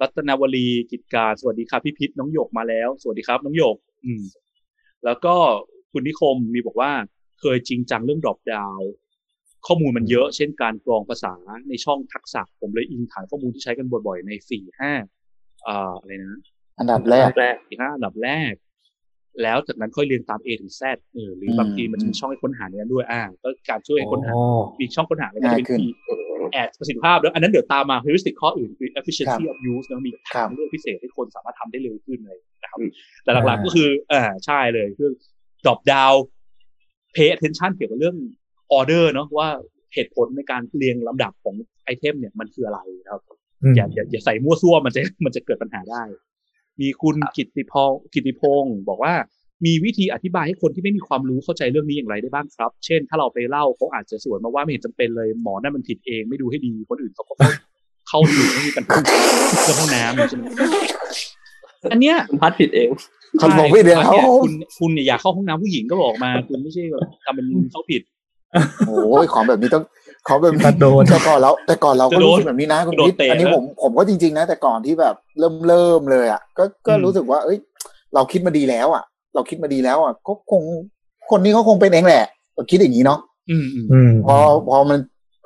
รัตนวลีกิจการสวัสดีครับพี่พิษน้องหยกมาแล้วสวัสดีครับน้องหยกแล้วก็คุณนิคมมีบอกว่าเคยจริงจังเรื่องดรอปดาวข้อมูลมันเยอะเช่นการกรองภาษาในช่องทักษะผมเลยอิงฐานข้อมูลที่ใช้กันบ่อยๆใน 4-5 อะไรนะอันดับแรก 4-5 อันดับแรกแล้วจากนั้นค่อยเรียงตาม A ถึง Z หรือบางทีมันจะมีช่องให้ค้นหาในนั้นด้วยก็การช่วยค้นหามีช่องค้นหาอะไรก็จะเป็น Ad ประสิทธิภาพแล้วอันนั้นเดี๋ยวตามมา Heuristic ข้ออื่นคือ Efficiency of Use นะมีทางเลือกพิเศษให้คนสามารถทำได้เร็วขึ้นเลยนะครับแต่หลักๆก็คือใช่เลยคือ drop down pay attention เกี่ยวกับเรื่องออเดอร์เนาะว่าเหตุผลในการเรียงลำดับของไอเทมเนี่ยมันคืออะไรนะครับอย่าใส่มั่วซั่วมันจะเกิดปัญหาได้มีคุณกิติพงศ์บอกว่ามีวิธีอธิบายให้คนที่ไม่มีความรู้เข้าใจเรื่องนี้อย่างไรได้บ้างครับเช่นถ้าเราไปเล่าเขาอาจจะสวนมาว่าไม่เห็นจำเป็นเลยหมอนั่นมันผิดเองไม่ดูให้ดีคนอื่นเขาก็เข้าถึงไม่มีปัญหาเรื่องห้องน้ำใช่ไหมอันเนี้ยพัดผิดเองคำบอกผิดเองเขาคุณอยากเข้าห้องน้ำผู้หญิงก็บอกมาคุณไม่ใช่ทำเป็นเขาผิดโอ้ยของแบบนี้ต้องเขาแบบนี้โดนแต่ก่อนเราก็รู้สึกแบบนี้นะคุณพิษอันนี้ผมก็จริงๆนะแต่ก่อนที่แบบเริ่มเลยอ่ะก็รู้สึกว่าเอ้ยเราคิดมาดีแล้วอ่ะก็คงคนนี้เขาคงเป็นเองแหละก็คิดอย่างนี้เนาะ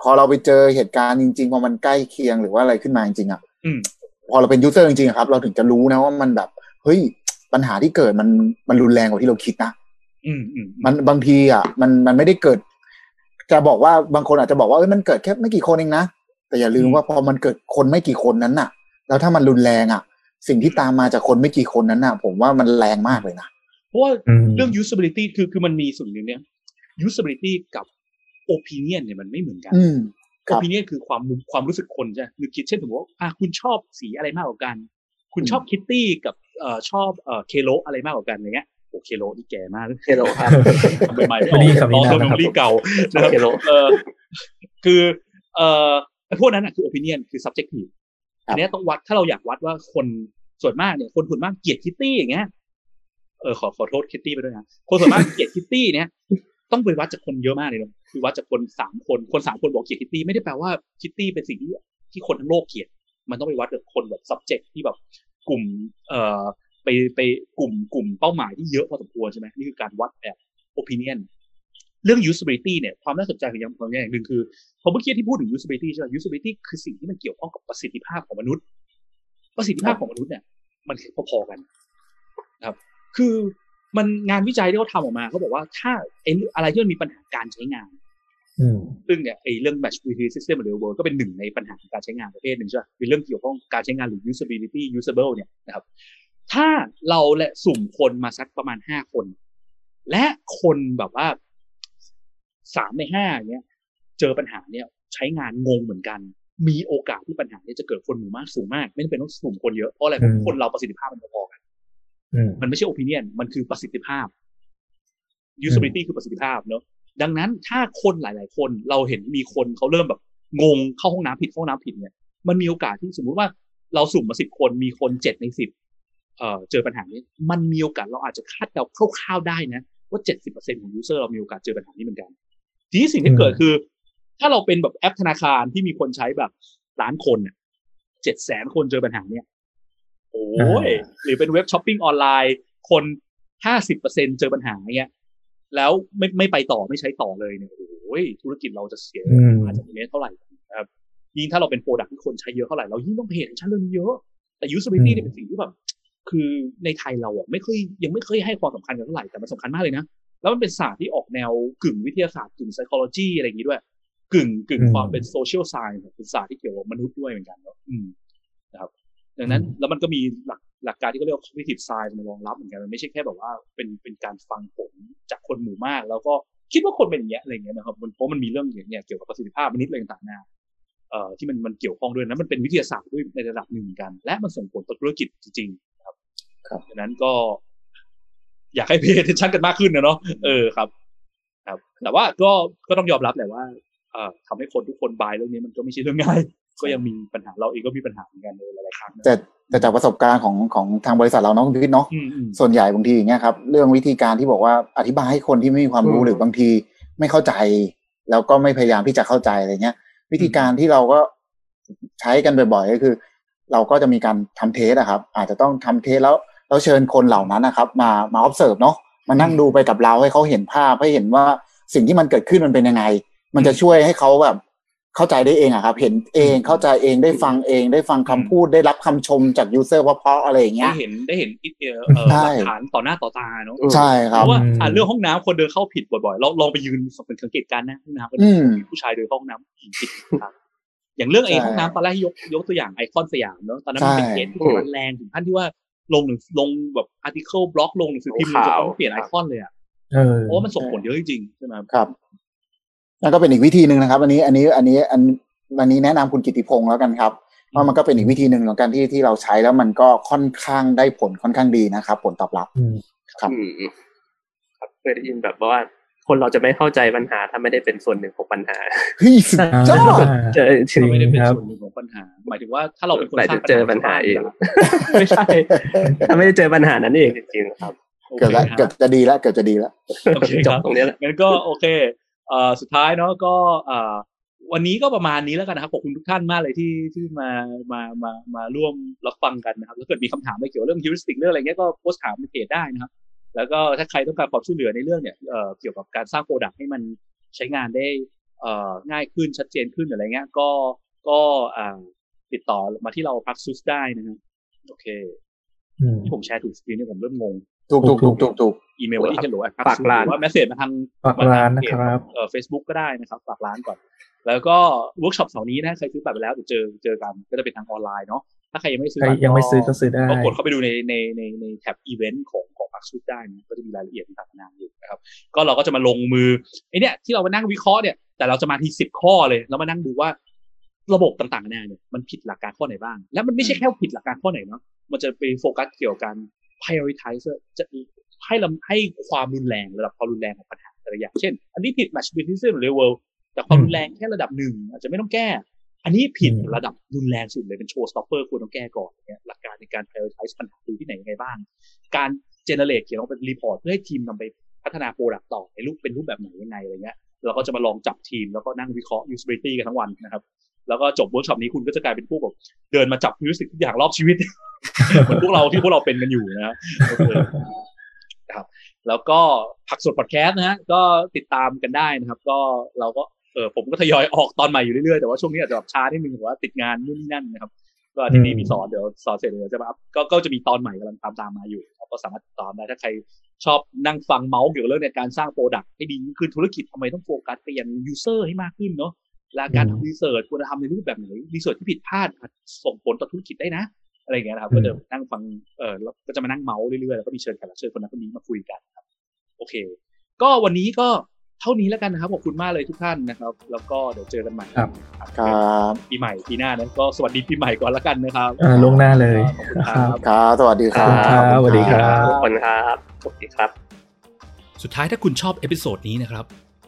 พอเราไปเจอเหตุการณ์จริงๆพอมันใกล้เคียงหรือว่าอะไรขึ้นมาจริงๆอ่ะพอเราเป็นยูเซอร์จริงๆครับเราถึงจะรู้นะว่ามันแบบเฮ้ยปัญหาที่เกิดมันรุนแรงกว่าที่เราคิดนะมันบางทีอ่ะมันไม่ได้เกิดจะบอกว่าบางคนอาจจะบอกว่าเอ้ยมันเกิดแค่ไม่กี่คนเองนะแต่อย่าลืมว่าพอมันเกิดคนไม่กี่คนนั้นน่ะแล้วถ้ามันรุนแรงอ่ะสิ่งที่ตามมาจากคนไม่กี่คนนั้นน่ะผมว่ามันแรงมากเลยนะเพราะว่าเรื่อง usability คือมันมีส่วนนึงเนี่ย usability กับ opinion เนี่ยมันไม่เหมือนกัน opinion คือความรู้สึกคนใช่นึกคิดเช่นสมมติว่าคุณชอบสีอะไรมากกว่ากันคุณชอบคิตตี้กับชอบเคโลอะไรมากกว่ากันอย่างเงี้ยโอเคโลนี่แก่มากเคโลครับใหม่ๆไม่ออกลองตัวนี้เก่านะครับเคโลคือพวกนั้นน่ะคือ opinion คือ subjective อันนี้ต้องวัดถ้าเราอยากวัดว่าคนส่วนมากเนี่ยคนส่วนมากเกลียดคิตตี้อย่างเงี้ยขอโทษคิตตี้ไปด้วยนะคนส่วนมากเกลียดคิตตี้เนี่ยต้องไปวัดจากคนเยอะมากเลยนะคือวัดจากคน3คนคน3คนบอกเกลียดคิตตี้ไม่ได้แปลว่าคิตตี้เป็นสิ่งที่คนทั้งโลกเกลียดมันต้องไปวัดกับคนแบบ subject ที่แบบกลุ่มไปกลุ่มเป้าหมายที่เยอะพอสมควรใช่ไหมนี่คือการวัดแบบ opinion เรื่อง usability เนี่ยความน่าสนใจของอย่างหนึ่งคือพอเมื่อกี้ที่พูดถึง usability ใช่ไหม usability คือสิ่งที่มันเกี่ยวข้องกับประสิทธิภาพของมนุษย์ประสิทธิภาพของมนุษย์เนี่ยมันพอๆกันนะครับคือมันงานวิจัยที่เขาทำออกมาเขาบอกว่าถ้าอะไรที่มันมีปัญหาการใช้งานซึ่งเนี่ยไอ้เรื่อง match between system and the real world ก็เป็นหนึ่งในปัญหาการใช้งานประเภทหนึ่งใช่ไหมเป็นเรื่องเกี่ยวข้องการใช้งานหรือ usability usable เนี่ยนะครับถ้าเราและสุ่มคนมาสักประมาณ5คนและคนแบบว่า3ใน5อย่างเงี้ยเจอปัญหาเนี่ยใช้งานงงเหมือนกันมีโอกาสที่ปัญหาเนี่ยจะเกิดคนหมู่มากสูงมากไม่จำเป็นต้องสุ่มคนเยอะเพราะอะไรเพราะคนเราประสิทธิภาพมันพอๆกันมันไม่ใช่ opinion มันคือประสิทธิภาพ usability คือประสิทธิภาพเนาะดังนั้นถ้าคนหลายๆคนเราเห็นมีคนเขาเริ่มแบบงงเข้าห้องน้ำผิดเนี่ยมันมีโอกาสที่สมมติว่าเราสุ่มมา10คนมีคน7ใน10เจอปัญหานี้มันมีโอกาสเราอาจจะคาดเดาคร่าวๆได้นะว่า 70% ของยูเซอร์เรามีโอกาสเจอปัญหานี้เหมือนกันทีนี้สิ่งที่เกิดคือถ้าเราเป็นแบบแอปธนาคารที่มีคนใช้แบบล้านคนเนี่ย 700,000 คนเจอปัญหาเนี้ย โอ้ยหรือเป็นเว็บช้อปปิ้งออนไลน์คน 50% เจอปัญหาเงี้ยแล้วไม่ไปต่อไม่ใช้ต่อเลยเนี่ยโอ้ยธุรกิจเราจะเสียอาจจะเท่าไหร่นะครับยิ่งถ้าเราเป็นโปรดักต์ที่คนใช้เยอะเท่าไหร่เรายิ่งต้องเห็นชั้นเรื่องนี้เยอะแต่ usability เนี่ยเป็นสิ่งที่แบบคือในไทยเราอ่ะยังไม่เคยให้ความสำคัญกันเท่าไหร่แต่มันสำคัญมากเลยนะแล้วมันเป็นศาสตร์ที่ออกแนวกึ่งวิทยาศาสตร์กึ่ง psychology อะไรอย่างงี้ด้วยกึ่งความเป็น social science เป็นศาสตร์ที่เกี่ยวกับมนุษย์ด้วยเหมือนกันเนาะนะครับดังนั้นแล้วมันก็มีหลักการที่เขาเรียกว่า cognitive science มารองรับเหมือนกันมันไม่ใช่แค่แบบว่าเป็นการฟังผลจากคนหมู่มากแล้วก็คิดว่าคนเป็นอย่างเงี้ยอะไรเงี้ยนะครับเพราะมันมีเรื่องอย่างเงี้ยเกี่ยวกับประสิทธิภาพมนุษย์อะไรต่างๆที่มันเกี่ยวข้องด้วยนะมันเป็นวิทยาศาสตร์ด้วยในระดับหนึ่งกันและมันส่งผลต่อธุรกิจจริงๆครับครับดังนั้นก็อยากให้ pay attention กันมากขึ้นนะเนาะครับครับแต่ว่าก็ต้องยอมรับแหละว่าทำให้คนทุกคนบายเรื่องนี้มันก็ไม่ใช่เรื่องง่ายก็ยังมีปัญหาเราเองก็มีปัญหาเหมือนกันในหลายๆครั้งแต่จากประสบการณ์ของทางบริษัทเราเนาะคุณพิษเนาะส่วนใหญ่บางทีอย่างเงี้ยครับเรื่องวิธีการที่บอกว่าอธิบายให้คนที่ไม่มีความรู้หรือบางทีไม่เข้าใจแล้วก็ไม่พยายามที่จะเข้าใจอะไรเงี้ยวิธีการที่เราก็ใช้กันบ่อยๆก็คือเราก็จะมีการทำเทสอะครับอาจจะต้องทำเทสแล้วเราเชิญคนเหล่านั้นนะครับมา observe เนาะมานั่งดูไปกับเราให้เขาเห็นภาพให้เห็นว่าสิ่งที่มันเกิดขึ้นมันเป็นยังไงมันจะช่วยให้เขาแบบเข้าใจได้เองอะครับเห็นเองเข้าใจเองได้ฟังเองได้ฟังคำพูดได้รับคำชมจาก user เพราะๆอะไรอย่างเงี้ยได้เห็นหลักฐานต่อหน้าต่อตาเนาะใช่ครับเพราะว่าเรื่องห้องน้ำคนเดินเข้าผิดบ่อยๆเราลองไปยืนสังเกตการณ์นะห้องน้ำคนผู้ชายเดินเข้าห้องน้ำผิดครับอย่างเรื่องไอ้ห้องน้ำตอนแรกยกตัวอย่างไอคอนสยามเนาะตอนนั้นมันเป็นเคสที่มันแรงถึงขั้นที่ว่าลงแบบอาร์ติเคิลบล็อกลงหนังสือพิมพ์จะต้องเปลี่ยนไอคอนเลยอะเพราะมันส่งผลเยอะจริงใช่ไหมครับนั่นก็เป็นอีกวิธีนึงนะครับอันนี้แนะนำคุณกิติพงษ์แล้วกันครับว่ามันก็เป็นอีกวิธีนึงของการที่เราใช้แล้วมันก็ค่อนข้างได้ผลค่อนข้างดีนะครับผลตอบรับครับเคยได้ยินแบบว่าคนเราจะไม่เข้าใจปัญหาถ้าไม่ได้เป็นส่วนหนึ่งของปัญหาเฮ้ยจริงครับไม่ได้เป็นส่วนหนึ่งของปัญหาหมายถึงว่าถ้าเราเป็นคนที่เจอปัญหาเองไม่ใช่ถ้าไม่ได้เจอปัญหานั้นเองจริงๆครับเกือบจะดีแล้วโอเคครับตรงนี้แหละงั้นก็โอเคสุดท้ายเนาะก็วันนี้ก็ประมาณนี้แล้วกันนะครับขอบคุณทุกท่านมากเลยที่มาร่วมรับฟังกันนะครับถ้าเกิดมีคำถามเกี่ยวกับเรื่อง heuristic เรื่องอะไรเงี้ยก็โพสต์ถามในเพจได้นะครับแล้วก็ถ้าใครต้องการความช่วยเหลือในเรื่องเนี่ยเกี่ยวกับการสร้างโปรดักต์ให้มันใช้งานได้ง่ายขึ้นชัดเจนขึ้นอะไรเงี้ยก็ติดต่อมาที่เราPruxusได้นะฮะโอเคที่ผมแชร์ถูกสกรีนเนี่ยผมเริ่มงงถูกอีเมลที่ hello@pruxus หรือว่าเมสเสจมาทางร้านนะครับFacebook ก็ได้นะครับฝากร้านก่อนแล้วก็เวิร์คช็อปเสาร์นี้นะใครซื้อบัตรไปแล้วเจอกันก็จะเป็นทางออนไลน์เนาะถ้าใครยังไม่ซื้อบัตรยังไม่ซื้อก็ซื้อได้ก็กดเข้าไปดูในแท็บอีเวนต์ของPruxusได้นะก็จะมีรายละเอียดต่างๆนานาอยู่นะครับก็เราก็จะมาลงมือไอ้เนี่ยที่เรามานั่งวิเคราะห์เนี่ยแต่เราจะมาที่10ข้อเลยแล้วมานั่งดูว่าระบบต่างๆนานาเนี่ยมันผิดหลักการข้อไหนบ้างแล้วมันไม่ใช่แค่ผิดหลักการข้อไหนเนาะมันจะไปโฟกัสเกี่ยวกันprioritize จะให้ความรุนแรงระดับความรุนแรงของปัญหาแต่ละอย่างเช่นอันนี้ผิด Match between system and the real world แต่ความรุนแรงแค่ระดับ1อาจจะไม่ต้องแก้อันนี้ผิดระดับรุนแรงสุดเลยเป็น show stopper ควรต้องแก้ก่อนเนี่ยหลักการในการ prioritize ปัญหาดูที่ไหนยังไงบ้างการ generate เขียนลงเป็น report เพื่อให้ทีมนำไปพัฒนา product ต่อในรูปเป็นรูปแบบไหนยังไงอะไรเงี้ยเราก็จะมาลองจับทีมแล้วก็นั่งวิเคราะห์ usability กันทั้งวันนะครับแล้วก็จบเวิร์คช็อปนี้คุณก็จะกลายเป็นผู้แบบเดินมาจับรู้สึกทุกอย่างรอบชีวิตเหมือนพวกเราเป็นกันอยู่นะครับแล้วก็ผักสดพอดแคสต์นะฮะก็ติดตามกันได้นะครับก็เราก็ผมก็ทยอยออกตอนใหม่อยู่เรื่อยๆแต่ว่าช่วงนี้อาจจะแบบช้านิดนึงเพราะว่าติดงานนู่นนี่นั่นนะครับก็ทีนี้มีสอนเดี๋ยวสอนเสร็จเดี๋ยวจะมาก็จะมีตอนใหม่กำลังตามมาอยู่ก็สามารถติดตามได้ถ้าใครชอบนั่งฟังเมาส์เกี่ยวกับเรื่องในการสร้างโปรดักต์ให้ดีขึ้นธุรกิจทำไมต้องโฟกัสไปยังยูเซอร์ให้มากขึ้นเนาะและการทำรีเสิร์ชควรจะทำในรูปแบบไหนรีเสิร์ชที่ผิดพลาดอาจส่งผลต่อธุรกิจได้นะอะไรอย่างเงี้ยนะครับก็จะนั่งฟังแล้วก็จะมานั่งเมาส์เรื่อยๆแล้วก็มีเชิญแขกรับเชิญคนนั้นคนนี้มาคุยกันครับโอเคก็วันนี้ก็เท่านี้แล้วกันนะครับขอบคุณมากเลยทุกท่านนะครับแล้วก็เดี๋ยวเจอกันใหม่ครับปีใหม่ปีหน้านั้นก็สวัสดีปีใหม่ก่อนแล้วกันนะครับล่วงหน้าเลยครับครับสวัสดีครับสวัสดีครับทุกคนครับสวัสดีครับสุดท้ายถ้าคุณชอบเอพิโซดนี้นะครับ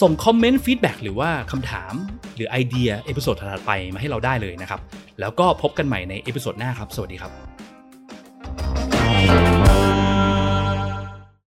ส่งคอมเมนต์ฟีดแบ็กหรือว่าคำถามหรือไอเดียเอพิโซดถัดไปมาให้เราได้เลยนะครับแล้วก็พบกันใหม่ในเอพิโซดหน้าครับสวัสดีครับ